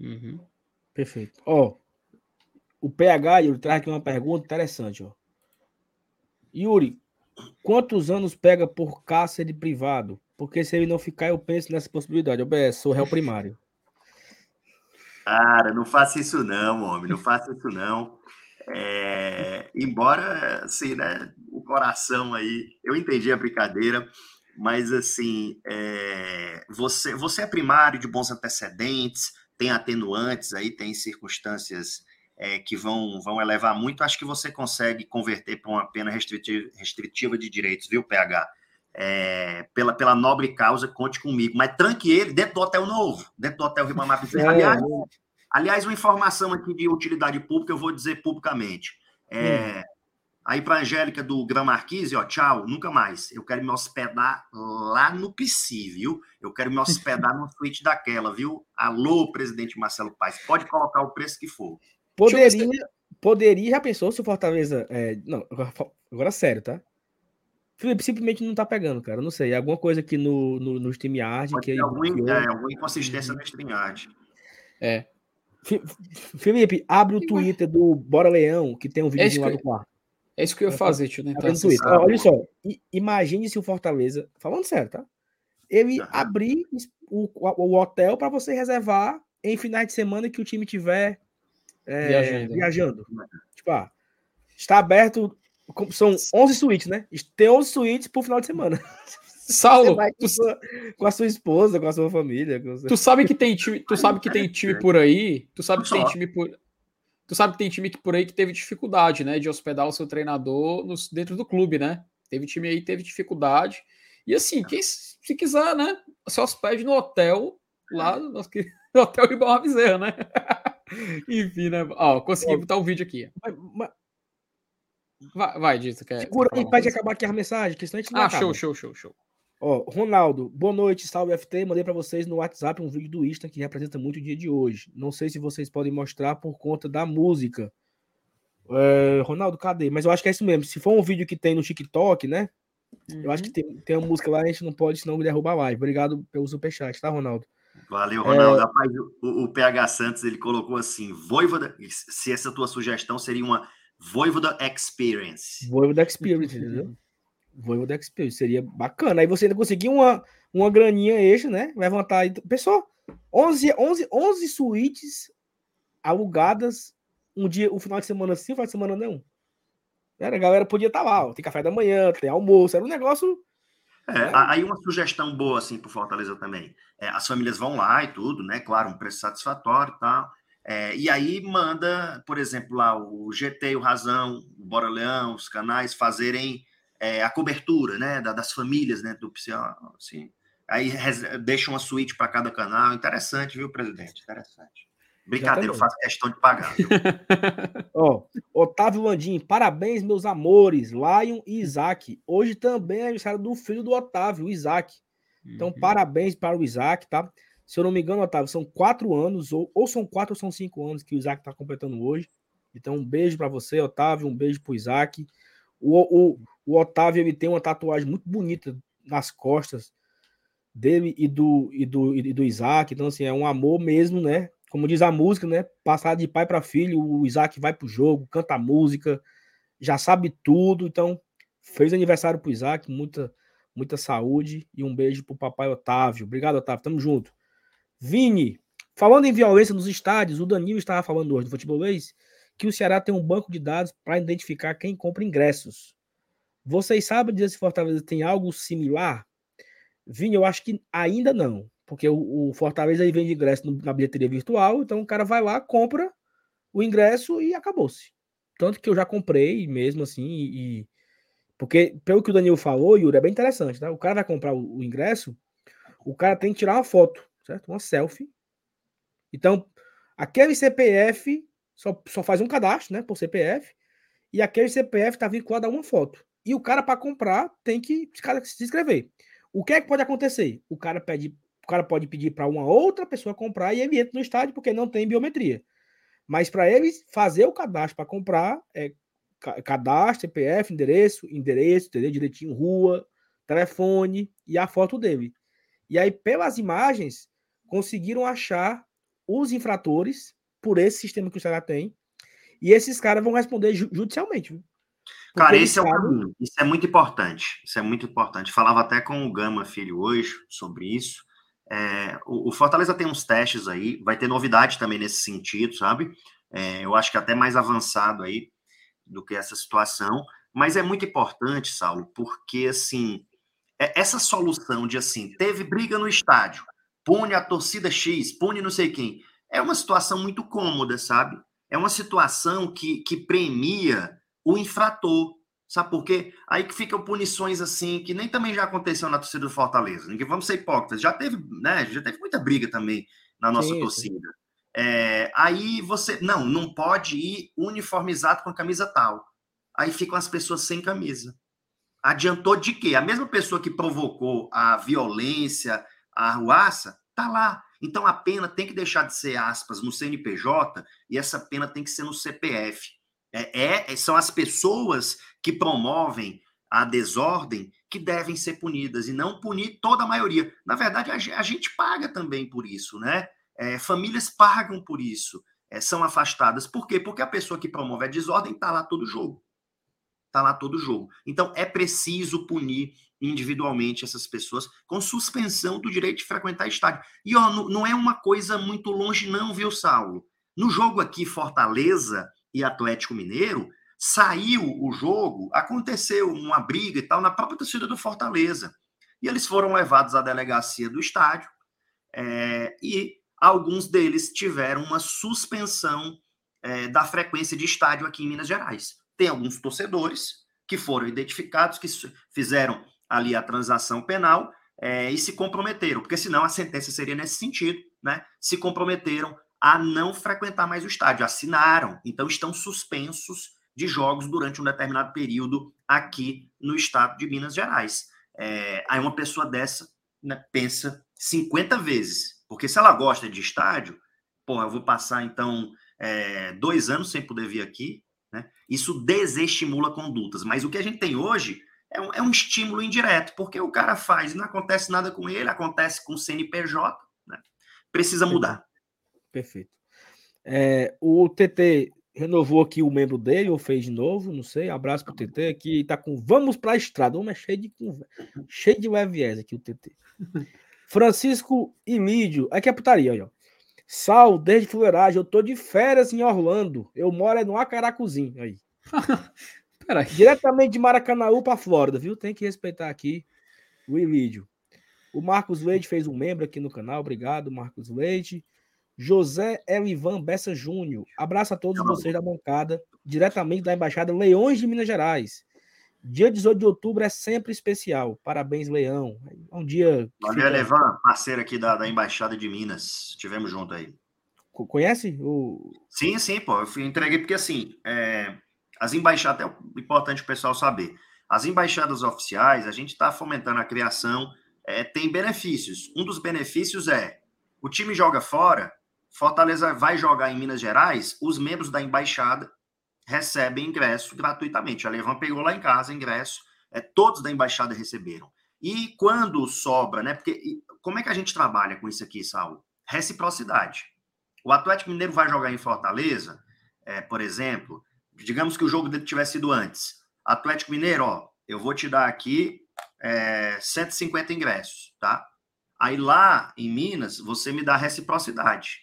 Uhum. Perfeito. Ó, o P H, ele traz aqui uma pergunta interessante, ó. Yuri, quantos anos pega por cárcere privado? Porque se ele não ficar, eu penso nessa possibilidade. Eu sou réu primário. Cara, não faça isso não, homem, não faça isso não. É, embora, assim, né, o coração aí, eu entendi a brincadeira, mas, assim, é, você, você é primário de bons antecedentes, tem atenuantes aí, tem circunstâncias é, que vão, vão elevar muito, acho que você consegue converter para uma pena restritiva, restritiva de direitos, viu, P H? É, pela, pela nobre causa, conte comigo, mas tranque ele dentro do hotel novo, dentro do hotel Ribamar Bezerra. Aliás, aliás, uma informação aqui de utilidade pública, eu vou dizer publicamente. É, hum. Aí para a Angélica do Gran Marquise, ó, tchau, nunca mais. Eu quero me hospedar lá no P C, viu? Eu quero me hospedar numa suíte daquela, viu? Alô, presidente Marcelo Paes, pode colocar o preço que for. Poderia, poderia, já pensou se o Fortaleza. É, não, agora, agora sério, tá? Felipe simplesmente não tá pegando, cara. Não sei. Alguma coisa aqui no, no, no StreamYard. Pode que ter algum, eu... é, alguma inconsistência no StreamYard. É. F- Felipe, abre o Twitter do Bora Leão, que tem um vídeo é lá eu... do quarto. É isso que eu ia fazer, deixa eu tentar acessar. Olha só, imagine se o Fortaleza, falando sério, tá? Ele uhum. abrir o, o hotel para você reservar em finais de semana que o time tiver é, viajando. viajando. Tipo, ah, está aberto... São onze suítes, né? Tem onze suítes pro final de semana. Saulo, tu... sua, com a sua esposa, com a sua família. Com a sua... Tu sabe que tem time, tu sabe que tem time por aí. Tu sabe que tem time por. Tu sabe que tem time que por aí que teve dificuldade, né? De hospedar o seu treinador nos, dentro do clube, né? Teve time aí, teve dificuldade. E assim, quem se quiser, né? Se hospede no hotel, lá no nosso hotel Ribamar Bezerra, né? Enfim, né? Ó, consegui botar o um vídeo aqui. Mas, mas... Vai, vai, Dito. Quer, segura aí, pede acabar aqui as mensagens, que senão a gente não Ah, acaba. show, show, show, show. Ó, Ronaldo, boa noite, salve F T. Mandei pra vocês no WhatsApp um vídeo do Insta que representa muito o dia de hoje. Não sei se vocês podem mostrar por conta da música. É, Ronaldo, cadê? Mas eu acho que é isso mesmo. Se for um vídeo que tem no TikTok, né? Uhum. Eu acho que tem, tem uma música lá, a gente não pode, senão derrubar a live. Obrigado pelo superchat, tá, Ronaldo? Valeu, Ronaldo. É... Rapaz, o, o P H Santos, ele colocou assim, Voivoda, se essa tua sugestão seria uma Voivoda Experience. Voivoda Experience, entendeu? Voivoda Experience, seria bacana. Aí você ainda conseguir uma, uma graninha extra, né? Levantar aí. Pessoal, onze, onze, onze suítes alugadas um dia, um final de semana sim, um final de semana não. Era, a galera podia estar lá, ó. Tem café da manhã, tem almoço, era um negócio... É, aí uma sugestão boa, assim, pro Fortaleza também. É, as famílias vão lá e tudo, né? Claro, um preço satisfatório e tal. É, e aí manda, por exemplo, lá o G T, o Razão, o Bora Leão, os canais fazerem é, a cobertura, né, da, das famílias, né, do assim, Aí deixa uma suíte para cada canal. Interessante, viu, presidente? Interessante. Brincadeira, eu faço questão de pagar. Ó, oh, Otávio Landim, parabéns, meus amores, Lion e Isaac. Hoje também é aniversário do filho do Otávio, o Isaac. Então, uhum. parabéns para o Isaac, tá? Se eu não me engano, Otávio, são quatro anos, ou, ou são quatro ou são cinco anos que o Isaac está completando hoje. Então, um beijo para você, Otávio, um beijo para o Isaac. O, o, o Otávio, ele tem uma tatuagem muito bonita nas costas dele e do, e do, e do Isaac. Então, assim, é um amor mesmo, né? Como diz a música, né? Passado de pai para filho, o Isaac vai pro jogo, canta a música, já sabe tudo. Então, fez aniversário pro Isaac, muita, muita saúde e um beijo pro papai Otávio. Obrigado, Otávio, tamo junto. Vini, falando em violência nos estádios, o Danilo estava falando hoje do Futebolês que o Ceará tem um banco de dados para identificar quem compra ingressos. Vocês sabem dizer se Fortaleza tem algo similar? Vini, eu acho que ainda não. Porque o Fortaleza aí vende ingresso na bilheteria virtual, então o cara vai lá, compra o ingresso e acabou-se. Tanto que eu já comprei mesmo assim, e, e... porque pelo que o Danilo falou, Yuri, é bem interessante, tá? O cara vai comprar o, o ingresso, o cara tem que tirar uma foto, certo? Uma selfie. Então, aquele C P F só, só faz um cadastro, né, por C P F, e aquele C P F tá vinculado a uma foto. E o cara, para comprar, tem que se inscrever. O que é que pode acontecer? O cara pede O cara pode pedir para uma outra pessoa comprar e ele entra no estádio porque não tem biometria. Mas para ele fazer o cadastro para comprar, é cadastro, C P F, endereço, endereço, entendeu? Direitinho, rua, telefone e a foto dele. E aí, pelas imagens, conseguiram achar os infratores por esse sistema que o Ceará tem. E esses caras vão responder judicialmente. Viu? Cara, esse é o caminho. Isso é muito importante. Isso é muito importante. Falava até com o Gama Filho hoje sobre isso. É, o, o Fortaleza tem uns testes aí, vai ter novidade também nesse sentido, sabe? É, eu acho que até mais avançado aí do que essa situação, mas é muito importante, Saulo, porque, assim, é, essa solução de, assim, teve briga no estádio, pune a torcida X, pune não sei quem, é uma situação muito cômoda, sabe? É uma situação que, que premia o infrator, sabe por quê? Aí que ficam punições assim, que nem também já aconteceu na torcida do Fortaleza. Vamos ser hipócritas. Já teve, né? Já teve muita briga também na nossa sim, torcida. Sim. É, aí você... Não, não pode ir uniformizado com a camisa tal. Aí ficam as pessoas sem camisa. Adiantou de quê? A mesma pessoa que provocou a violência, a arruaça, tá lá. Então a pena tem que deixar de ser aspas no C N P J e essa pena tem que ser no C P F. É, é, são as pessoas que promovem a desordem que devem ser punidas e não punir toda a maioria. Na verdade, a gente paga também por isso, né? É, famílias pagam por isso, é, são afastadas. Por quê? Porque a pessoa que promove a desordem está lá todo jogo. Está lá todo jogo. Então, é preciso punir individualmente essas pessoas com suspensão do direito de frequentar estádio. E ó, não é uma coisa muito longe não, viu, Saulo? No jogo aqui, Fortaleza e Atlético Mineiro, saiu o jogo, aconteceu uma briga e tal, na própria torcida do Fortaleza. E eles foram levados à delegacia do estádio, é, e alguns deles tiveram uma suspensão é, da frequência de estádio aqui em Minas Gerais. Tem alguns torcedores que foram identificados, que fizeram ali a transação penal é, e se comprometeram, porque senão a sentença seria nesse sentido, né? Se comprometeram a não frequentar mais o estádio, assinaram, então estão suspensos de jogos durante um determinado período aqui no estado de Minas Gerais. É, aí uma pessoa dessa, né, pensa cinquenta vezes, porque se ela gosta de estádio, pô, eu vou passar então é, dois anos sem poder vir aqui, né? Isso desestimula condutas, mas o que a gente tem hoje é um, é um estímulo indireto, porque o cara faz, não acontece nada com ele, acontece com o C N P J, né? Precisa mudar. Perfeito. É, o T T renovou aqui o membro dele, ou fez de novo, não sei. Abraço pro T T aqui. Tá com vamos pra estrada. Homem, é cheio de cheio de leviés aqui o T T. Francisco Emílio. Aqui é putaria, olha. Sal, desde Fuleiragem, eu tô de férias em Orlando. Eu moro no Acaracuzinho. Aí. Peraí. Diretamente de Maracanaú pra Flórida, viu? Tem que respeitar aqui o Emílio. O Marcos Leite fez um membro aqui no canal. Obrigado, Marcos Leite. José Elivan Bessa Júnior, abraço a todos vocês da bancada, diretamente da Embaixada Leões de Minas Gerais. Dia dezoito de outubro é sempre especial. Parabéns, Leão. É um dia... André Levan, parceiro aqui da, da Embaixada de Minas. Tivemos junto aí. Conhece? O... Sim, sim, pô. Eu entreguei porque, assim, é... as embaixadas... É importante o pessoal saber. As embaixadas oficiais, a gente está fomentando a criação, é, tem benefícios. Um dos benefícios é o time joga fora, Fortaleza vai jogar em Minas Gerais, os membros da embaixada recebem ingresso gratuitamente. A Levan pegou lá em casa ingresso, é, todos da embaixada receberam. E quando sobra, né? Porque como é que a gente trabalha com isso aqui, Saul? Reciprocidade. O Atlético Mineiro vai jogar em Fortaleza, é, por exemplo, digamos que o jogo dele tivesse sido antes. Atlético Mineiro, ó, eu vou te dar aqui é, cento e cinquenta ingressos, tá? Aí lá em Minas, você me dá reciprocidade.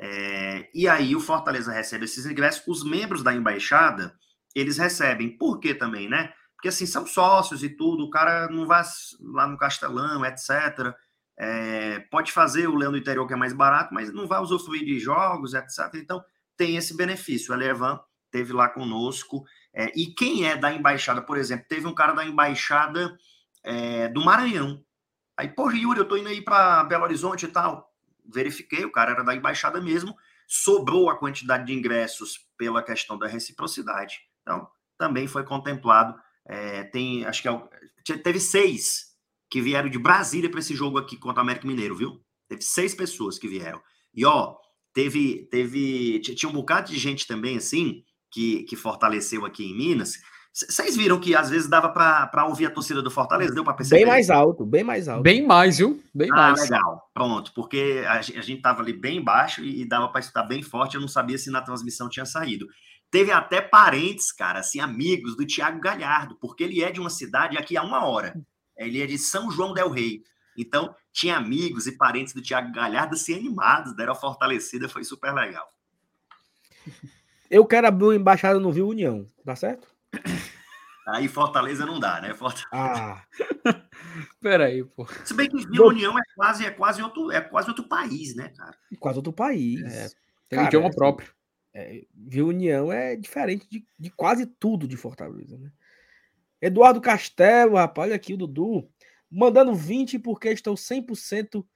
É, e aí o Fortaleza recebe esses ingressos, os membros da embaixada, eles recebem. Por quê também, né? Porque assim, são sócios e tudo, o cara não vai lá no Castelão, etcétera. É, pode fazer o Leão do Interior, que é mais barato, mas não vai usufruir de jogos, etcétera. Então, tem esse benefício. A Levan esteve lá conosco. É, e quem é da embaixada, por exemplo, teve um cara da embaixada é, do Maranhão. Aí, pô, Yuri, eu tô indo aí para Belo Horizonte e tal. Verifiquei, o cara era da embaixada mesmo. Sobrou a quantidade de ingressos pela questão da reciprocidade. Então, também foi contemplado. É, tem, acho que é, teve seis que vieram de Brasília para esse jogo aqui contra o América Mineiro, viu? Teve seis pessoas que vieram. E, ó, teve... teve tinha um bocado de gente também, assim, que, que fortaleceu aqui em Minas... Vocês viram que às vezes dava para ouvir a torcida do Fortaleza, deu para perceber? Bem mais alto, bem mais alto. Bem mais, viu? Bem ah, mais. Legal. Pronto, porque a gente estava ali bem baixo e, e dava para escutar bem forte, eu não sabia se na transmissão tinha saído. Teve até parentes, cara, assim, amigos do Thiago Galhardo, porque ele é de uma cidade aqui a uma hora. Ele é de São João del Rei. Então, tinha amigos e parentes do Thiago Galhardo assim, animados, deram a fortalecida, foi super legal. Eu quero abrir uma embaixada no Rio União, tá certo? Aí Fortaleza não dá, né? Fortaleza. Ah. Peraí, pô. Se bem que Vila União é quase, é, quase outro, é quase outro país, né, cara? É quase outro país. É. Tem um idioma próprio. É, Vila União é diferente de, de quase tudo de Fortaleza, né? Eduardo Castelo, rapaz, olha aqui o Dudu. Mandando vinte porque estou cem por cento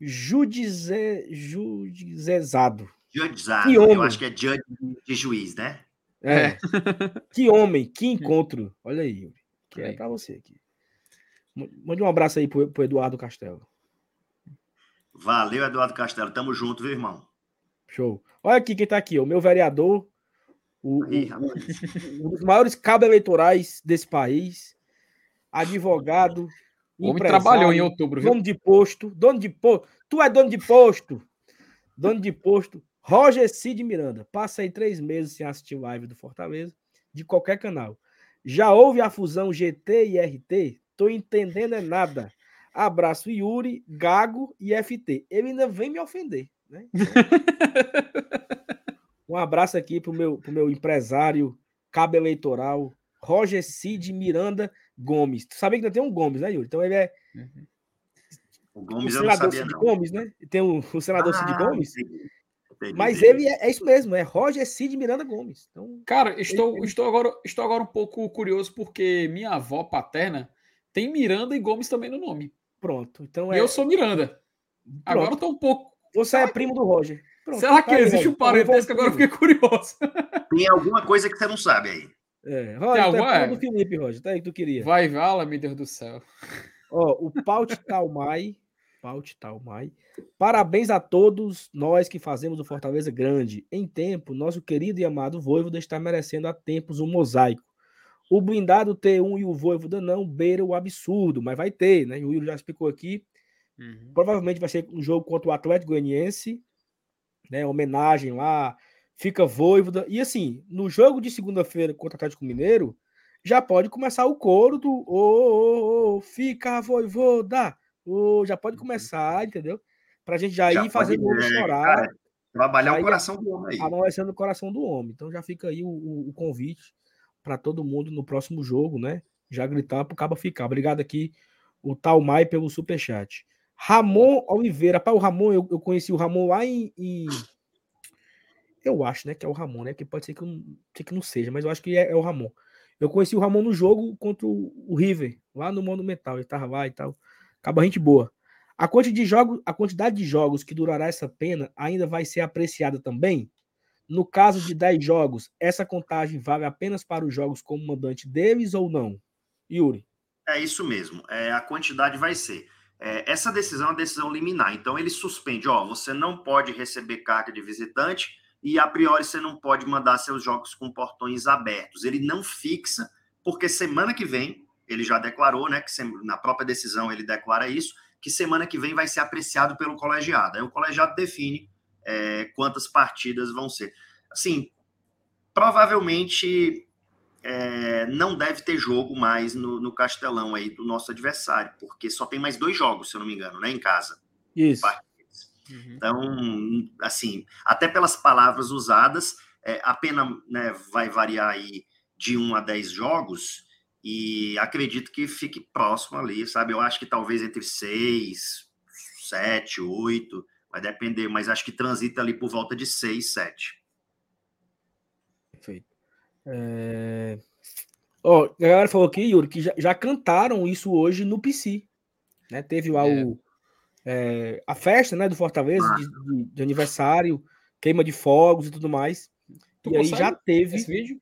judize, judizezado. Judizado. Eu acho que é judge de juiz, né? É. É. Que homem, que encontro. Olha aí, que é pra você aqui. Mande um abraço aí pro, pro Eduardo Castelo. Valeu, Eduardo Castelo. Tamo junto, viu, irmão? Show. Olha aqui quem tá aqui, o meu vereador, o, aí, o, um dos maiores cabos eleitorais desse país, advogado, o homem trabalhou em outubro, viu? Dono de posto, dono de posto. Tu é dono de posto. Dono de posto. Roger Cid Miranda, passei três meses sem assistir live do Fortaleza, de qualquer canal. Já houve a fusão G T e R T? Tô entendendo é nada. Abraço Yuri, Gago e F T. Ele ainda vem me ofender, né? Um abraço aqui pro meu, pro meu empresário, cabo eleitoral, Roger Cid Miranda Gomes. Tu sabia que ainda tem um Gomes, né, Yuri? Então ele é... Uhum. O Gomes o eu não sabia, Cid não. Gomes, né? Tem o, o senador ah, Cid Gomes. Sim. Entendi. Mas ele é, é isso mesmo, é Roger Cid Miranda Gomes. Então, cara, estou, ele... estou, agora, estou agora um pouco curioso porque minha avó paterna tem Miranda e Gomes também no nome. Pronto. Então é... Eu sou Miranda. Pronto. Agora estou um pouco... Você é primo do Roger. Pronto, será que tá existe aí, um parentesco? Agora eu fiquei curioso. Tem alguma coisa que você não sabe aí. É, Roger, alguma... tá primo do Felipe, Roger. Tá aí que tu queria. Vai, vala, meu Deus do céu. Ó, o Paut Talmai... Paut Talmai. Parabéns a todos nós que fazemos o Fortaleza grande. Em tempo, nosso querido e amado Voivoda está merecendo há tempos um mosaico. O blindado T um e o Voivoda não beira o absurdo, mas vai ter, né? O Will já explicou aqui. Uhum. Provavelmente vai ser um jogo contra o Atlético Goianiense, né? Homenagem lá, fica Voivoda. E assim, no jogo de segunda-feira contra o Atlético Mineiro, já pode começar o coro do ô, ô, ô, fica Voivoda. Oh, já pode começar, entendeu? Pra gente já, já ir fazendo o homem chorar. Cara, trabalhar o coração do homem aí. Amalecendo o coração do homem. Então já fica aí o, o, o convite para todo mundo no próximo jogo, né? Já gritar pro cabo ficar. Obrigado aqui, o Talmai, pelo superchat. Ramon Oliveira. Pá, o Ramon, eu, eu conheci o Ramon lá em, em... Eu acho, né, que é o Ramon, né? Que pode ser que, eu, que não seja, mas eu acho que é, é o Ramon. Eu conheci o Ramon no jogo contra o River, lá no Monumental, ele tava lá e tal. Acaba gente boa. A quantidade de jogos, a quantidade de jogos que durará essa pena ainda vai ser apreciada também? No caso de dez jogos, essa contagem vale apenas para os jogos como mandante deles ou não? Yuri? É isso mesmo, é, a quantidade vai ser. É, essa decisão é uma decisão liminar, então ele suspende, ó, você não pode receber carga de visitante e a priori você não pode mandar seus jogos com portões abertos. Ele não fixa, porque semana que vem, ele já declarou, né, que na própria decisão ele declara isso, que semana que vem vai ser apreciado pelo colegiado. Aí o colegiado define É, quantas partidas vão ser. Assim, provavelmente é, não deve ter jogo mais no, no Castelão aí do nosso adversário, porque só tem mais dois jogos, se eu não me engano, né, em casa. Isso. Uhum. Então, assim, até pelas palavras usadas, é, a pena, né, vai variar aí de um a dez jogos e acredito que fique próximo ali, sabe? Eu acho que talvez entre seis, sete, oito... Vai depender, mas acho que transita ali por volta de seis, sete. Perfeito. É... Oh, a galera falou aqui, Yuri, que já, já cantaram isso hoje no P C. Né? Teve lá é. O, é, a festa, né, do Fortaleza, ah. de, de, de aniversário, queima de fogos e tudo mais. Tu e aí já teve... Esse vídeo?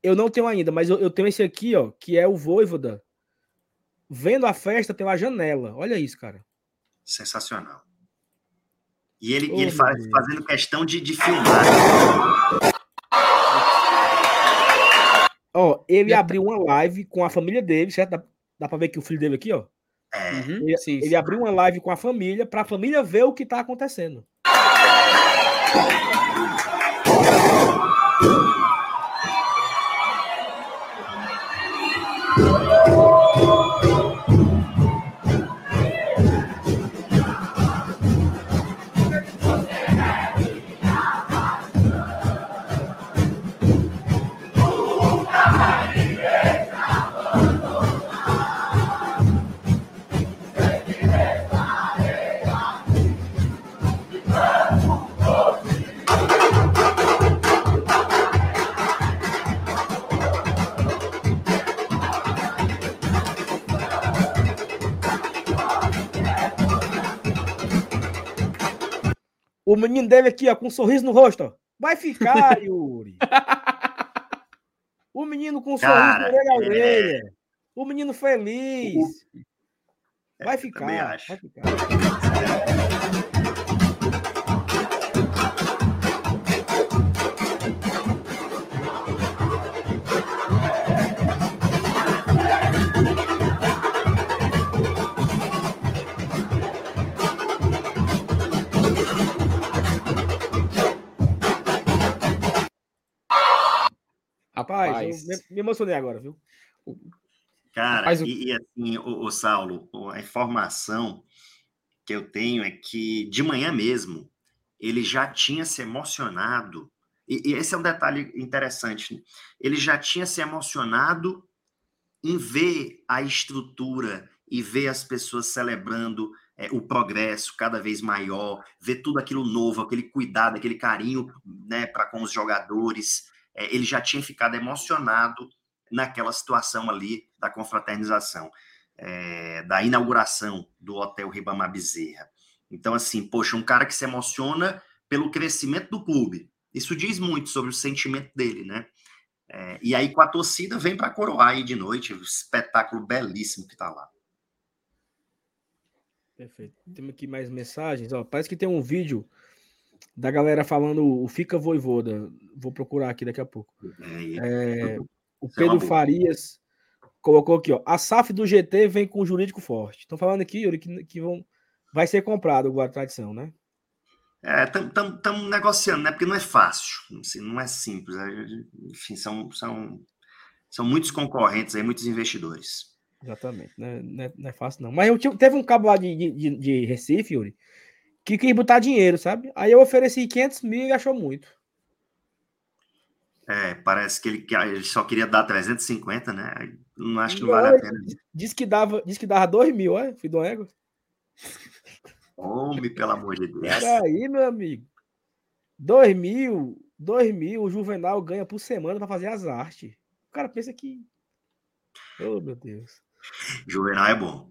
Eu não tenho ainda, mas eu, eu tenho esse aqui, ó, que é o Voivoda vendo a festa pela janela. Olha isso, cara. Sensacional. E ele, oh, ele faz, fazendo questão de, de filmar. Ó, ele abriu uma live com a família dele, certo? Dá, dá pra ver que o filho dele aqui, ó. É. Uhum. Ele, sim, sim. ele abriu uma live com a família, pra família ver o que tá acontecendo. O menino dele aqui, ó, com um sorriso no rosto, ó. Vai ficar, Yuri. O menino com um Cara, sorriso na orelha. É... O menino feliz. Vai ficar, vai ficar. Rapaz, eu me emocionei agora, viu? Cara, Rapaz, eu... e, e assim, o, o Saulo, a informação que eu tenho é que de manhã mesmo ele já tinha se emocionado, e, e esse é um detalhe interessante, né? Ele já tinha se emocionado em ver a estrutura e ver as pessoas celebrando é, o progresso cada vez maior, ver tudo aquilo novo, aquele cuidado, aquele carinho, né, para com os jogadores. Ele já tinha ficado emocionado naquela situação ali da confraternização, é, da inauguração do Hotel Ribamar Bezerra. Então, assim, poxa, um cara que se emociona pelo crescimento do clube. Isso diz muito sobre o sentimento dele, né? É, e aí, com a torcida, vem para coroar aí de noite, um espetáculo belíssimo que está lá. Perfeito. Temos aqui mais mensagens. Ó, parece que tem um vídeo... da galera falando o Fica Voivoda. Vou procurar aqui daqui a pouco. É, o Pedro Farias colocou aqui, ó. A S A F do G T vem com o jurídico forte. Estão falando aqui, Yuri, que, que vão, vai ser comprado a tradição, né? É, estamos negociando, né? Porque não é fácil, assim, não é simples. Enfim, são, são, são muitos concorrentes aí, muitos investidores. Exatamente, né? Não, é, não é fácil, não. Mas eu tive, teve um cabo lá de, de, de Recife, Yuri, que quis botar dinheiro, sabe? Aí eu ofereci quinhentos mil e achou muito. É, parece que ele, que ele só queria dar trezentos e cinquenta, né? Não acho que não vale a pena. Diz que dava, diz que dava dois mil, olha, filho do ego. Homem, pelo amor de Deus. Pera aí, meu amigo. dois mil, dois mil, o Juvenal ganha por semana pra fazer as artes. O cara pensa que... Oh, meu Deus. Juvenal é bom.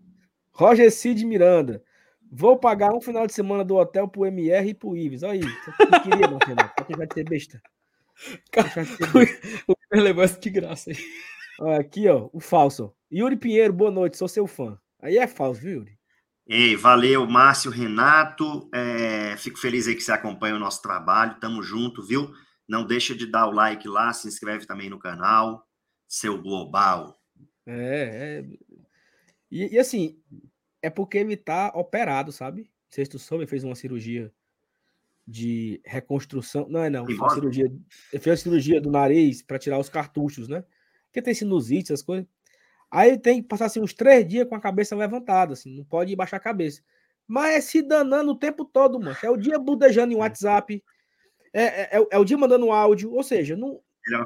Roger Cid Miranda. Vou pagar um final de semana do hotel pro M R e pro Ives. Olha aí. Eu queria, meu Renan. Pra quem vai ser besta. O que levou essa de graça aí. Aqui, ó. O falso. Yuri Pinheiro, boa noite. Sou seu fã. Aí é falso, viu, Yuri? Ei, valeu, Márcio, Renato. É, fico feliz aí que você acompanha o nosso trabalho. Tamo junto, viu? Não deixa de dar o like lá. Se inscreve também no canal. Seu global. É, é... E, e assim... É porque ele tá operado, sabe? Vocês tu soube, ele fez uma cirurgia de reconstrução. Não é não, ele fez, cirurgia, ele fez uma cirurgia do nariz para tirar os cartuchos, né? Porque tem sinusite, essas coisas. Aí ele tem que passar assim, uns três dias com a cabeça levantada, assim, não pode baixar a cabeça. Mas é se danando o tempo todo, mano. É o dia budejando em WhatsApp, é, é, é o dia mandando áudio, ou seja, não... não...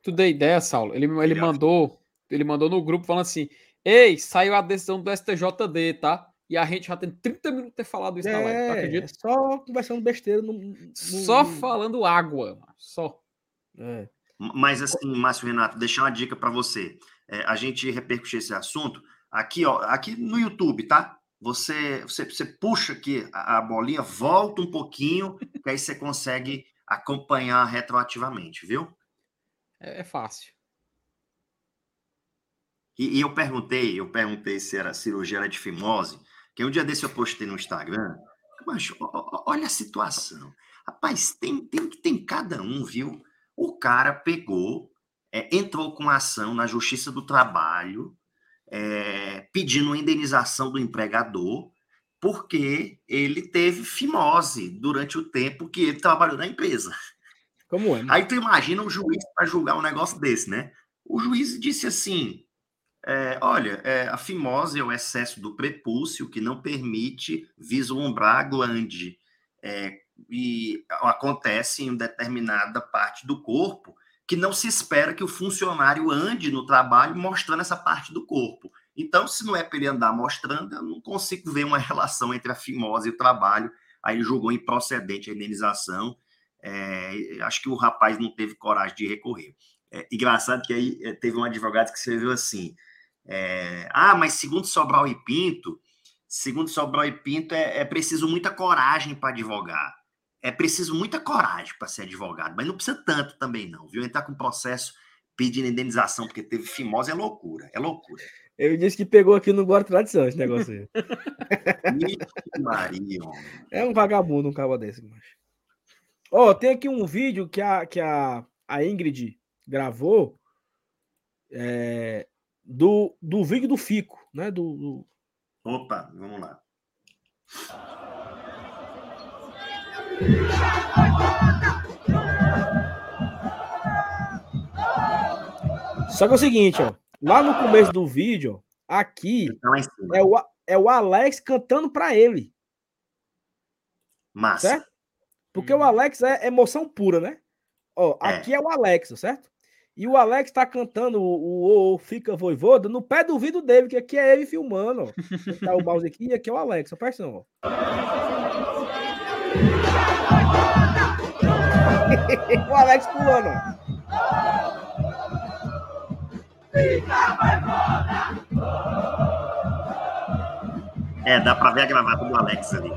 Tu deu ideia, Saulo? Ele, ele, mandou, ele mandou no grupo falando assim... Ei, saiu a decisão do S T J D, tá? E a gente já tem trinta minutos de ter falado isso é, na live, tá? Acredito? É só conversando besteira. No, no, só no... falando água, mano. Só. É. Mas assim, Márcio Renato, deixar uma dica pra você. É, a gente repercutir esse assunto aqui, ó, aqui no YouTube, tá? Você, você, você puxa aqui a, a bolinha, volta um pouquinho, que aí você consegue acompanhar retroativamente, viu? É, é fácil. E, e eu perguntei, eu perguntei se era cirurgia era de fimose, que um dia desse eu postei no Instagram, mas olha a situação. Rapaz, tem, tem, tem cada um, viu? O cara pegou, é, entrou com ação na Justiça do Trabalho, é, pedindo indenização do empregador, porque ele teve fimose durante o tempo que ele trabalhou na empresa. Como é? Né? Aí tu imagina um juiz para julgar um negócio desse, né? O juiz disse assim... É, olha, é, a fimose é o excesso do prepúcio que não permite vislumbrar a glande é, e acontece em determinada parte do corpo que não se espera que o funcionário ande no trabalho mostrando essa parte do corpo. Então, se não é para ele andar mostrando, eu não consigo ver uma relação entre a fimose e o trabalho. Aí ele julgou improcedente a indenização. É, acho que o rapaz não teve coragem de recorrer. É, engraçado que aí é, teve um advogado que escreveu assim... É, ah, mas segundo Sobral e Pinto, segundo Sobral e Pinto é, é preciso muita coragem para advogar. É preciso muita coragem para ser advogado, mas não precisa tanto também não, viu? Entrar com processo pedindo indenização porque teve fimose é loucura, é loucura. Ele disse que pegou aqui no Guarda Tradição esse negócio aí. Maria, é um vagabundo, um cabo desse. Ó, oh, tem aqui um vídeo que a, que a, a Ingrid gravou, é... Do, do vídeo do Fico, né? Do, do... Opa, vamos lá. Só que é o seguinte, ó. Lá no começo do vídeo, aqui é o, é o Alex cantando pra ele. Massa. Certo? Porque hum. o Alex é emoção pura, né? Ó, aqui é, é o Alex, certo? E o Alex tá cantando o, o, o Fica Voivoda no pé do vidro dele, que aqui é ele filmando, ó. Tá o mouse aqui e aqui é o Alex, aparece não, ó. O Alex pulando, ó. É, dá pra ver a gravata do Alex ali.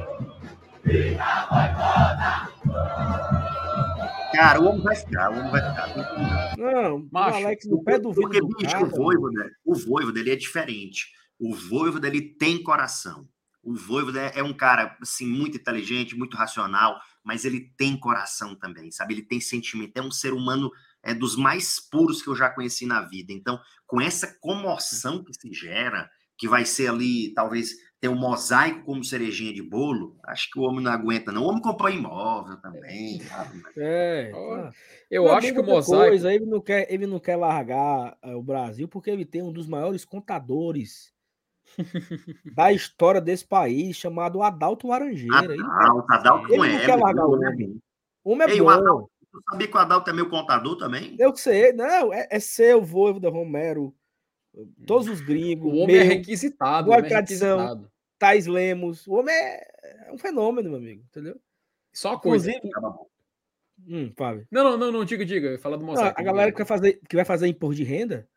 Cara, o homem vai ficar, o homem vai ficar. Não, macho, o Alex no pé do vidro. Porque, do bicho, cara, o Voivoda, o Voivoda dele é diferente. O Voivoda dele tem coração. O Voivoda é um cara, assim, muito inteligente, muito racional, mas ele tem coração também, sabe? Ele tem sentimento. É um ser humano é, dos mais puros que eu já conheci na vida. Então, com essa comoção que se gera, que vai ser ali, talvez, ter um mosaico como cerejinha de bolo, acho que o homem não aguenta, não. O homem comprou imóvel também. Sabe? É, tá. Eu não, acho que o mosaico... Coisa, ele, não quer, ele não quer largar uh, o Brasil porque ele tem um dos maiores contadores da história desse país, chamado Adalto Laranjeira. Adalto, Adalto ele não, ele é, não quer largar o homem. O homem é Ei, bom. O Adalto, eu sabia que o Adalto é meu contador também? Eu sei, não, é, é seu, Voivoda Romero, todos os gringos, o homem meu, é requisitado, Guarda Tradição, Thais Lemos, o homem é um fenômeno, meu amigo, entendeu? Só coisa. Inclusive, Hum, Fábio. Não, não, não, não, diga, diga. Fala do Mosaico. Não, a galera que vai fazer, que vai fazer imposto de renda,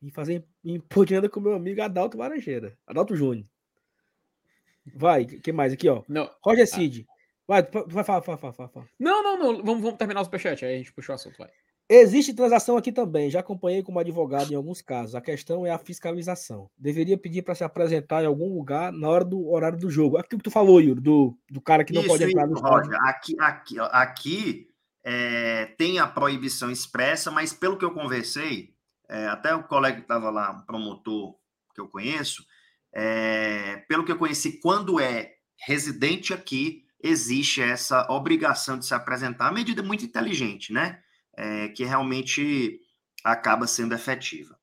e fazer imposto de renda com meu amigo Adalto Laranjeira. Adalto Júnior. Vai, o que mais aqui, ó? Não. Roger Cid. Ah. Vai, vai, fala, fala, fala, fala. Não, não, não. Vamos, vamos terminar o superchat. Aí a gente puxa o assunto, vai. Existe transação aqui também. Já acompanhei como advogado em alguns casos. A questão é a fiscalização. Deveria pedir para se apresentar em algum lugar na hora do horário do jogo. Aquilo que tu falou, Yuri, do, do cara que não isso, pode entrar no estádio. Aqui, aqui, aqui é, tem a proibição expressa, mas pelo que eu conversei, é, até o colega que estava lá, um promotor que eu conheço, é, pelo que eu conheci, quando é residente aqui, existe essa obrigação de se apresentar. Uma medida muito inteligente, né? É, que realmente acaba sendo efetiva.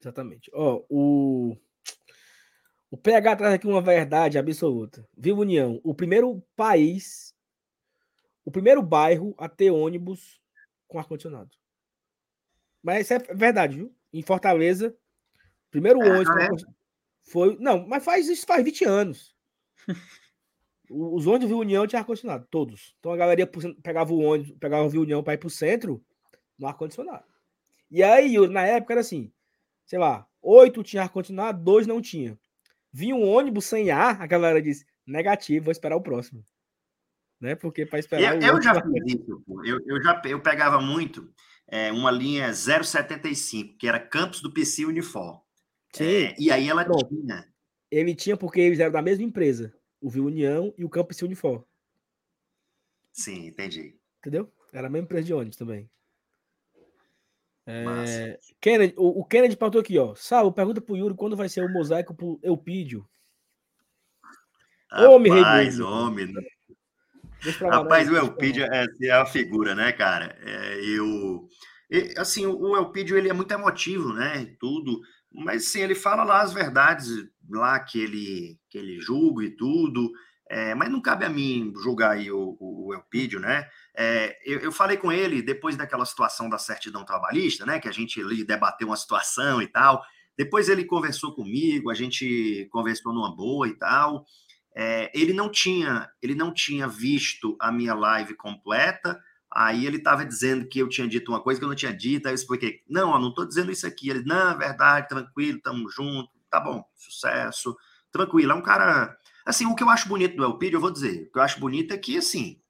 Exatamente. Ó, o... o P H traz aqui uma verdade absoluta. Viva União, o primeiro país, o primeiro bairro a ter ônibus com ar-condicionado. Mas isso é verdade, viu? Em Fortaleza, o primeiro é, ônibus é? foi... Não, mas faz isso faz vinte anos. Os ônibus do Vila União tinham ar-condicionado, todos. Então a galera pegava o ônibus, pegava o Vila União para ir para o centro no ar-condicionado. E aí, na época, era assim, sei lá, oito tinha ar-condicionado, dois não tinha. Vinha um ônibus sem ar, a galera disse, negativo, vou esperar o próximo. Né? Porque para esperar eu, o eu já fiz isso, pô. Eu, eu, já, eu pegava muito é, uma linha zero setenta e cinco, que era Campos do Pici Unifor. Sim. É, e aí ela Pronto. tinha... Ele tinha porque eles eram da mesma empresa. O Vila União e o Campo e Unifor. Sim, entendi. Entendeu? Era a mesma empresa de ônibus também. É... Kennedy, o, o Kennedy pautou aqui, ó. Salve, pergunta pro Yuri quando vai ser o mosaico pro Eupídio. Rapaz, homem, Reguilho. homem. Né? Rapaz, o Eupídio é, é a figura, né, cara? É, eu... e, assim, o Eupídio, ele é muito emotivo, né? E tudo... Mas, sim, ele fala lá as verdades lá que ele, que ele julga e tudo, é, mas não cabe a mim julgar aí o, o, o Eupídio, né? É, eu, eu falei com ele depois daquela situação da certidão trabalhista, né? Que a gente ele debateu uma situação e tal. Depois ele conversou comigo, a gente conversou numa boa e tal. É, ele, não tinha, ele não tinha visto a minha live completa. Aí ele estava dizendo que eu tinha dito uma coisa que eu não tinha dito, aí eu expliquei, não, eu não estou dizendo isso aqui. Ele, não, é verdade, tranquilo, estamos juntos, tá bom, sucesso, tranquilo. É um cara... Assim, o que eu acho bonito do Elpidio, eu vou dizer, o que eu acho bonito é que, assim,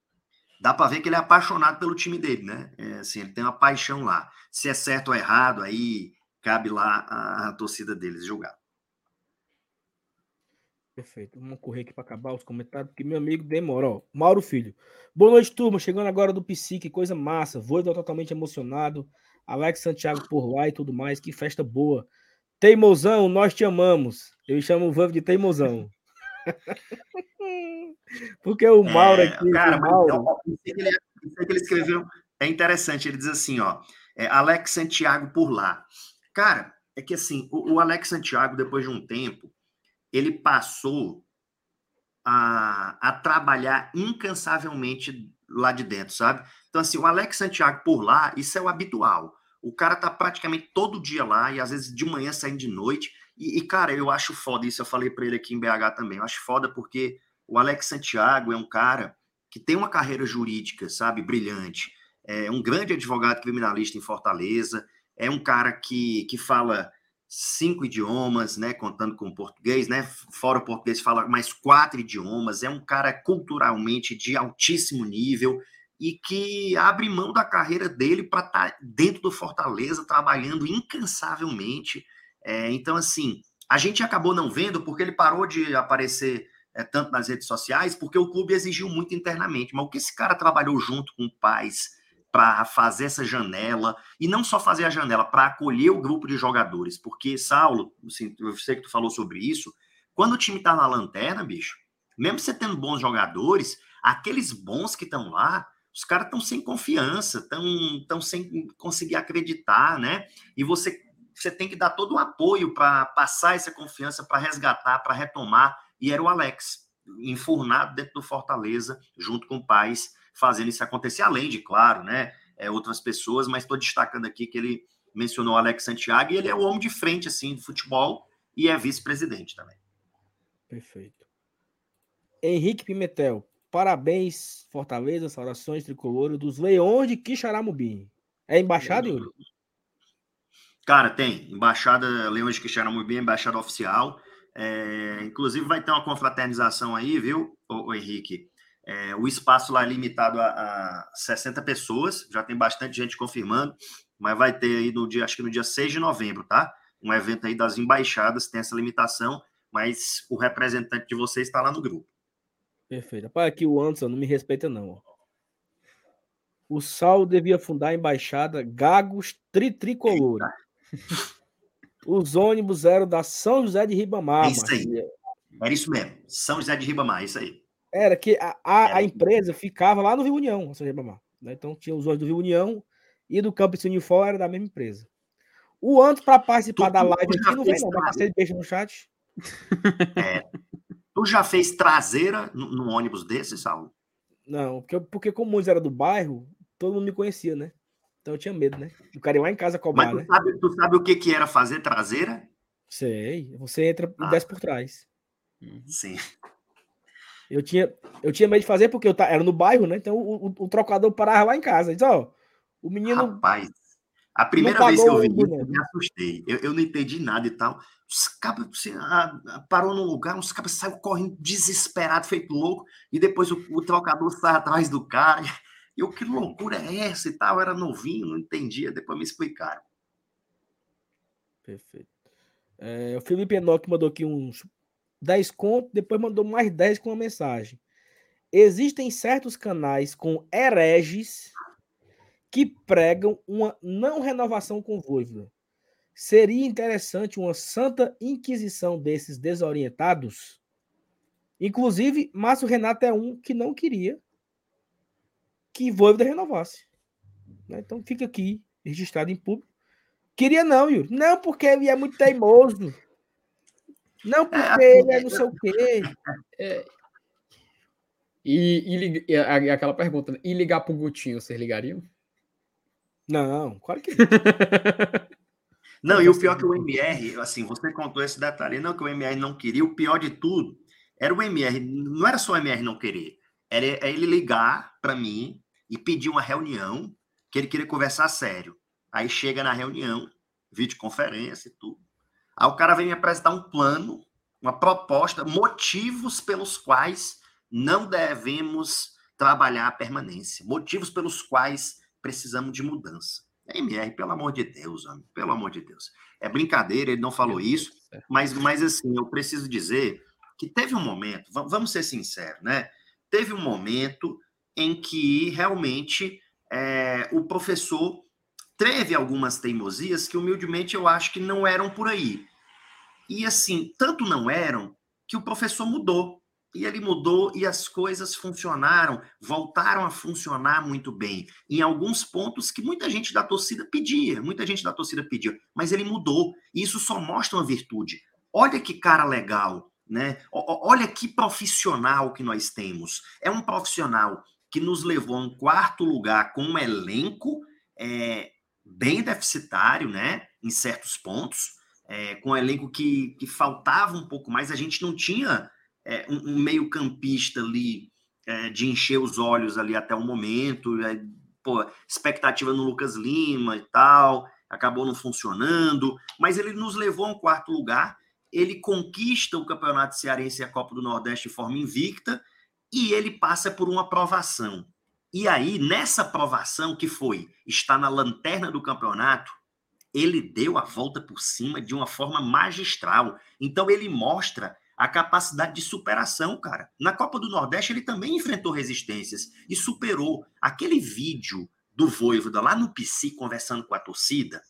dá para ver que ele é apaixonado pelo time dele, né? É, assim, ele tem uma paixão lá. Se é certo ou errado, aí cabe lá a, a torcida deles julgar. Perfeito, vamos correr aqui para acabar os comentários, porque meu amigo demora, ó. Mauro Filho. Boa noite, turma. Chegando agora do Psique, coisa massa. Vou totalmente emocionado. Alex Santiago por lá e tudo mais. Que festa boa. Teimosão, nós te amamos. Eu chamo o Vamp de Teimosão. Porque o Mauro é, aqui. Cara, o Mauro... Então, ele, ele escreveu. É interessante, ele diz assim, ó. É, Alex Santiago por lá. Cara, é que assim, o, o Alex Santiago, depois de um tempo, ele passou a, a trabalhar incansavelmente lá de dentro, sabe? Então, assim, o Alex Santiago por lá, isso é o habitual. O cara tá praticamente todo dia lá e às vezes de manhã saindo de noite. E, e cara, eu acho foda isso. Eu falei pra ele aqui em B H também. Eu acho foda porque o Alex Santiago é um cara que tem uma carreira jurídica, sabe? Brilhante. É um grande advogado criminalista em Fortaleza. É um cara que, que fala... cinco idiomas, né, contando com o português, né, fora o português fala mais quatro idiomas, é um cara culturalmente de altíssimo nível e que abre mão da carreira dele para estar tá dentro do Fortaleza, trabalhando incansavelmente, é, então assim, a gente acabou não vendo porque ele parou de aparecer é, tanto nas redes sociais, porque o clube exigiu muito internamente, mas o que esse cara trabalhou junto com o Paz, para fazer essa janela, e não só fazer a janela, para acolher o grupo de jogadores, porque, Saulo, assim, eu sei que tu falou sobre isso, quando o time tá na lanterna, bicho, mesmo você tendo bons jogadores, aqueles bons que estão lá, os caras estão sem confiança, estão sem conseguir acreditar, né? E você, você tem que dar todo o apoio para passar essa confiança, para resgatar, para retomar, e era o Alex, enfurnado dentro do Fortaleza, junto com o Paz, fazendo isso acontecer, além de, claro, né, é, outras pessoas, mas estou destacando aqui que ele mencionou o Alex Santiago e ele é o homem de frente, assim, do futebol e é vice-presidente também. Perfeito. Henrique Pimentel, Parabéns, Fortaleza, saudações tricolor dos Leões de Quixaramubim. É embaixada, Yuri? Cara, tem. Embaixada Leões de Quixaramubim, embaixada oficial. É, inclusive vai ter uma confraternização aí, viu, ô, ô Henrique? É, o espaço lá é limitado a, a sessenta pessoas, já tem bastante gente confirmando, mas vai ter aí no dia, acho que no dia seis de novembro, tá? Um evento aí das embaixadas, tem essa limitação, mas o representante de vocês está lá no grupo. Perfeito. Rapaz, aqui o Anderson não me respeita não, ó. O Saulo devia fundar a embaixada Gagos Tritricolores. Os ônibus eram da São José de Ribamar. É isso aí. Mas... Era isso mesmo. São José de Ribamar, isso aí. Era que a, a, Era a empresa que... ficava lá no Rio União, São José de Ribamar. Então tinha os ônibus do Rio União e do Campus Unifor, era da mesma empresa. O Anto, para participar tu, da live aqui, não vem não. Vai passar de beijo no chat. É. Tu já fez traseira num ônibus desse, Saulo? Não, porque, porque como muitos era do bairro, todo mundo me conhecia, né? Então eu tinha medo, né? O cara ia lá em casa cobrar, mas tu, né? Sabe, tu sabe o que, que era fazer traseira? Sei. Você entra ah. e desce por trás. Sim. Eu tinha, eu tinha medo de fazer porque eu tava, era no bairro, né? Então o, o, o trocador parava lá em casa. Diz, ó, oh, o menino... Rapaz, a primeira vez que eu vi isso, eu me assustei. Eu, eu não entendi nada e tal. Os cabos assim, parou num lugar, os cabos saíram correndo desesperado, feito louco, e depois o, o trocador sai atrás do cara... Eu, que loucura é essa e tal? Eu era novinho, não entendia. Depois me explicaram. Perfeito. É, o Felipe Enoque mandou aqui uns dez contos, depois mandou mais dez com uma mensagem. Existem certos canais com hereges que pregam uma não renovação convôvula. Seria interessante uma santa inquisição desses desorientados? Inclusive, Márcio Renato é um que não queria que Voivoda renovasse. Então fica aqui, registrado em público. Queria não, Yuri. Não porque ele é muito teimoso. Não porque é, ele é não sei o quê. É... E, e, e aquela pergunta, né? E ligar pro Gutinho, vocês ligariam? Não, claro que não. Não, não, e o pior que o M R, assim, você contou esse detalhe, não que o M R não queria, o pior de tudo era o M R, não era só o M R não querer, era ele ligar para mim e pedir uma reunião que ele queria conversar sério. Aí chega na reunião, videoconferência e tudo. Aí o cara vem me apresentar um plano, uma proposta, motivos pelos quais não devemos trabalhar a permanência, motivos pelos quais precisamos de mudança. M R, pelo amor de Deus, homem, pelo amor de Deus. É brincadeira, ele não falou isso, mas, mas assim, eu preciso dizer que teve um momento, vamos ser sinceros, né? Teve um momento em que realmente é, o professor teve algumas teimosias que, humildemente, eu acho que não eram por aí. E, assim, tanto não eram que o professor mudou. E ele mudou e as coisas funcionaram, voltaram a funcionar muito bem. Em alguns pontos que muita gente da torcida pedia, muita gente da torcida pedia, mas ele mudou. E isso só mostra uma virtude. Olha que cara legal. Né? Olha que profissional que nós temos. É um profissional que nos levou a um quarto lugar com um elenco é, bem deficitário, né? Em certos pontos, é, com um elenco que, que faltava um pouco mais. A gente não tinha é, um, um meio-campista ali é, de encher os olhos ali até o momento. É, pô, expectativa no Lucas Lima e tal, acabou não funcionando, mas ele nos levou a um quarto lugar. Ele conquista o Campeonato Cearense e a Copa do Nordeste de forma invicta e ele passa por uma provação. E aí, nessa provação que foi, está na lanterna do campeonato, ele deu a volta por cima de uma forma magistral. Então, ele mostra a capacidade de superação, cara. Na Copa do Nordeste, ele também enfrentou resistências e superou. Aquele vídeo do Voivoda lá no Pici, conversando com a torcida,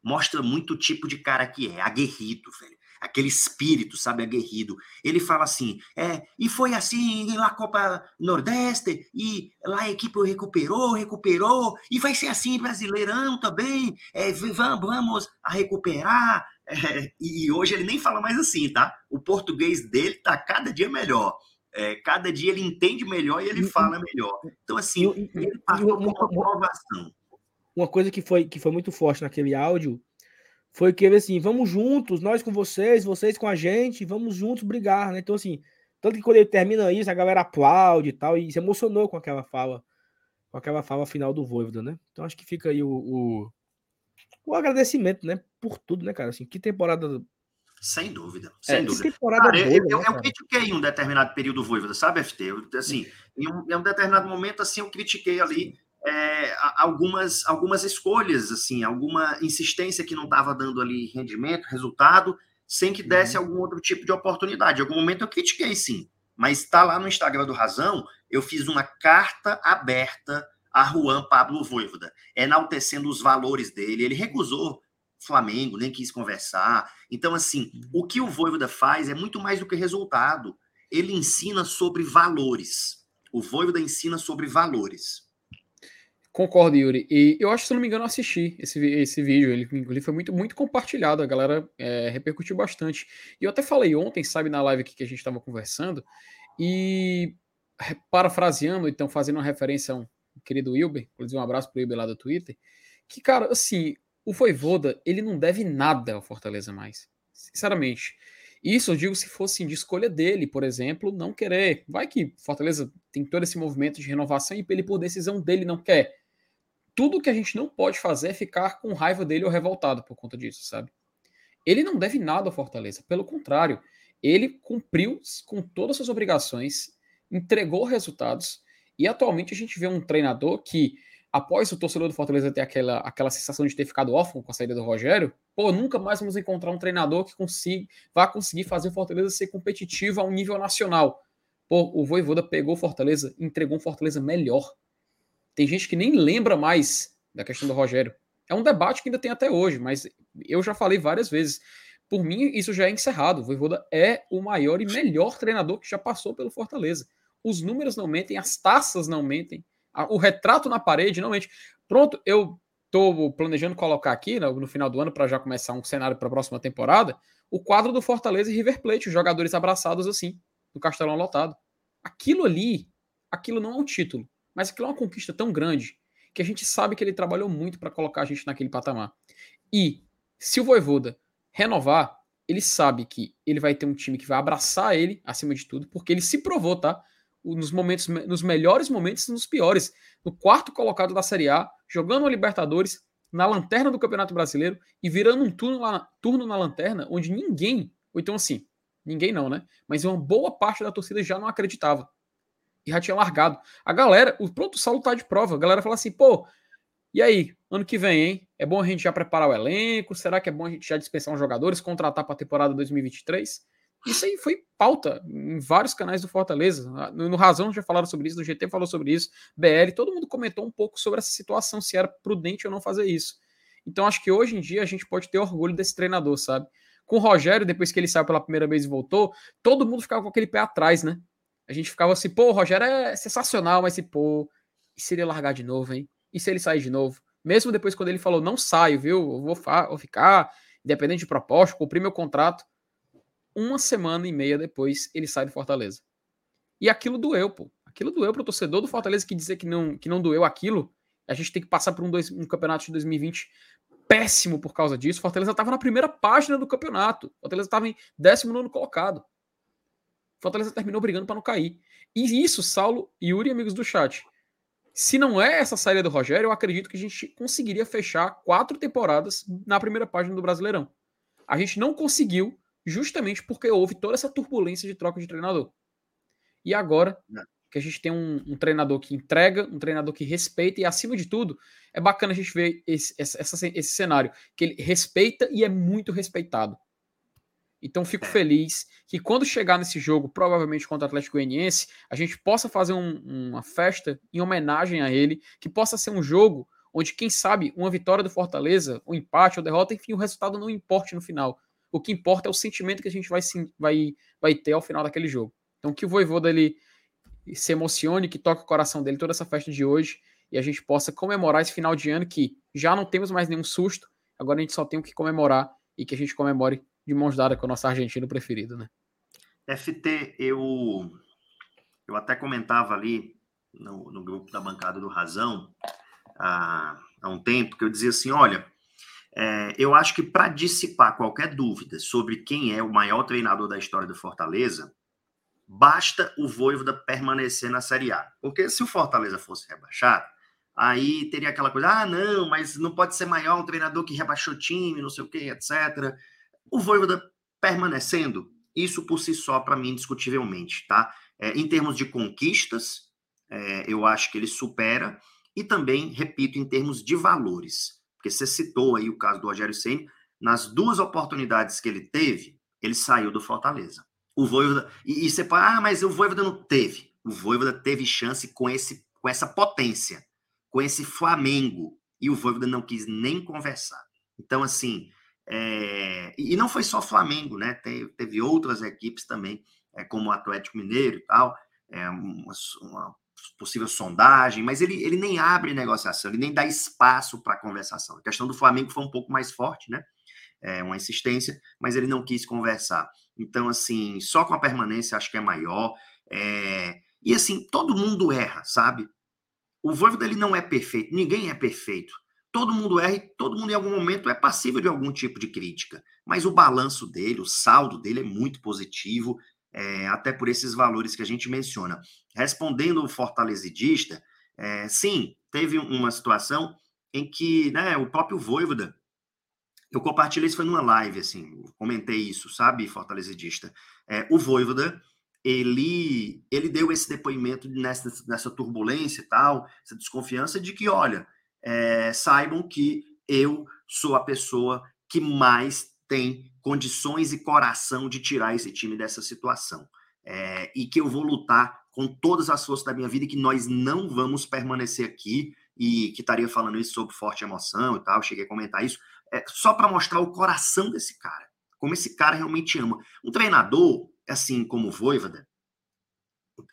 mostra muito o tipo de cara que é, aguerrido, velho. Aquele espírito, sabe, aguerrido. Ele fala assim, é, e foi assim na Copa Nordeste, e lá a equipe recuperou, recuperou, e vai ser assim Brasileirão também, é, vamos a recuperar. É, e hoje ele nem fala mais assim, tá? O português dele tá cada dia melhor. É, cada dia ele entende melhor e ele fala melhor. Então, assim, eu, eu, eu, ele passou eu, eu, eu, por uma provação. Uma coisa que foi, que foi muito forte naquele áudio, foi que, assim, vamos juntos, nós com vocês, vocês com a gente, vamos juntos brigar, né? Então, assim, Tanto que quando ele termina isso, a galera aplaude e tal, e se emocionou com aquela fala, com aquela fala final do Vojvoda, né? Então acho que fica aí o, o, o agradecimento, né? Por tudo, né, cara? Assim, que temporada... Sem dúvida, sem é, dúvida. Temporada cara, boa, eu, eu, né, eu critiquei em um determinado período o Vojvoda, sabe, F T? Eu, assim, em um, em um determinado momento, assim, eu critiquei ali é, algumas, algumas escolhas, assim, alguma insistência que não estava dando ali rendimento, resultado, sem que desse uhum. algum outro tipo de oportunidade. Em algum momento eu critiquei, sim. Mas está lá no Instagram do Razão, eu fiz uma carta aberta a Juan Pablo Vojvoda, enaltecendo os valores dele. Ele recusou Flamengo, nem quis conversar. Então, assim, o que o Vojvoda faz é muito mais do que resultado. Ele ensina sobre valores. O Vojvoda ensina sobre valores. Concordo, Yuri. E eu acho que, se não me engano, eu assisti esse, esse vídeo. Ele, ele foi muito, muito compartilhado. A galera é, repercutiu bastante. E eu até falei ontem, sabe, na live aqui que a gente estava conversando, e parafraseando, então, fazendo uma referência a um querido Wilber, inclusive um abraço para o Wilber lá do Twitter, que, cara, assim, o Vojvoda, ele não deve nada ao Fortaleza mais. Sinceramente. Isso eu digo se fosse de escolha dele, por exemplo, não querer. Vai que Fortaleza tem todo esse movimento de renovação e ele, por decisão dele, não quer. Tudo que a gente não pode fazer é ficar com raiva dele ou revoltado por conta disso, sabe? Ele não deve nada ao Fortaleza, pelo contrário, ele cumpriu com todas as suas obrigações, entregou resultados, e atualmente a gente vê um treinador que, após o torcedor do Fortaleza ter aquela, aquela sensação de ter ficado órfão com a saída do Rogério, pô, nunca mais vamos encontrar um treinador que consiga, vá conseguir fazer o Fortaleza ser competitivo a um nível nacional. Pô, o Vojvoda pegou o Fortaleza, entregou um Fortaleza melhor. Tem gente que nem lembra mais da questão do Rogério. É um debate que ainda tem até hoje, mas eu já falei várias vezes. Por mim, isso já é encerrado. O Vojvoda é o maior e melhor treinador que já passou pelo Fortaleza. Os números não mentem, as taças não mentem, o retrato na parede não mente. Pronto, eu estou planejando colocar aqui, né, no final do ano, para já começar um cenário para a próxima temporada, o quadro do Fortaleza e River Plate, os jogadores abraçados assim, no Castelão lotado. Aquilo ali, aquilo não é um título, mas aquilo é uma conquista tão grande que a gente sabe que ele trabalhou muito para colocar a gente naquele patamar. E se o Vojvoda renovar, ele sabe que ele vai ter um time que vai abraçar ele, acima de tudo, porque ele se provou, tá? Nos, momentos, nos melhores momentos e nos piores. No quarto colocado da Série A, jogando a Libertadores, na lanterna do Campeonato Brasileiro e virando um turno, lá, turno na lanterna onde ninguém, ou então assim, ninguém não, né? Mas uma boa parte da torcida já não acreditava. E já tinha largado. A galera, o pronto Saulo tá de prova. A galera fala assim, pô, e aí? Ano que vem, hein? É bom a gente já preparar o elenco? Será que é bom a gente já dispensar os jogadores, contratar para a temporada dois mil e vinte e três? Isso aí foi pauta em vários canais do Fortaleza. No Razão já falaram sobre isso, no G T falou sobre isso, B L, todo mundo comentou um pouco sobre essa situação, se era prudente ou não fazer isso. Então acho que hoje em dia a gente pode ter orgulho desse treinador, sabe? Com o Rogério, depois que ele saiu pela primeira vez e voltou, todo mundo ficava com aquele pé atrás, né? A gente ficava assim, pô, o Rogério é sensacional, mas se pô, e se ele largar de novo, hein? E se ele sair de novo? Mesmo depois quando ele falou, não saio, viu? Eu vou, fa- vou ficar, independente de proposta, cumprir meu contrato. Uma semana e meia depois, ele sai do Fortaleza. E aquilo doeu, pô. Aquilo doeu pro torcedor do Fortaleza, que dizer que não, que não doeu aquilo. A gente tem que passar por um, dois, um campeonato de dois mil e vinte péssimo por causa disso. Fortaleza estava na primeira página do campeonato. Fortaleza estava em décimo nono colocado. Fortaleza terminou brigando para não cair. E isso, Saulo, Yuri e amigos do chat. Se não é essa saída do Rogério, eu acredito que a gente conseguiria fechar quatro temporadas na primeira página do Brasileirão. A gente não conseguiu justamente porque houve toda essa turbulência de troca de treinador. E agora que a gente tem um, um treinador que entrega, um treinador que respeita, e acima de tudo, é bacana a gente ver esse, essa, esse cenário, que ele respeita e é muito respeitado. Então fico feliz que quando chegar nesse jogo, provavelmente contra o Atlético Goianiense, a gente possa fazer um, uma festa em homenagem a ele, que possa ser um jogo onde, quem sabe, uma vitória do Fortaleza, um empate ou derrota, enfim, o resultado não importe no final. O que importa é o sentimento que a gente vai, vai, vai ter ao final daquele jogo. Então que o Vojvoda dele se emocione, que toque o coração dele toda essa festa de hoje e a gente possa comemorar esse final de ano que já não temos mais nenhum susto, agora a gente só tem o que comemorar e que a gente comemore de mãos dadas com o nosso argentino preferido, né? F T, eu, eu até comentava ali no, no grupo da bancada do Razão há, há um tempo que eu dizia assim, olha, É, eu acho que para dissipar qualquer dúvida sobre quem é o maior treinador da história do Fortaleza, basta o Vojvoda permanecer na Série A. Porque se o Fortaleza fosse rebaixado, aí teria aquela coisa, ah, não, mas não pode ser maior um treinador que rebaixou time, não sei o quê, etcétera. O Vojvoda permanecendo, isso por si só, para mim, indiscutivelmente, tá? É, em termos de conquistas, é, eu acho que ele supera, e também, repito, em termos de valores, porque você citou aí o caso do Rogério Ceni, nas duas oportunidades que ele teve, ele saiu do Fortaleza. O Vojvoda, e, e você fala, ah, mas o Vojvoda não teve. O Vojvoda teve chance com, esse, com essa potência, com esse Flamengo, e o Vojvoda não quis nem conversar. Então, assim, é... e não foi só Flamengo, né? Teve, teve outras equipes também, é, como o Atlético Mineiro e tal, é, uma, uma possível sondagem, mas ele, ele nem abre negociação, ele nem dá espaço para conversação. A questão do Flamengo foi um pouco mais forte, né? É uma insistência, mas ele não quis conversar. Então, assim, só com a permanência acho que é maior. É... E, assim, todo mundo erra, sabe? O Vojvoda, ele não é perfeito, ninguém é perfeito. Todo mundo erra e todo mundo, em algum momento, é passível de algum tipo de crítica. Mas o balanço dele, o saldo dele é muito positivo, é... até por esses valores que a gente menciona. Respondendo o fortalecedista, é... sim, teve uma situação em que, né, o próprio Vojvoda, eu compartilhei isso, foi numa live, assim, comentei isso, sabe, fortalecedista? É, o Vojvoda, ele, ele deu esse depoimento nessa, nessa turbulência e tal, essa desconfiança de que, olha, é, saibam que eu sou a pessoa que mais tem condições e coração de tirar esse time dessa situação. É, e que eu vou lutar com todas as forças da minha vida e que nós não vamos permanecer aqui, e que estaria falando isso sob forte emoção e tal, cheguei a comentar isso, é, só para mostrar o coração desse cara, como esse cara realmente ama. Um treinador, assim como o Vojvoda,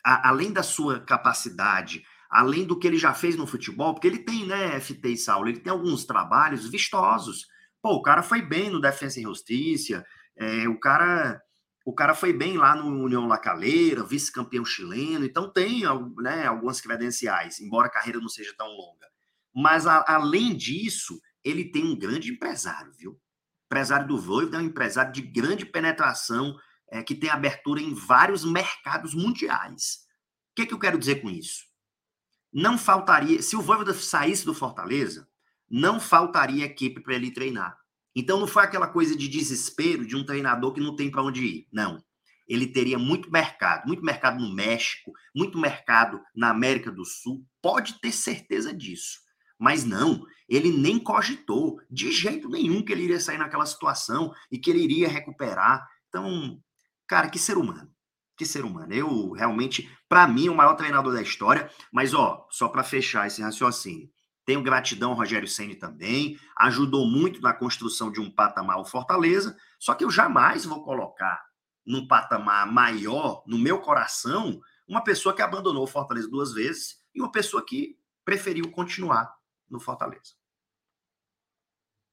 a, além da sua capacidade, além do que ele já fez no futebol, porque ele tem, né, F T e Saulo, ele tem alguns trabalhos vistosos. Pô, o cara foi bem no Defensa e Justiça, é, o cara... O cara foi bem lá no União La Calera, vice-campeão chileno, então tem, né, algumas credenciais, embora a carreira não seja tão longa. Mas, a, além disso, ele tem um grande empresário, viu? O empresário do Vojvoda é um empresário de grande penetração, é, que tem abertura em vários mercados mundiais. O que, que eu quero dizer com isso? Não faltaria... Se o Vojvoda saísse do Fortaleza, não faltaria equipe para ele treinar. Então, não foi aquela coisa de desespero de um treinador que não tem para onde ir, não. Ele teria muito mercado, muito mercado no México, muito mercado na América do Sul, pode ter certeza disso. Mas não, ele nem cogitou de jeito nenhum que ele iria sair naquela situação e que ele iria recuperar. Então, cara, que ser humano, que ser humano. Eu, realmente, para mim, é o maior treinador da história, mas, ó, só para fechar esse raciocínio, tenho gratidão ao Rogério Ceni também, ajudou muito na construção de um patamar o Fortaleza, só que eu jamais vou colocar num patamar maior, no meu coração, uma pessoa que abandonou o Fortaleza duas vezes e uma pessoa que preferiu continuar no Fortaleza.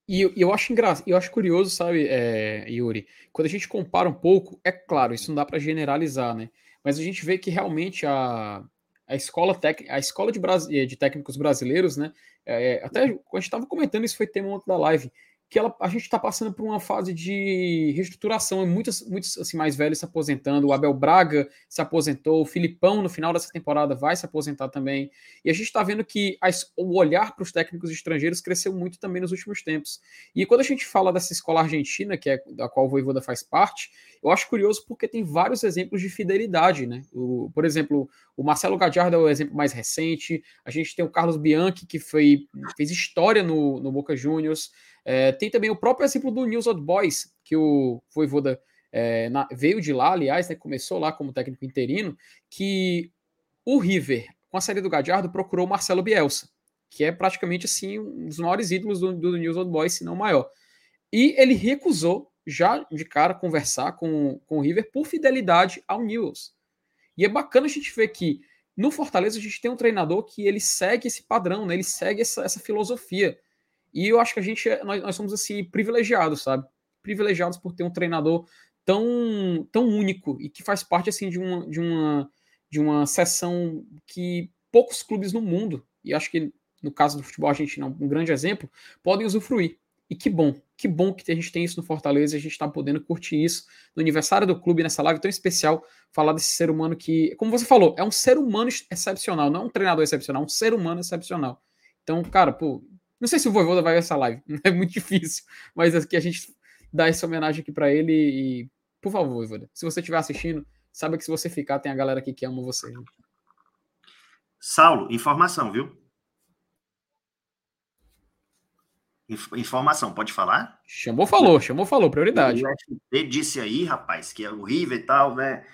E eu, eu, acho, engra... eu acho curioso, sabe, é, Yuri, quando a gente compara um pouco, é claro, isso não dá para generalizar, né? Mas a gente vê que realmente a... A escola, tec... a escola de, Bras... de técnicos brasileiros, né? É, até quando a gente estava comentando, isso foi tema ontem da live, que ela... a gente está passando por uma fase de reestruturação, muitos, muitos assim, mais velhos se aposentando, o Abel Braga se aposentou, o Filipão, no final dessa temporada, vai se aposentar também. E a gente está vendo que a... o olhar para os técnicos estrangeiros cresceu muito também nos últimos tempos. E quando a gente fala dessa escola argentina, que é da qual o Vojvoda faz parte, eu acho curioso porque tem vários exemplos de fidelidade, né? O, por exemplo, o Marcelo Gadiardo é o exemplo mais recente, a gente tem o Carlos Bianchi, que foi, fez história no, no Boca Juniors, é, tem também o próprio exemplo do News Old Boys, que o Vojvoda é, na, veio de lá, aliás, né, começou lá como técnico interino, que o River, com a saída do Gadiardo, procurou o Marcelo Bielsa, que é praticamente assim, um dos maiores ídolos do, do News Old Boys, se não maior. E ele recusou já de cara conversar com, com o River por fidelidade ao Newell's. E é bacana a gente ver que no Fortaleza a gente tem um treinador que ele segue esse padrão, né? Ele segue essa, essa filosofia. E eu acho que a gente, nós, nós somos assim, privilegiados, sabe? Privilegiados por ter um treinador tão, tão único e que faz parte assim, de, uma, de, uma, de uma seção que poucos clubes no mundo, e acho que no caso do futebol argentino é um grande exemplo, podem usufruir. E que bom, Que bom que a gente tem isso no Fortaleza, a gente está podendo curtir isso no aniversário do clube, nessa live tão especial, falar desse ser humano que, como você falou, é um ser humano excepcional, não é um treinador excepcional, é um ser humano excepcional. Então, cara, pô, não sei se o Vovô vai ver essa live, é muito difícil, mas aqui a gente dá essa homenagem aqui para ele e, por favor, Vovô, se você estiver assistindo, saiba que se você ficar, tem a galera aqui que ama você. Saulo, informação, viu? Informação, pode falar? Chamou, falou, chamou, falou, prioridade. Ele disse aí, rapaz, que é o River e tal, né?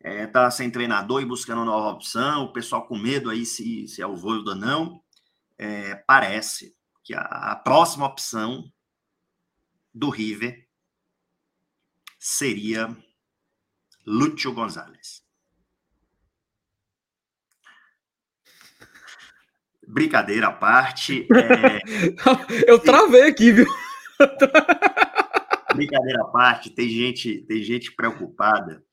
É, tá sem treinador e buscando nova opção, o pessoal com medo aí se, se é o Vojvoda ou não. É, parece que a, a próxima opção do River seria Lúcio Gonzalez. Brincadeira à parte. É... Eu travei aqui, viu? Brincadeira à parte, tem gente, tem gente preocupada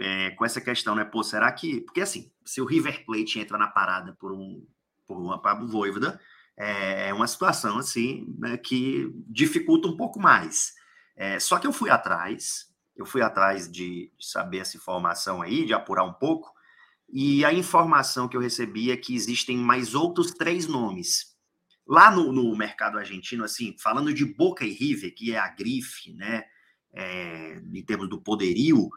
é, com essa questão, né? Pô, será que... Porque, assim, se o River Plate entra na parada por um por uma para o Vojvoda, é uma situação, assim, né, que dificulta um pouco mais. É, só que eu fui atrás, eu fui atrás de saber essa informação aí, de apurar um pouco, e a informação que eu recebi é que existem mais outros três nomes. Lá no, no mercado argentino, assim, falando de Boca e River, que é a grife, né, é, em termos do poderio,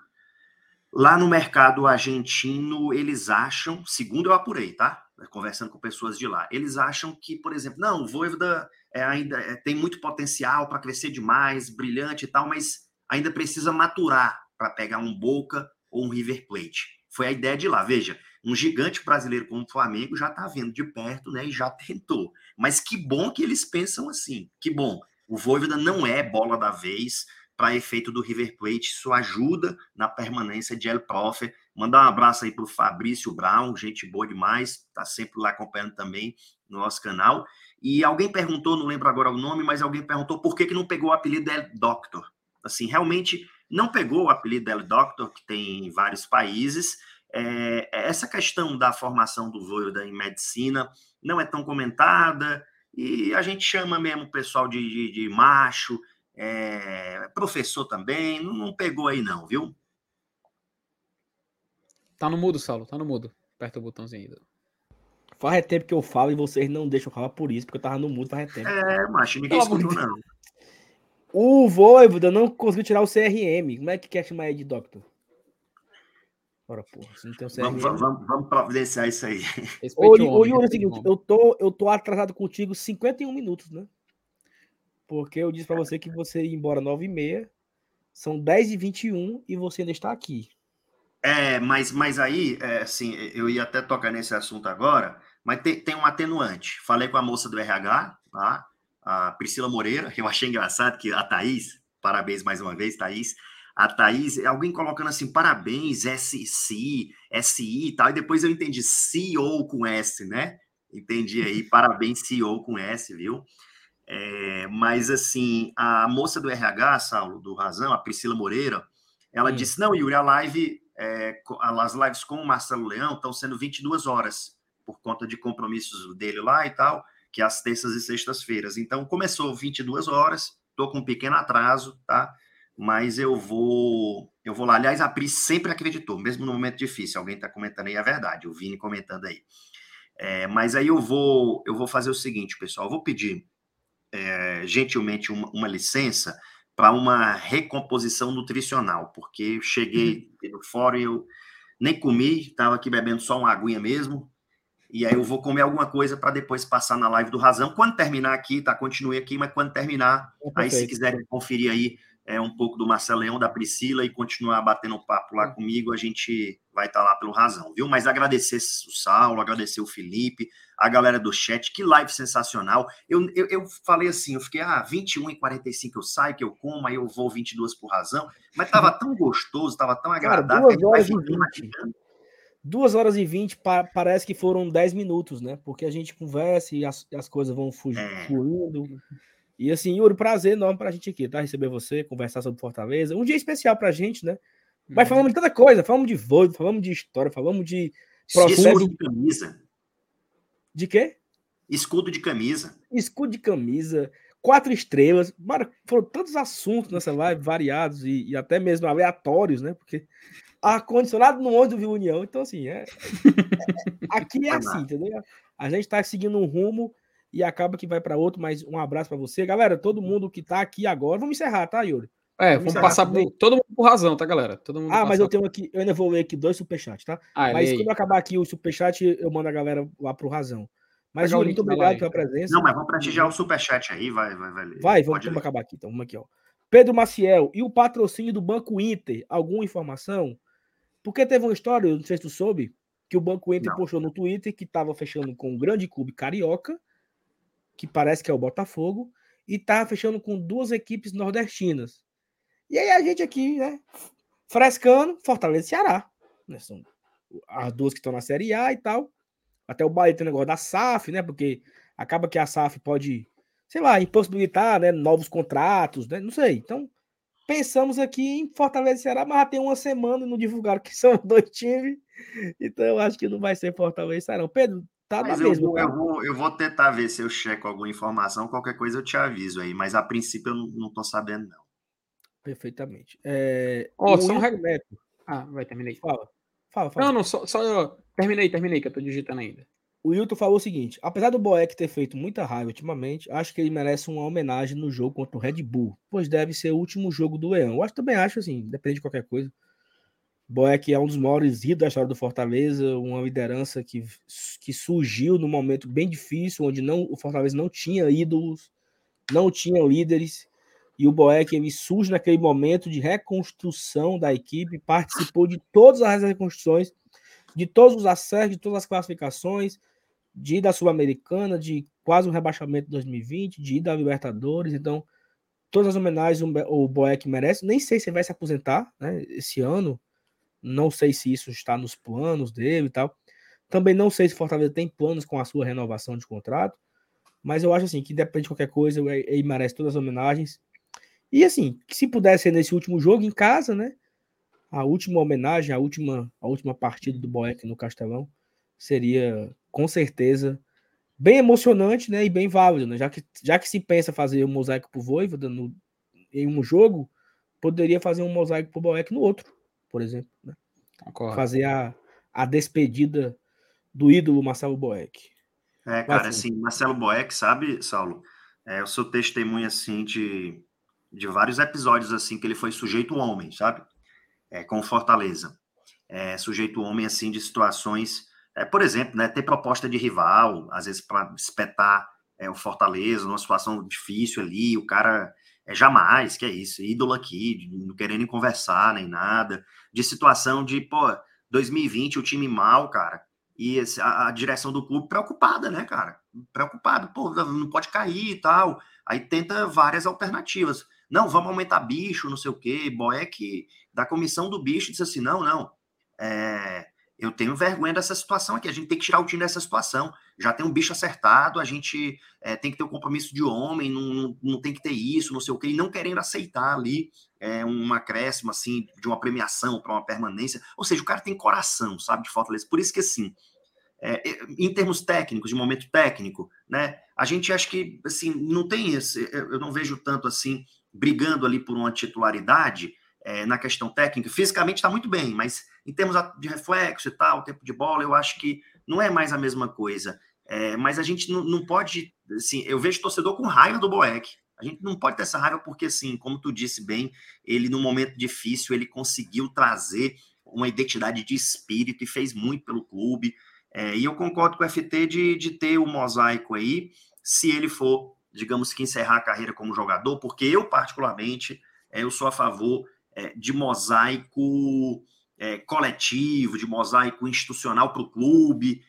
lá no mercado argentino eles acham, segundo eu apurei, tá? Conversando com pessoas de lá, eles acham que, por exemplo, não, o Vojvoda é ainda é, tem muito potencial para crescer demais, brilhante e tal, mas ainda precisa maturar para pegar um Boca ou um River Plate. Foi a ideia de lá. Veja, um gigante brasileiro como o Flamengo já está vendo de perto, né, e já tentou. Mas que bom que eles pensam assim. Que bom. O Vojvoda não é bola da vez para efeito do River Plate. Isso ajuda na permanência de El Profe. Mandar um abraço aí para o Fabrício Brown, gente boa demais. Está sempre lá acompanhando também no nosso canal. E alguém perguntou, não lembro agora o nome, mas alguém perguntou por que, que não pegou o apelido El Doctor. Assim, realmente... Não pegou o apelido El Doctor, que tem em vários países. É, essa questão da formação do Vojvoda em medicina não é tão comentada, e a gente chama mesmo o pessoal de, de, de macho, é, professor também, não, não pegou aí não, viu? Tá no mudo, Saulo, tá no mudo. Aperta o botãozinho ainda. Faz tempo que eu falo e vocês não deixam eu falar por isso, porque eu tava no mudo faz tempo. É, macho, ninguém tá escutou não. O Vojvoda não conseguiu tirar o C R M. Como é que quer chamar ele de Doctor? Ora, porra, se não tem o C R M... Vamos, vamos, vamos providenciar isso aí. Ô, Yuri, é o seguinte, eu tô, eu tô atrasado contigo cinquenta e um minutos, né? Porque eu disse pra você que você ia embora nove e meia, são dez e vinte e um e você ainda está aqui. É, mas, mas aí, é, assim, eu ia até tocar nesse assunto agora, mas tem, tem um atenuante. Falei com a moça do R H, tá? A Priscila Moreira, que eu achei engraçado, que a Thaís, parabéns mais uma vez, Thaís, a Thaís, alguém colocando assim, parabéns, S C, S I e tal, e depois eu entendi, C E O com S, né? Entendi aí, parabéns, C E O com S, viu? É, mas assim, a moça do R H, Saulo, do Razão, a Priscila Moreira, ela Sim. disse, não, Yuri, a live, é, as lives com o Marcelo Leão estão sendo vinte e duas horas, por conta de compromissos dele lá e tal, que é às terças e sextas-feiras. Então, começou vinte e duas horas, estou com um pequeno atraso, tá? Mas eu vou eu vou lá. Aliás, a Pris sempre acreditou, mesmo no momento difícil. Alguém está comentando aí a verdade, o Vini comentando aí. É, mas aí eu vou, eu vou fazer o seguinte, pessoal. Eu vou pedir, é, gentilmente, uma, uma licença para uma recomposição nutricional, porque eu cheguei no fórum e eu nem comi, estava aqui bebendo só uma aguinha mesmo. E aí eu vou comer alguma coisa para depois passar na live do Razão. Quando terminar aqui, tá? Continue aqui, mas quando terminar, é aí se quiserem conferir aí é, um pouco do Marcelo Leão, da Priscila e continuar batendo papo lá comigo, a gente vai estar tá lá pelo Razão, viu? Mas agradecer o Saulo, agradecer o Felipe, a galera do chat, que live sensacional. Eu, eu, eu falei assim, eu fiquei, ah, vinte e uma e quarenta e cinco eu saio, que eu como, aí eu vou vinte e duas por Razão, mas tava tão gostoso, tava tão agradável. Cara, duas horas e vinte. duas horas e vinte pa- parece que foram dez minutos, né? Porque a gente conversa e as, as coisas vão fluindo. E assim, Yuri, prazer enorme pra gente aqui, tá? Receber você, conversar sobre Fortaleza. Um dia especial pra gente, né? Mas falamos de tanta coisa. Falamos de voo, falamos de história, falamos de... Processo... Escudo de camisa. De quê? Escudo de camisa. Escudo de camisa. quatro estrelas, foram tantos assuntos nessa live, variados e, e até mesmo aleatórios, né? Porque ar-condicionado no ônibus do Vila União, então assim, é, é, aqui é assim, entendeu? A gente tá seguindo um rumo e acaba que vai para outro, mas um abraço para você. Galera, todo mundo que tá aqui agora, vamos encerrar, tá, Yuri? É, vamos, vamos passar por, todo mundo por razão, tá, galera? Todo mundo ah, mas eu tenho aqui, eu ainda vou ler aqui dois superchats, tá? Ah, mas quando acabar aqui o superchat, eu mando a galera lá pro razão. Mas, Yuri, muito obrigado pela presença. Não, mas vamos prestigiar o superchat aí, vai, vai, vai. Vai, vamos, vamos acabar aqui, então, vamos aqui, ó. Pedro Maciel, e o patrocínio do Banco Inter? Alguma informação? Porque teve uma história, eu não sei se tu soube, que o Banco Inter não. postou no Twitter que estava fechando com um grande clube carioca, que parece que é o Botafogo, e estava fechando com duas equipes nordestinas. E aí a gente aqui, né, frescando, Fortaleza e Ceará. Né, são as duas que estão na Série A e tal. Até o Bahia tem o negócio da S A F, né? Porque acaba que a S A F pode, sei lá, impossibilitar, né, novos contratos, né? Não sei. Então, pensamos aqui em Fortaleza e Ceará, mas já tem uma semana e não divulgaram que são dois times. Então, eu acho que não vai ser Fortaleza e Ceará. Pedro, tá na mesma. Eu, eu, vou, eu vou tentar ver se eu checo alguma informação, qualquer coisa eu te aviso aí. Mas, a princípio, eu não, não tô sabendo, não. Perfeitamente. É, oh, só um regreto. Ah, vai, terminei. Fala, fala, fala. Não, não, só, só eu... Terminei, terminei, que eu tô digitando ainda. O Hilton falou o seguinte, apesar do Boeck ter feito muita raiva ultimamente, acho que ele merece uma homenagem no jogo contra o Red Bull, pois deve ser o último jogo do Leão. Eu acho, também acho, assim, depende de qualquer coisa. Boeck é um dos maiores ídolos da história do Fortaleza, uma liderança que, que surgiu num momento bem difícil, onde não, o Fortaleza não tinha ídolos, não tinha líderes. E o Boeck, ele surge naquele momento de reconstrução da equipe, participou de todas as reconstruções, de todos os acessos, de todas as classificações, de ir da Sul-Americana, de quase um rebaixamento de dois mil e vinte, de ir da Libertadores. Então, todas as homenagens o Boeck merece. Nem sei se ele vai se aposentar, né, esse ano. Não sei se isso está nos planos dele e tal. Também não sei se o Fortaleza tem planos com a sua renovação de contrato. Mas eu acho assim que depende de qualquer coisa, ele merece todas as homenagens. E assim, se pudesse ser nesse último jogo em casa, né? A última homenagem, a última, a última partida do Boeck no Castelão seria, com certeza, bem emocionante, né, e bem válido. Né? Já, que, já que se pensa fazer um mosaico pro Vojvoda no, em um jogo, poderia fazer um mosaico pro Boeck no outro, por exemplo. Né? Fazer a, a despedida do ídolo Marcelo Boeck. É, cara, assim, Marcelo Boeck, sabe, Saulo? É, eu sou testemunha, assim, de, de vários episódios, assim, que ele foi sujeito homem, sabe? É, com Fortaleza, é, sujeito homem, assim, de situações, é, por exemplo, né, ter proposta de rival, às vezes para espetar é, o Fortaleza numa situação difícil ali, o cara é jamais, que é isso, ídolo aqui, não querendo conversar nem nada, de situação de, pô, dois mil e vinte, o time mal, cara, e esse, a, a direção do clube preocupada, né, cara, preocupada, pô, não pode cair e tal, aí tenta várias alternativas. Não, vamos aumentar bicho, não sei o quê. Boeck, da comissão do bicho, disse assim, não, não, é, eu tenho vergonha dessa situação aqui, a gente tem que tirar o time dessa situação, já tem um bicho acertado, a gente é, tem que ter um compromisso de homem, não, não, não tem que ter isso, não sei o quê, e não querendo aceitar ali é, um acréscimo, assim, de uma premiação para uma permanência. Ou seja, o cara tem coração, sabe, de Fortaleza. Por isso que, assim, é, em termos técnicos, de momento técnico, né, a gente acha que, assim, não tem esse, eu não vejo tanto, assim, brigando ali por uma titularidade é, na questão técnica, fisicamente está muito bem, mas em termos de reflexo e tal, tempo de bola, eu acho que não é mais a mesma coisa, é, mas a gente não, não pode, assim, eu vejo torcedor com raiva do Boeck, a gente não pode ter essa raiva porque, assim, como tu disse bem, ele num momento difícil, ele conseguiu trazer uma identidade de espírito e fez muito pelo clube, é, e eu concordo com o F T de, de ter o mosaico aí, se ele for, digamos que encerrar a carreira como jogador, porque eu, particularmente, eu sou a favor de mosaico coletivo, de mosaico institucional para o clube,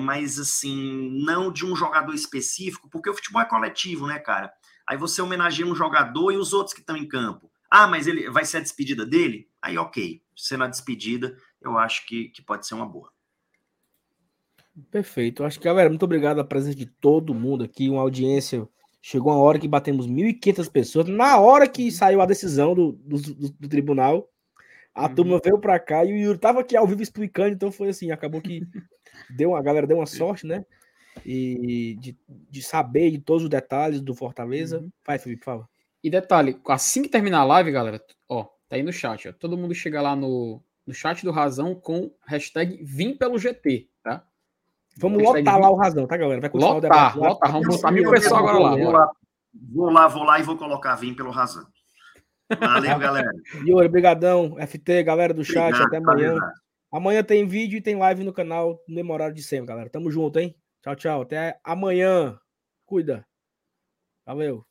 mas, assim, não de um jogador específico, porque o futebol é coletivo, né, cara? Aí você homenageia um jogador e os outros que estão em campo. Ah, mas ele vai ser a despedida dele? Aí, ok. Sendo a despedida, eu acho que, que pode ser uma boa. Perfeito. Acho que, galera, muito obrigado pela presença de todo mundo aqui, uma audiência... Chegou uma hora que batemos mil e quinhentas pessoas. Na hora que saiu a decisão do, do, do, do tribunal, a uhum. turma veio pra cá e o Yuri tava aqui ao vivo explicando, então foi assim, acabou que deu uma, a galera deu uma sorte, né? e de, de saber de todos os detalhes do Fortaleza. Uhum. Vai, Felipe, fala. E detalhe, assim que terminar a live, galera, ó, tá aí no chat, ó, todo mundo chega lá no, no chat do Razão com hashtag Vim pelo G T, tá? Vamos hashtag lotar vim... lá o Razão, tá, galera? Vai continuar lotar, o debate. Lotar, vamos botar mil pessoal agora lá. Vou lá, vou lá, vou lá e vou colocar Vim pelo Razão. Valeu, galera. Yuri, brigadão, F T, galera do chat, obrigado, até amanhã. Valeu. Amanhã tem vídeo e tem live no canal no mesmo horário de sempre, galera. Tamo junto, hein? Tchau, tchau. Até amanhã. Cuida. Valeu.